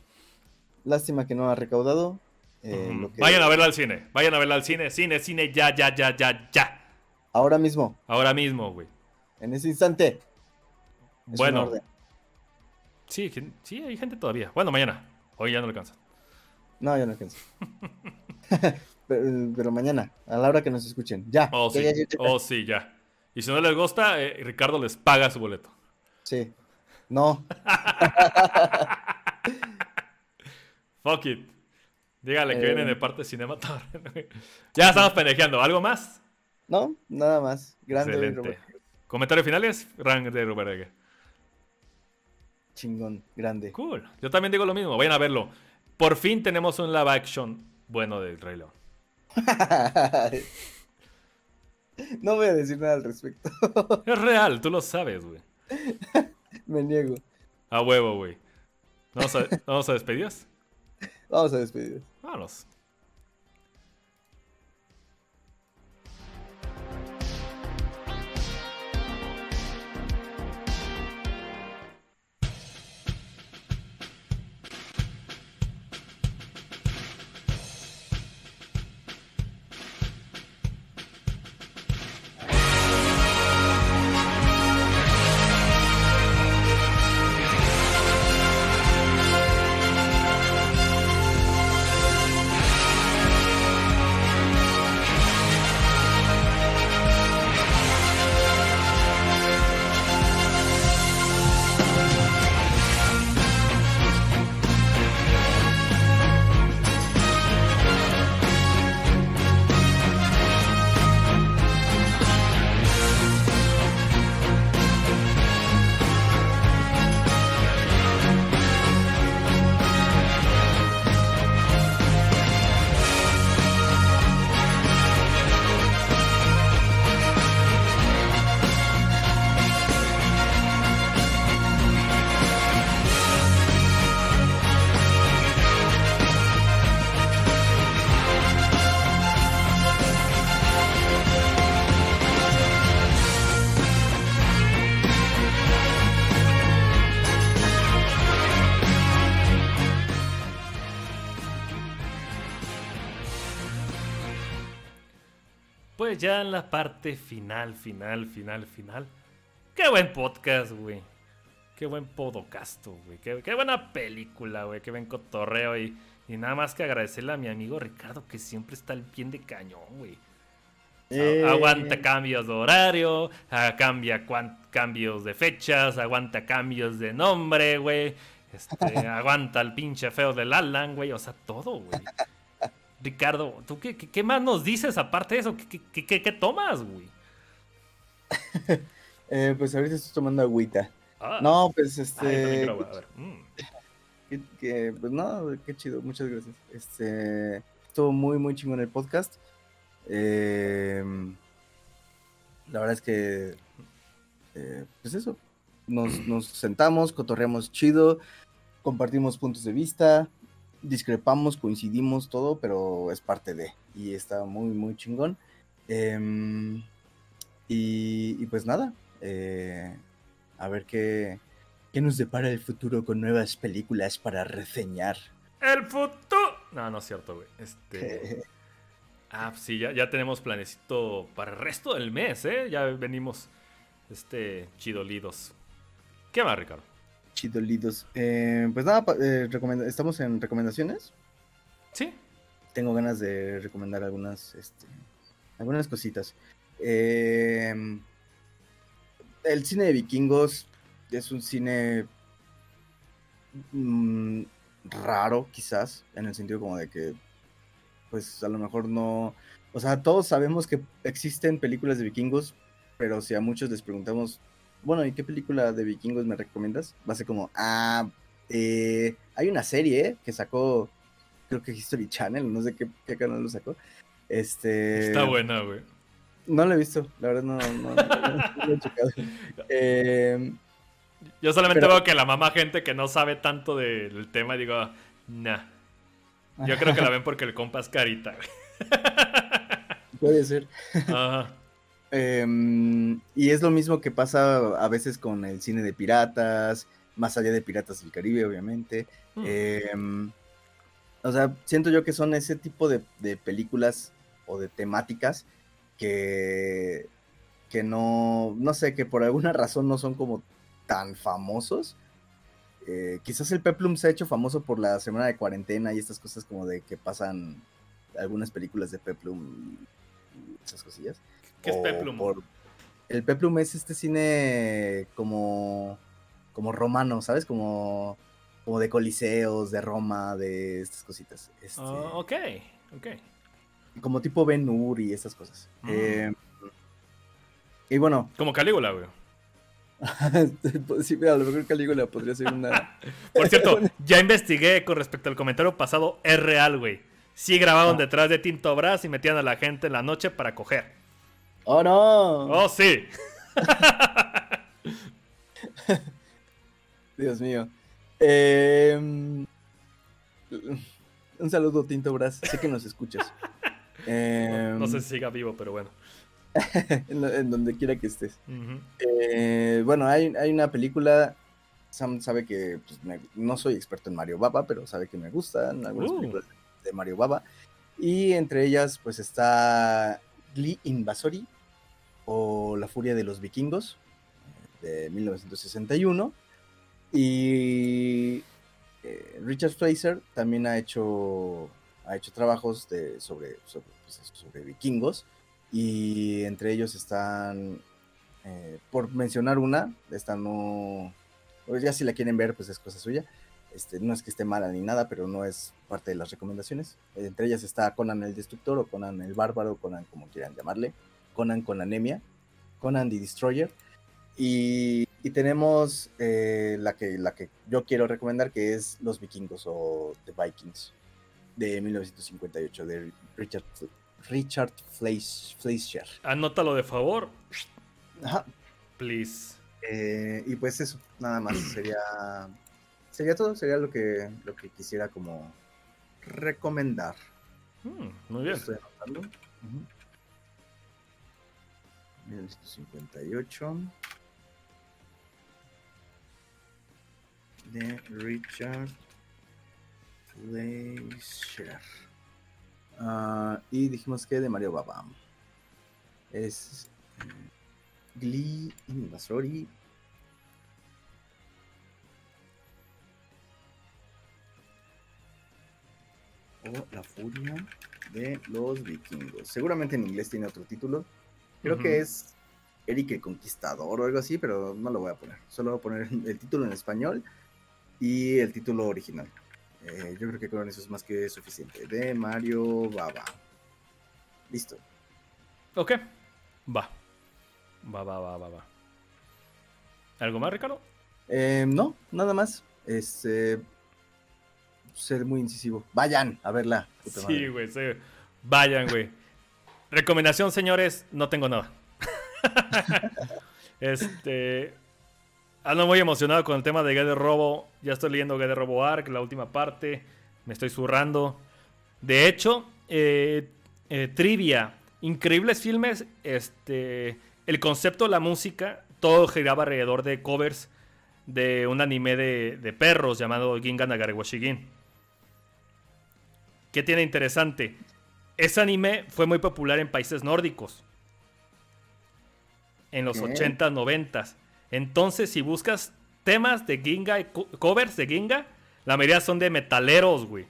lástima que no ha recaudado. Eh, mm. lo que... Vayan a verla al cine. Vayan a verla al cine. Cine, cine, ya, ya, ya, ya, ya. Ahora mismo. Ahora mismo, güey. En ese instante. Es bueno. Sí, sí, hay gente todavía. Bueno, mañana. Hoy ya no alcanza. No, ya no alcanza. pero, pero mañana, a la hora que nos escuchen. Ya. Oh, sí, ya, ya, ya. Oh, sí, ya. Y si no les gusta, eh, Ricardo les paga su boleto. Sí. No. Fuck it. Dígale que eh... vienen de parte de Cinema Torrent. Ya estamos pendejeando. ¿Algo más? No, nada más. Grande Robert. ¿Comentarios finales? Rank de Robert Eggers. Chingón, grande. Cool. Yo también digo lo mismo. Vayan a verlo. Por fin tenemos un live action bueno del Rey León. No voy a decir nada al respecto. Es real, tú lo sabes, güey. Me niego. A huevo, güey. ¿Vamos a, ¿vamos a despedirnos? Vamos a despedir. Vámonos. pues ya en la parte final, final, final, final. ¡Qué buen podcast, güey! ¡Qué buen podocasto, güey! Qué, ¡Qué buena película, güey! ¡Qué buen cotorreo! Y, y nada más que agradecerle a mi amigo Ricardo, que siempre está al pie de cañón, güey. Eh. Aguanta cambios de horario, cambia cuan, cambios de fechas, aguanta cambios de nombre, güey. Este, aguanta el pinche feo del Alan, güey. O sea, todo, güey. Ricardo, ¿tú qué, qué, qué más nos dices aparte de eso? ¿Qué, qué, qué, qué, qué tomas, güey? eh, pues ahorita estoy tomando agüita. Ah. No, pues este... Ay, no, a ver. Mm. Que, que, pues no, qué chido, muchas gracias. Este, estuvo muy, muy chingón el podcast. Eh, la verdad es que... Eh, pues eso. Nos, nos sentamos, cotorreamos chido, compartimos puntos de vista, discrepamos, coincidimos, todo, pero es parte de, y está muy, muy chingón. Eh, y, y pues nada, eh, a ver qué, qué nos depara el futuro con nuevas películas para reseñar. ¡El futuro! No, no es cierto, güey. Este... ah, sí, ya, ya tenemos planecito para el resto del mes, ¿eh? Ya venimos este chidolidos. ¿Qué más, Ricardo? Chidolitos. Eh, pues nada, eh, recomend- estamos en recomendaciones. Sí. Tengo ganas de recomendar algunas, este, algunas cositas. Eh, el cine de vikingos es un cine mm, raro, quizás, en el sentido como de que, pues a lo mejor no... O sea, todos sabemos que existen películas de vikingos, pero si a muchos les preguntamos... Bueno, ¿y qué película de vikingos me recomiendas? Va a ser como, ah, eh, hay una serie que sacó, creo que History Channel, no sé qué, qué canal lo sacó. Este... Está buena, güey. No la he visto, la verdad no, no, no, no he checado. Eh, Yo solamente pero... veo que la mamá gente que no sabe tanto del tema, digo, nah. Yo creo que la ven porque el compa es carita, güey. Puede ser. Ajá. Um, y es lo mismo que pasa a veces con el cine de piratas, más allá de Piratas del Caribe, obviamente. Mm. Um, o sea, siento yo que son ese tipo de, de películas o de temáticas que, que no, no sé, que por alguna razón no son como tan famosos. Eh, quizás el Peplum se ha hecho famoso por la semana de cuarentena y estas cosas como de que pasan algunas películas de Peplum y esas cosillas. ¿Qué es Peplum? Por... El Peplum es este cine como, como romano, ¿sabes? Como, como de coliseos, de Roma, de estas cositas. Este... Uh, ok, ok. Como tipo Ben-Hur y estas cosas. Mm. Eh... Y bueno. Como Calígula, güey. Sí, mira, a lo mejor Calígula podría ser una... Por cierto, ya investigué con respecto al comentario pasado, es real, güey. Sí grabaron ah. detrás de Tinto Brass y metían a la gente en la noche para coger. ¡Oh, no! ¡Oh, sí! Dios mío. Eh, un saludo, Tinto Brass. Sé que nos escuchas. Eh, no, no sé si siga vivo, pero bueno. en, en donde quiera que estés. Uh-huh. Eh, bueno, hay, hay una película... Sam sabe que... Pues, me, no soy experto en Mario Baba, pero sabe que me gustan algunas uh. películas de Mario Baba. Y entre ellas, pues, está... Gli Invasori o La Furia de los Vikingos de mil novecientos sesenta y uno, y eh, Richard Fraser también ha hecho ha hecho trabajos de, sobre, sobre, pues, sobre vikingos, y entre ellos están eh, por mencionar una, esta no, ya si la quieren ver pues es cosa suya, este, no es que esté mala ni nada, pero no es parte de las recomendaciones. Entre ellas está Conan el Destructor, o Conan el Bárbaro, Conan como quieran llamarle, Conan con anemia, Conan the Destroyer, y, y tenemos eh, la, que, la que yo quiero recomendar, que es Los Vikingos o The Vikings de mil novecientos cincuenta y ocho de Richard, Richard Fleischer. Anótalo de favor. Ajá. Please. Eh, y pues eso, nada más, sería... Sería todo, sería lo que lo que quisiera como recomendar. Mm, muy bien. Estoy anotando. Uh-huh. mil novecientos cincuenta y ocho de Richard Fleischer. Uh, y dijimos que de Mario Baba. Es Glee, Invasori. O La Furia de los Vikingos. Seguramente en inglés tiene otro título. Creo uh-huh. que es Eric el Conquistador o algo así, pero no lo voy a poner. Solo voy a poner el título en español y el título original. Eh, yo creo que con eso es más que suficiente. De Mario Baba. Listo. Ok. Va. Va, va, va, va, va. ¿Algo más, Ricardo? Eh, no, nada más. Es... Eh... ser muy incisivo. Vayan a verla. Puta sí, güey, sí. Vayan, güey. Recomendación, señores, no tengo nada. este, ando muy emocionado con el tema de Getter Robo. Ya estoy leyendo Getter Robo Arc, la última parte. Me estoy zurrando. De hecho, eh, eh, trivia. Increíbles filmes. Este, el concepto, la música, todo giraba alrededor de covers de un anime de, de perros llamado Gingan Nagarewashigin. ¿Qué tiene interesante? Ese anime fue muy popular en países nórdicos en los ochentas, noventas. Entonces, si buscas temas de Ginga, co- covers de Ginga, la mayoría son de metaleros, güey.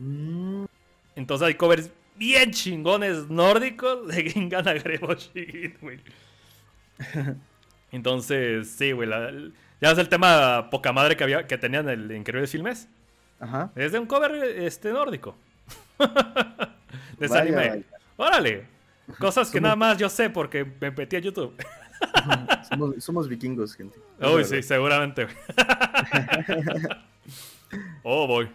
Entonces hay covers bien chingones nórdicos de Gingan Nagarewashigin, güey. Entonces, sí, güey, la, la, ya ves el tema poca madre que había, que tenían en Increíbles Filmes. Ajá. Es de un cover este nórdico. De ese anime. Vaya. Órale. Cosas que somos... nada más yo sé porque me metí a YouTube. somos, somos vikingos, gente. Uy, sí, seguramente. Oh, boy.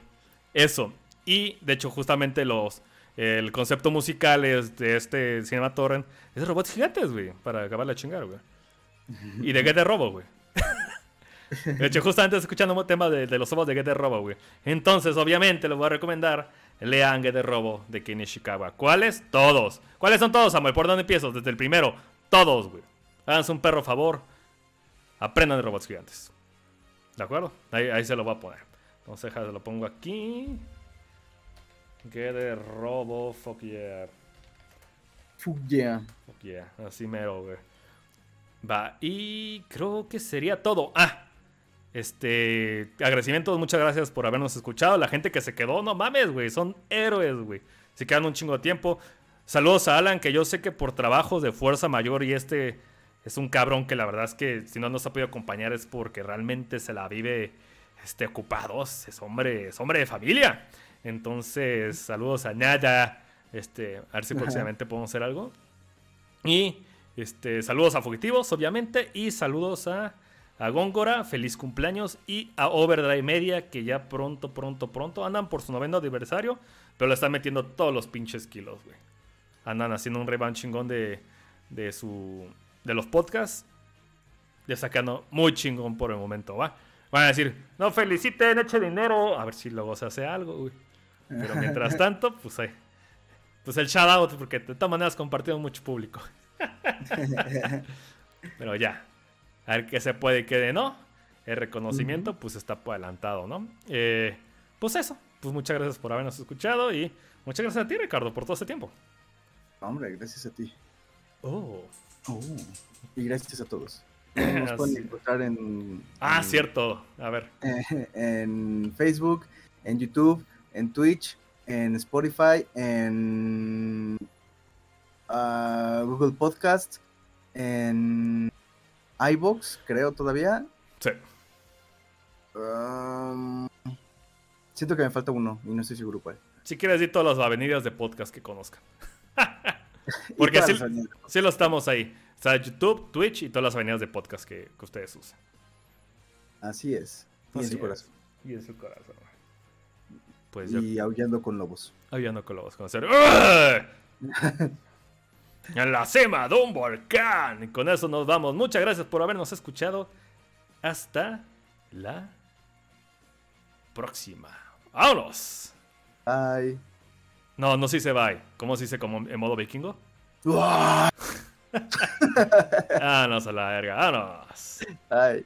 Eso. Y, de hecho, justamente los... el concepto musical es de este Cinema Torrent. Es de robots gigantes, güey. Para acabar de chingar, güey. Y de Getter Robo, güey. De hecho, justamente estoy escuchando un tema de, de los ojos de Getter Robo, güey. Entonces, obviamente, les voy a recomendar lean Getter Robo de Ken Ishikawa. ¿Cuáles? Todos. ¿Cuáles son todos, Samuel? ¿Por dónde empiezo? Desde el primero. Todos, güey. Háganse un perro favor. Aprendan de robots gigantes. ¿De acuerdo? Ahí, ahí se lo voy a poner. Entonces, se lo pongo aquí. Getter Robo, fuck yeah. Fuck yeah. Fuck yeah, así mero, güey. Va, y creo que sería todo. Ah, este. Agradecimientos, muchas gracias por habernos escuchado. La gente que se quedó, no mames, güey. Son héroes, güey. Se quedan un chingo de tiempo. Saludos a Alan, que yo sé que por trabajos de fuerza mayor y este es un cabrón que la verdad es que si no nos ha podido acompañar es porque realmente se la vive este, ocupados. Es hombre, es hombre de familia. Entonces, saludos a Nada. Este, a ver si próximamente podemos hacer algo. Y este, saludos a Fugitivos, obviamente. Y saludos a, a Góngora. Feliz cumpleaños. Y a Overdrive Media, que ya pronto, pronto, pronto andan por su noveno aniversario. Pero le están metiendo todos los pinches kilos, güey. Andan haciendo un revamp chingón de, de, su, de los podcasts. Ya sacando muy chingón por el momento, va. Van a decir, no feliciten, eche dinero. A ver si luego se hace algo, güey. Pero mientras tanto, pues ahí. Pues el shout out, porque de todas maneras compartimos mucho público. Pero ya. A ver qué se puede y qué no. El reconocimiento, uh-huh. pues está adelantado, ¿no? Eh, pues eso. Pues muchas gracias por habernos escuchado. Y muchas gracias a ti, Ricardo, por todo este tiempo. Hombre, gracias a ti. Oh. oh. Y gracias a todos. Nos pueden encontrar en... Ah, en, cierto. A ver. En, en Facebook, en YouTube, en Twitch, en Spotify, en uh, Google Podcast, en iVoox, creo todavía. Sí. Um, siento que me falta uno y no estoy seguro cuál. Si quieres ir todas las avenidas de podcast que conozcan. Porque sí, sí lo estamos ahí. O sea, YouTube, Twitch y todas las avenidas de podcast que, que ustedes usan. Así es. Y Así en su es. corazón. Y en su corazón. Pues y yo... aullando con lobos. Aullando con lobos. Con hacer... En la cima de un volcán. Y con eso nos vamos. Muchas gracias por habernos escuchado. Hasta la próxima. ¡Vámonos! Bye. No, no se dice bye. ¿Cómo se dice como en modo vikingo? ¡Uah! ¡Vámonos a la verga! ¡Vámonos! ¡Ay!